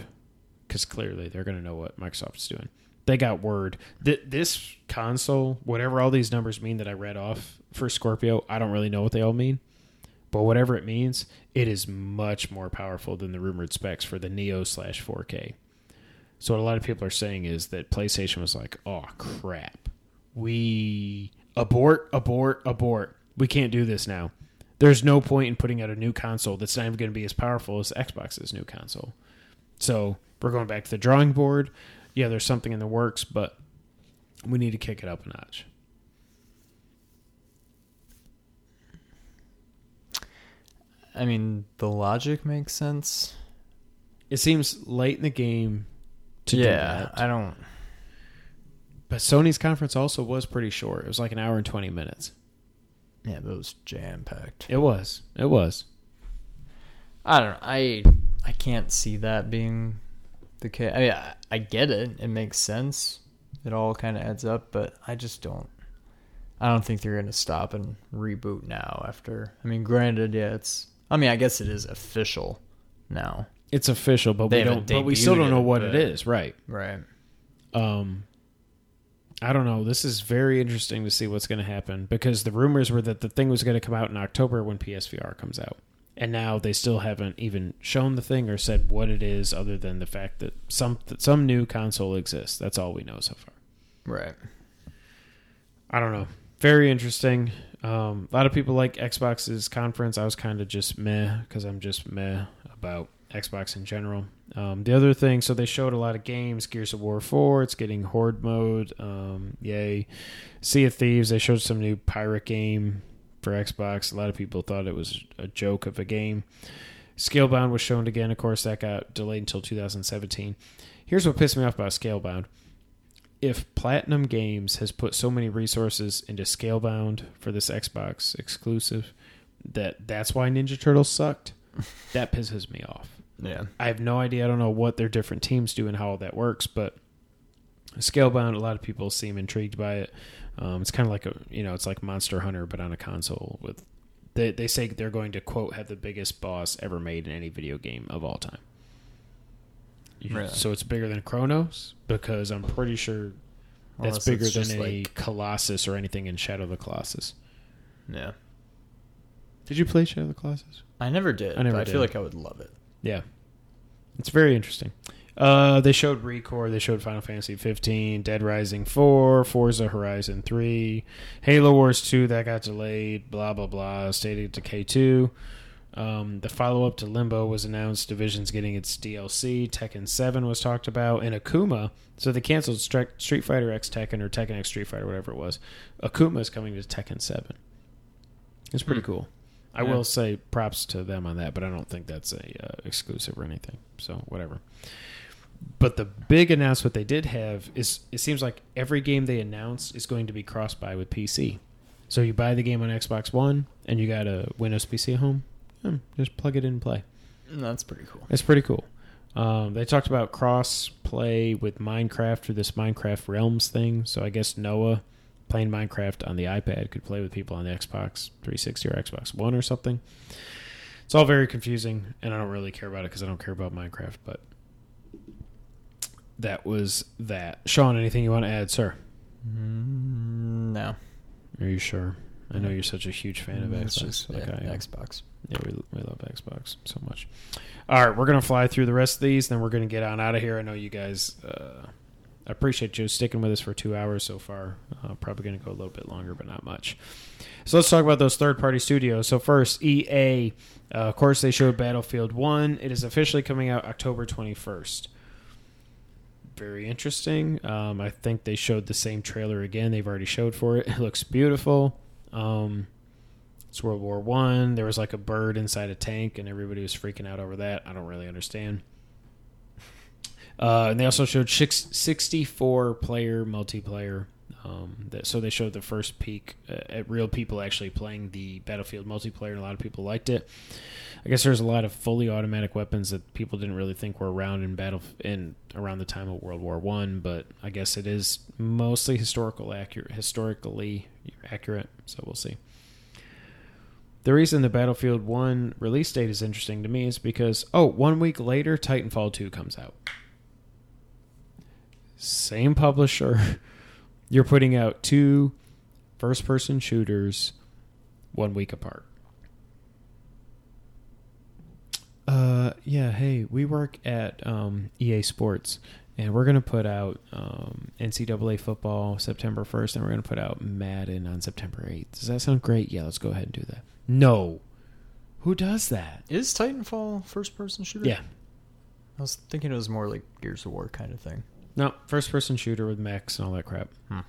because clearly they're going to know what Microsoft's doing. They got word that this console, whatever all these numbers mean that I read off for Scorpio, I don't really know what they all mean, but whatever it means, it is much more powerful than the rumored specs for the Neo slash four K. So what a lot of people are saying is that PlayStation was like, oh crap, we abort, abort, abort. We can't do this now. There's no point in putting out a new console that's not even going to be as powerful as Xbox's new console. So we're going back to the drawing board. Yeah, there's something in the works, but we need to kick it up a notch. I mean, the logic makes sense. It seems late in the game to yeah, do that. Yeah, I don't... But Sony's conference also was pretty short. It was like an hour and twenty minutes. Yeah, but it was jam-packed. It was. It was. I don't know. I, I can't see that being the case. I mean, I, I get it. It makes sense. It all kind of adds up, but I just don't. I don't think they're going to stop and reboot now after... I mean, granted, yeah, it's... I mean, I guess it is official now. It's official, but they we don't. But we still don't know what it, it is, right? Right. Um, I don't know. This is very interesting to see what's going to happen, because the rumors were that the thing was going to come out in October when P S V R comes out, and now they still haven't even shown the thing or said what it is, other than the fact that some some new console exists. That's all we know so far. Right. I don't know. Very interesting. Um, a lot of people like Xbox's conference. I was kind of just meh, because I'm just meh about Xbox in general. Um, the other thing, so they showed a lot of games. Gears of War four, it's getting Horde mode. Um, yay. Sea of Thieves, they showed some new pirate game for Xbox. A lot of people thought it was a joke of a game. Scalebound was shown again. Of course, that got delayed until two thousand seventeen. Here's what pissed me off about Scalebound. If Platinum Games has put so many resources into Scalebound for this Xbox exclusive, that that's why Ninja Turtles sucked, that pisses me off. Yeah. I have no idea. I don't know what their different teams do and how all that works, but Scalebound, a lot of people seem intrigued by it. Um, it's kind of like a, you know, it's like Monster Hunter, but on a console with, they, they say they're going to, quote, have the biggest boss ever made in any video game of all time. Really? So it's bigger than Chronos, because I'm pretty sure that's Unless bigger than a like... Colossus or anything in Shadow of the Colossus. Yeah. Did you play Shadow of the Colossus? I never did. I never but did. I feel like I would love it. Yeah. It's very interesting. Uh, they showed ReCore. They showed Final Fantasy fifteen, Dead Rising four, Forza Horizon three, Halo Wars two, that got delayed, blah, blah, blah, State of Decay two. Um, the follow-up to Limbo was announced. Division's getting its D L C. Tekken seven was talked about. And Akuma, so they canceled Street Fighter X Tekken or Tekken X Street Fighter, whatever it was. Akuma is coming to Tekken seven. It's pretty cool. I yeah. will say props to them on that, but I don't think that's a uh, exclusive or anything. So, whatever. But the big announcement they did have is it seems like every game they announced is going to be cross-buy with P C. So, you buy the game on Xbox One, and you got a Windows P C at home. Hmm, just plug it in and play. That's pretty cool. It's pretty cool. Um, they talked about cross-play with Minecraft through this Minecraft Realms thing. So I guess Noah playing Minecraft on the iPad could play with people on the Xbox three sixty or Xbox One or something. It's all very confusing, and I don't really care about it because I don't care about Minecraft. But that was that. Sean, anything you want to add, sir? Mm, no. Are you sure? I know you're such a huge fan of Xbox. Just, like yeah, I am. Xbox. Yeah, we we love Xbox so much. All right, we're going to fly through the rest of these, then we're going to get on out of here. I know you guys uh, appreciate you sticking with us for two hours so far. Uh, probably going to go a little bit longer, but not much. So let's talk about those third-party studios. So first, E A. Uh, of course, they showed Battlefield one. It is officially coming out October twenty-first. Very interesting. Um, I think they showed the same trailer again. They've already showed for it. It looks beautiful. Um, it's World War One. There was like a bird inside a tank, and everybody was freaking out over that. I don't really understand. Uh, and they also showed sixty-four player multiplayer. Um, that, so they showed the first peek at real people actually playing the Battlefield multiplayer, and a lot of people liked it. I guess there's a lot of fully automatic weapons that people didn't really think were around in battle in around the time of World War One, but I guess it is mostly historical accurate, historically accurate. So we'll see. The reason the Battlefield One release date is interesting to me is because oh, one week later, Titanfall two comes out. Same publisher. You're putting out two first-person shooters one week apart. Uh, yeah, hey, we work at um, E A Sports, and we're going to put out um, N C double A football September first, and we're going to put out Madden on September eighth. Does that sound great? Yeah, let's go ahead and do that. No. Who does that? Is Titanfall first-person shooter? Yeah. I was thinking it was more like Gears of War kind of thing. No, first-person shooter with mechs and all that crap. Hmm.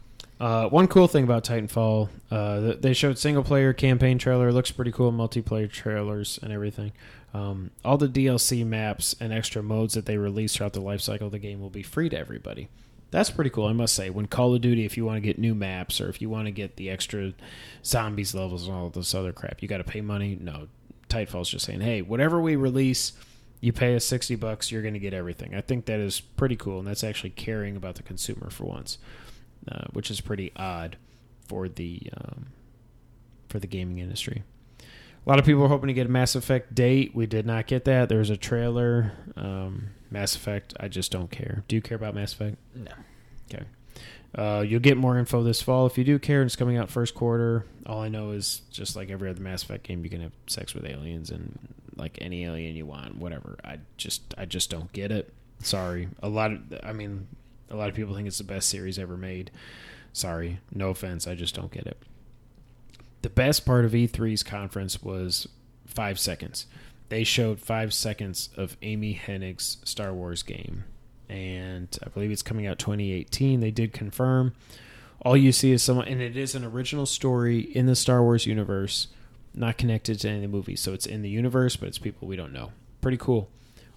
Uh, one cool thing about Titanfall, uh, they showed single-player campaign trailer. Looks pretty cool, multiplayer trailers and everything. Um, all the D L C maps and extra modes that they release throughout the life cycle of the game will be free to everybody. That's pretty cool, I must say. When Call of Duty, if you want to get new maps or if you want to get the extra zombies levels and all this other crap, you got to pay money. No, Titanfall's just saying, hey, whatever we release, you pay us sixty bucks, you're going to get everything. I think that is pretty cool, and that's actually caring about the consumer for once. Uh, which is pretty odd for the um, for the gaming industry. A lot of people were hoping to get a Mass Effect date. We did not get that. There was a trailer. Um, Mass Effect, I just don't care. Do you care about Mass Effect? No. Okay. Uh, you'll get more info this fall if you do care. It's coming out first quarter. All I know is just like every other Mass Effect game, you can have sex with aliens and like any alien you want, whatever. I just I just don't get it. Sorry. A lot of... I mean... A lot of people think it's the best series ever made. Sorry, no offense, I just don't get it. The best part of E three's conference was five seconds. They showed five seconds of Amy Hennig's Star Wars game, and I believe it's coming out twenty eighteen. They did confirm. All you see is someone, and it is an original story in the Star Wars universe, not connected to any of the movies. So it's in the universe, but it's people we don't know. Pretty cool.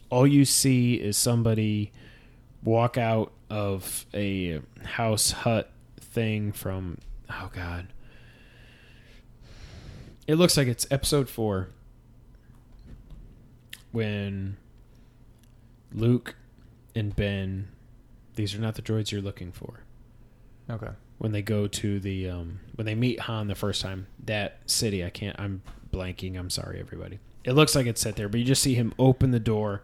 All you see is somebody walk out of a house hut thing from, oh god, it looks like it's episode four when Luke and Ben, these are not the droids you're looking for, okay, when they go to the um when they meet Han the first time, that city, I can't, I'm blanking, I'm sorry everybody, it looks like it's set there, but you just see him open the door.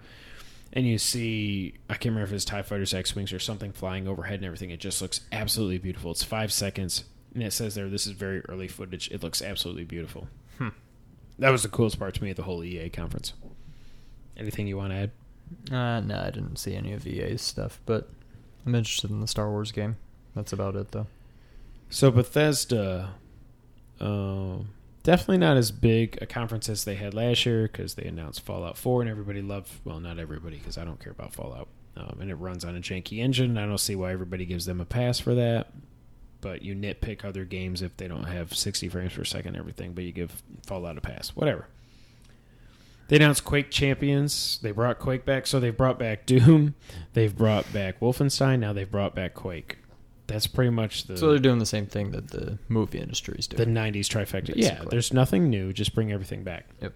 And you see, I can't remember if it's TIE Fighters, X-Wings, or something flying overhead and everything. It just looks absolutely beautiful. It's five seconds, and it says there, this is very early footage. It looks absolutely beautiful. Hmm. That was the coolest part to me at the whole E A conference. Anything you want to add? Uh, no, I didn't see any of E A's stuff, but I'm interested in the Star Wars game. That's about it, though. So Bethesda, uh, definitely not as big a conference as they had last year because they announced Fallout four and everybody loved... Well, not everybody because I don't care about Fallout. Um, and it runs on a janky engine. I don't see why everybody gives them a pass for that. But you nitpick other games if they don't have sixty frames per second and everything, but you give Fallout a pass. Whatever. They announced Quake Champions. They brought Quake back. So they've brought back Doom. They've brought back Wolfenstein. Now they've brought back Quake. That's pretty much the... So they're doing the same thing that the movie industry is doing. The nineties trifecta. Basically. Yeah, there's nothing new. Just bring everything back. Yep.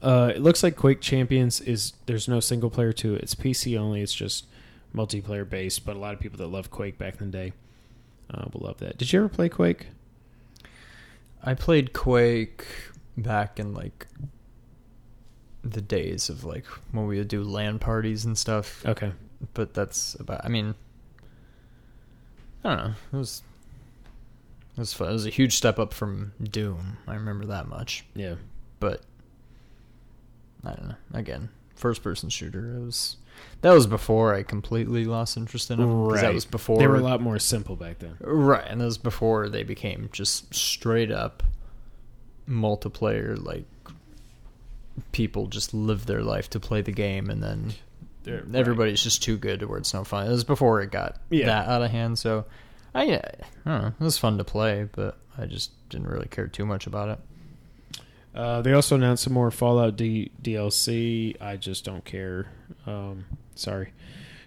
Uh, it looks like Quake Champions is... There's no single player to it. It's P C only. It's just multiplayer based. But a lot of people that loved Quake back in the day uh, will love that. Did you ever play Quake? I played Quake back in like the days of like when we would do LAN parties and stuff. Okay. But that's about... I mean... I don't know. It was it was fun. It was a huge step up from Doom. I remember that much. Yeah. But I don't know. Again, first person shooter. It was that was before I completely lost interest in them. Right. That was before they were a lot more simple back then. Right, and that was before they became just straight up multiplayer. Like people just live their life to play the game, and then. They're everybody's right. Just too good to where it's no fun. It was before it got yeah. that out of hand, so I, I don't know. It was fun to play, but I just didn't really care too much about it. Uh, they also announced some more Fallout D- DLC. I just don't care. Um, sorry.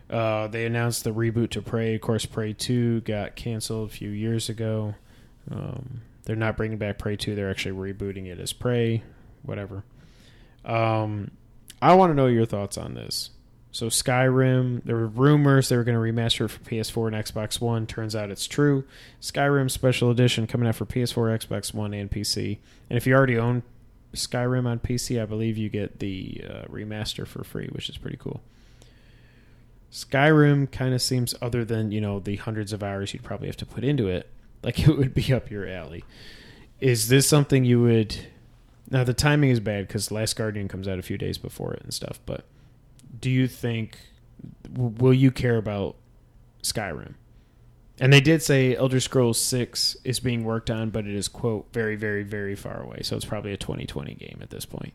Uh, they announced the reboot to Prey. Of course, Prey two got canceled a few years ago. Um, they're not bringing back Prey two. They're actually rebooting it as Prey. Whatever. Um, I want to know your thoughts on this. So Skyrim, there were rumors they were going to remaster it for P S four and Xbox One. Turns out it's true. Skyrim Special Edition coming out for P S four, Xbox One, and P C. And if you already own Skyrim on P C, I believe you get the uh, remaster for free, which is pretty cool. Skyrim kind of seems, other than, you know, the hundreds of hours you'd probably have to put into it, like it would be up your alley. Is this something you would... Now, the timing is bad because Last Guardian comes out a few days before it and stuff, but... Do you think, will you care about Skyrim? And they did say Elder Scrolls six is being worked on, but it is, quote, very, very, very far away. So it's probably a twenty twenty game at this point.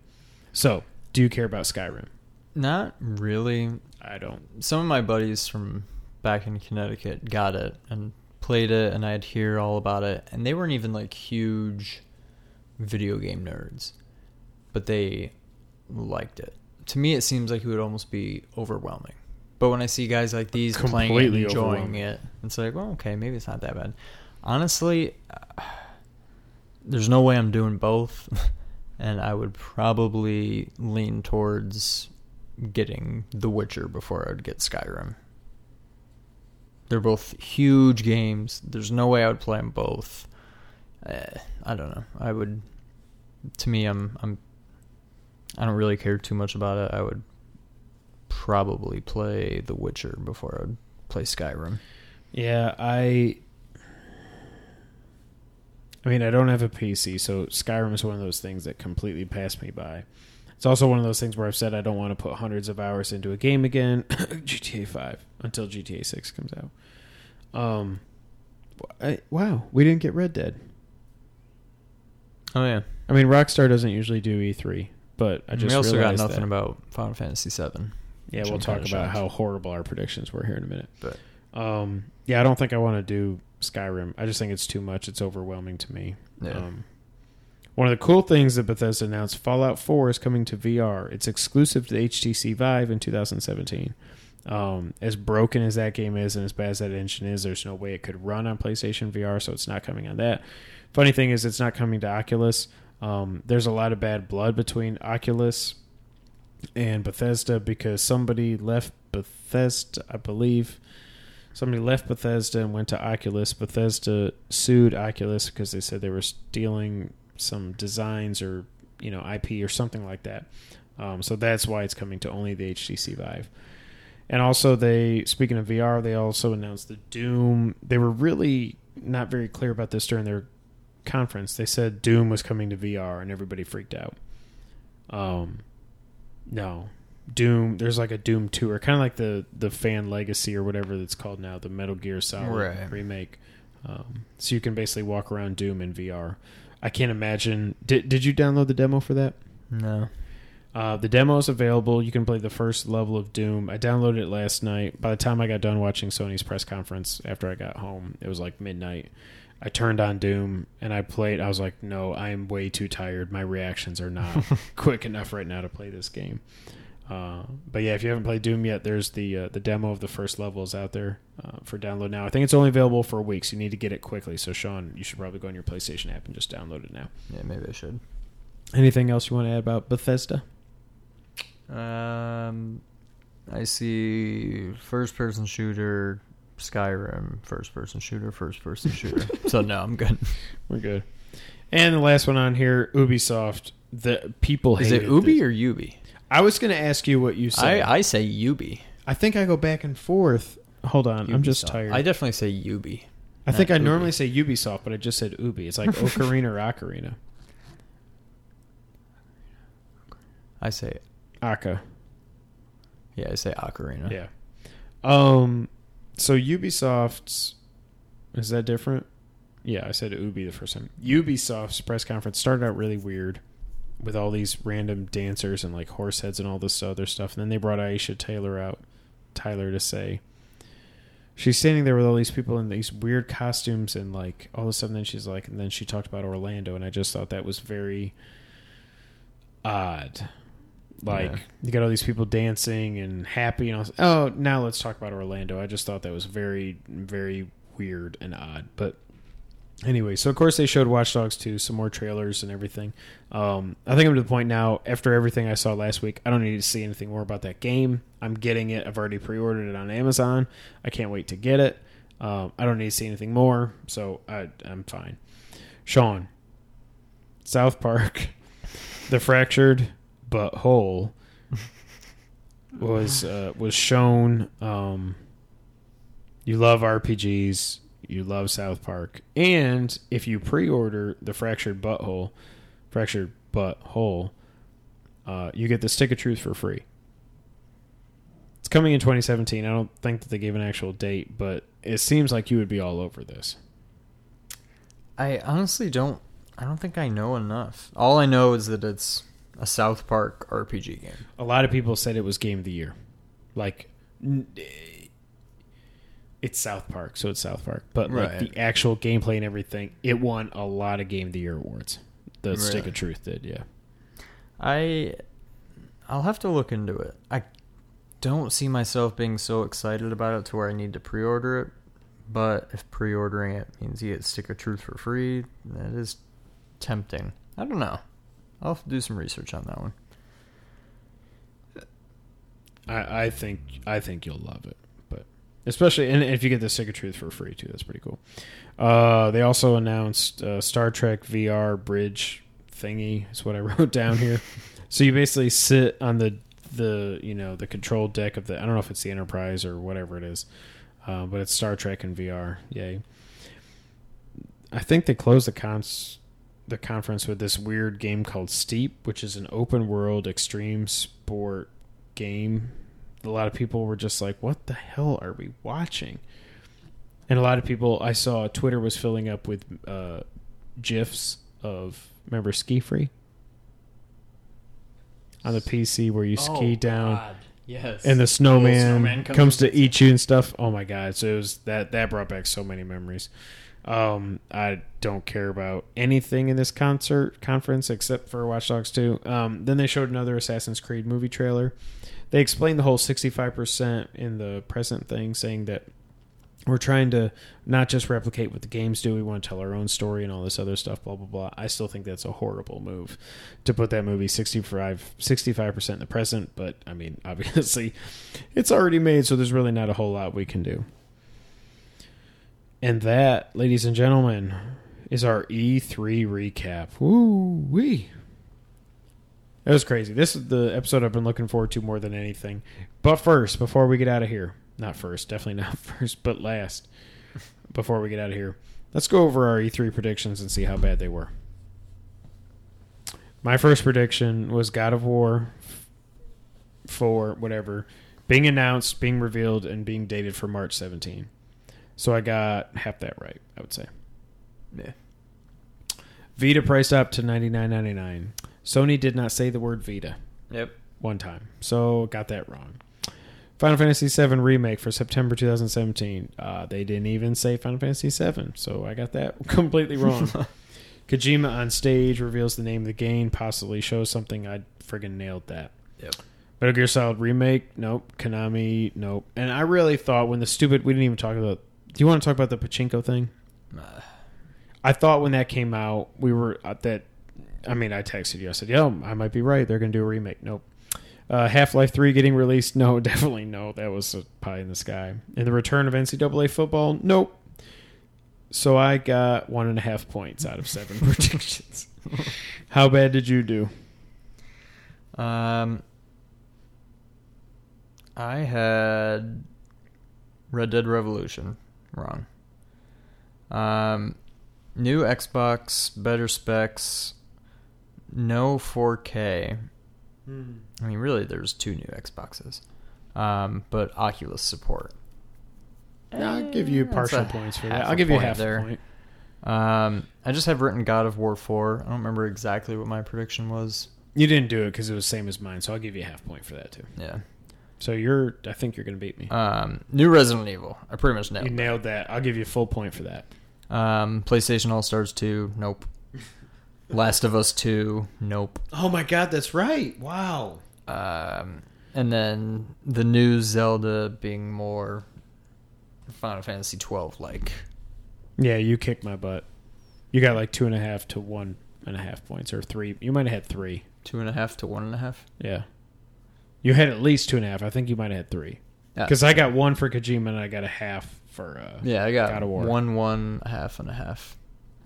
So do you care about Skyrim? Not really. I don't. Some of my buddies from back in Connecticut got it and played it and I'd hear all about it, and they weren't even like huge video game nerds, but they liked it. To me, it seems like it would almost be overwhelming. But when I see guys like these completely playing it, enjoying it, it's like, well, okay, maybe it's not that bad. Honestly, uh, there's no way I'm doing both, and I would probably lean towards getting The Witcher before I would get Skyrim. They're both huge games. There's no way I would play them both. Uh, I don't know. I would. To me, I'm I'm. I don't really care too much about it. I would probably play The Witcher before I would play Skyrim. Yeah, I I mean, I don't have a P C, so Skyrim is one of those things that completely passed me by. It's also one of those things where I've said I don't want to put hundreds of hours into a game again. G T A five until G T A six comes out. Um, I, wow, we didn't get Red Dead. Oh, yeah. I mean, Rockstar doesn't usually do E three, but I just we also got nothing that. about Final Fantasy seven. Yeah, we'll I'm talk about shocked. how horrible our predictions were here in a minute. But um, yeah, I don't think I want to do Skyrim. I just think it's too much. It's overwhelming to me. Yeah. Um, one of the cool things that Bethesda announced, Fallout four is coming to V R. It's exclusive to the H T C Vive in two thousand seventeen. Um, as broken as that game is and as bad as that engine is, there's no way it could run on PlayStation V R, so it's not coming on that. Funny thing is, it's not coming to Oculus. Um, there's a lot of bad blood between Oculus and Bethesda because somebody left Bethesda, I believe... Somebody left Bethesda and went to Oculus. Bethesda sued Oculus because they said they were stealing some designs or, you know, I P or something like that. Um, so that's why it's coming to only the H T C Vive. And also they, speaking of V R, they also announced the Doom. They were really not very clear about this during their conference. They said Doom was coming to V R and everybody freaked out. Um, no. Doom, there's like a Doom two, or kind of like the, the fan legacy or whatever that's called now, the Metal Gear Solid right. remake. Um, so you can basically walk around Doom in V R. I can't imagine. Did Did you download the demo for that? No. Uh, the demo is available. You can play the first level of Doom. I downloaded it last night. By the time I got done watching Sony's press conference after I got home, it was like midnight. I turned on Doom and I played. I was like, no, I'm way too tired. My reactions are not quick enough right now to play this game. Uh, but yeah, if you haven't played Doom yet, there's the uh, the demo of the first levels out there uh, for download now. I think it's only available for a week, so you need to get it quickly. So, Sean, you should probably go on your PlayStation app and just download it now. Yeah, maybe I should. Anything else you want to add about Bethesda? Um, I see first-person shooter, Skyrim, first-person shooter, first-person shooter. So, no, I'm good. We're good. And the last one on here, Ubisoft. The people hate it. Is it Ubi or Ubi? I was going to ask you what you say. I, I say Ubi. I think I go back and forth. Hold on. Ubisoft. I'm just tired. I definitely say Ubi. I think I Ubi. normally say Ubisoft, but I just said Ubi. It's like Ocarina or Ocarina. I say it. Aka. Yeah, I say Ocarina. Yeah. Um. So Ubisoft's... Is that different? Yeah, I said Ubi the first time. Ubisoft's press conference started out really weird, with all these random dancers and like horse heads and all this other stuff. And then they brought Aisha Tyler out, Tyler to say, she's standing there with all these people in these weird costumes. And like, all of a sudden then she's like, and then she talked about Orlando. And I just thought that was very odd. Like yeah. You got all these people dancing and happy. And all, oh, now let's talk about Orlando. I just thought that was very, very weird and odd, but anyway, so of course they showed Watch Dogs two, some more trailers and everything. Um, I think I'm to the point now, after everything I saw last week, I don't need to see anything more about that game. I'm getting it. I've already pre-ordered it on Amazon. I can't wait to get it. Um, I don't need to see anything more, so I, I'm fine. Sean, South Park, The Fractured Butthole was, uh, was shown. Um, you love R P Gs. You love South Park. And if you pre-order The Fractured Butthole, Fractured Butthole, uh, you get the Stick of Truth for free. It's coming in twenty seventeen. I don't think that they gave an actual date, but it seems like you would be all over this. I honestly don't... I don't think I know enough. All I know is that it's a South Park R P G game. A lot of people said it was Game of the Year. Like... N- it's South Park, so it's South Park. But right. like the actual gameplay and everything, it won a lot of Game of the Year awards. The really? Stick of Truth did, yeah. I, I'll have to look into it. I don't see myself being so excited about it to where I need to pre-order it. But if pre-ordering it means you get Stick of Truth for free, that is tempting. I don't know. I'll have to do some research on that one. I, I think I think you'll love it, but especially and if you get the Stick of Truth for free too, that's pretty cool. Uh, they also announced uh, Star Trek V R bridge thingy is what I wrote down here. So you basically sit on the the you know the control deck of the I don't know if it's the Enterprise or whatever it is, uh, but it's Star Trek in V R. Yay! I think they closed the cons. the conference with this weird game called Steep, which is an open world extreme sport game. A lot of people were just like, what the hell are we watching? And a lot of people, I saw Twitter was filling up with uh, GIFs of, remember Ski Free? On the P C where you oh, ski down God. Yes. and the snowman, snowman comes, comes to eat you and stuff. Oh my God. So it was that, that brought back so many memories. Um, I don't care about anything in this concert conference except for Watch Dogs two. Um, then they showed another Assassin's Creed movie trailer. They explained the whole sixty-five percent in the present thing, saying that we're trying to not just replicate what the games do. We want to tell our own story and all this other stuff, blah, blah, blah. I still think that's a horrible move to put that movie sixty-five percent in the present. But, I mean, obviously it's already made, so there's really not a whole lot we can do. And that, ladies and gentlemen, is our E three recap. Woo-wee. That was crazy. This is the episode I've been looking forward to more than anything. But first, before we get out of here, not first, definitely not first, but last, before we get out of here, let's go over our E three predictions and see how bad they were. My first prediction was God of War four, whatever, being announced, being revealed, and being dated for March seventeenth. So I got half that right, I would say. Yeah. Vita priced up to ninety-nine ninety-nine. Sony did not say the word Vita. Yep. One time. So got that wrong. Final Fantasy seven Remake for September twenty seventeen. Uh, they didn't even say Final Fantasy seven. So I got that completely wrong. Kojima on stage reveals the name of the game, possibly shows something. I friggin' nailed that. Yep. Metal Gear Solid Remake. Nope. Konami. Nope. And I really thought when the stupid... We didn't even talk about... Do you want to talk about the pachinko thing? Nah. I thought when that came out, we were at that. I mean, I texted you. I said, "Yo, I might be right. They're going to do a remake." Nope. Uh, Half-Life three getting released? No, definitely no. That was a pie in the sky. And the return of N C double A football? Nope. So I got one and a half points out of seven predictions. How bad did you do? Um, I had Red Dead Revolution. Wrong. Um, new Xbox, better specs, no four K. Mm. I mean, really, there's two new Xboxes, um, but Oculus support. I'll give you partial points for that. I'll give you half there. Point. Um, I just have written God of War four. I don't remember exactly what my prediction was. You didn't do it because it was same as mine, so I'll give you a half point for that too. Yeah. So you're, I think you're going to beat me. Um, new Resident Evil. I pretty much nailed it. You nailed that. I'll give you a full point for that. Um, PlayStation All-Stars two. Nope. Last of Us two. Nope. Oh my God, that's right. Wow. Um, and then the new Zelda being more Final Fantasy twelve-like. Yeah, you kicked my butt. You got like two and a half to one and a half points or three. You might have had three. Two and a half to one and a half? Yeah. You had at least two and a half. I think you might have had three. Because yeah. I got one for Kojima and I got a half for uh, yeah, I got God of War. One, one, a half, and a half.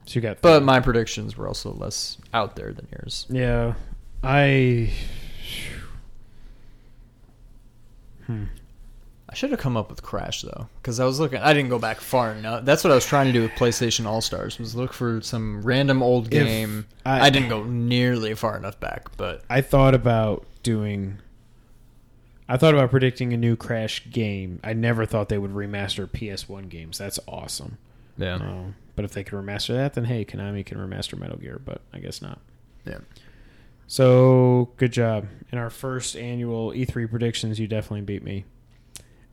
So you got three. But my predictions were also less out there than yours. Yeah. I... Hmm. I should have come up with Crash, though. Because I was looking... I didn't go back far enough. That's what I was trying to do with PlayStation All-Stars, was look for some random old game. I, I didn't go nearly far enough back, but... I thought about doing... I thought about predicting a new Crash game. I never thought they would remaster P S one games. That's awesome. Yeah. Um, but if they could remaster that, then hey, Konami can remaster Metal Gear, but I guess not. Yeah. So, good job. In our first annual E three predictions, you definitely beat me.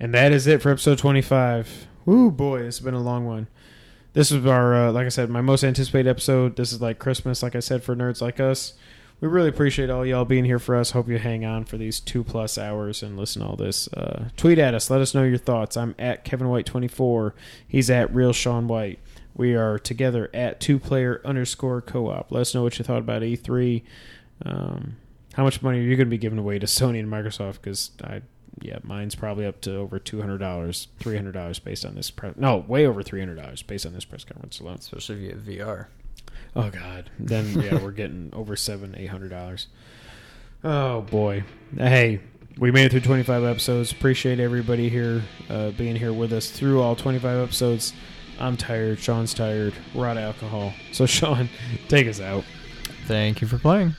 And that is it for episode twenty-five. Woo, boy, it's been a long one. This is our, uh, like I said, my most anticipated episode. This is like Christmas, like I said, for nerds like us. We really appreciate all y'all being here for us. Hope you hang on for these two-plus hours and listen to all this. Uh, tweet at us. Let us know your thoughts. I'm at Kevin White twenty-four. He's at Real Sean White. We are together at two-player underscore co-op. Let us know what you thought about E three. Um, how much money are you going to be giving away to Sony and Microsoft? Because, I, yeah, mine's probably up to over two hundred dollars, three hundred dollars based on this. Pre- no, way over three hundred dollars based on this press conference alone. Especially if you have V R. Oh, God. Then, yeah, we're getting over seven hundred dollars, eight hundred dollars. Oh, boy. Hey, we made it through twenty-five episodes. Appreciate everybody here uh, being here with us through all twenty-five episodes. I'm tired. Sean's tired. We're out of alcohol. So, Sean, take us out. Thank you for playing.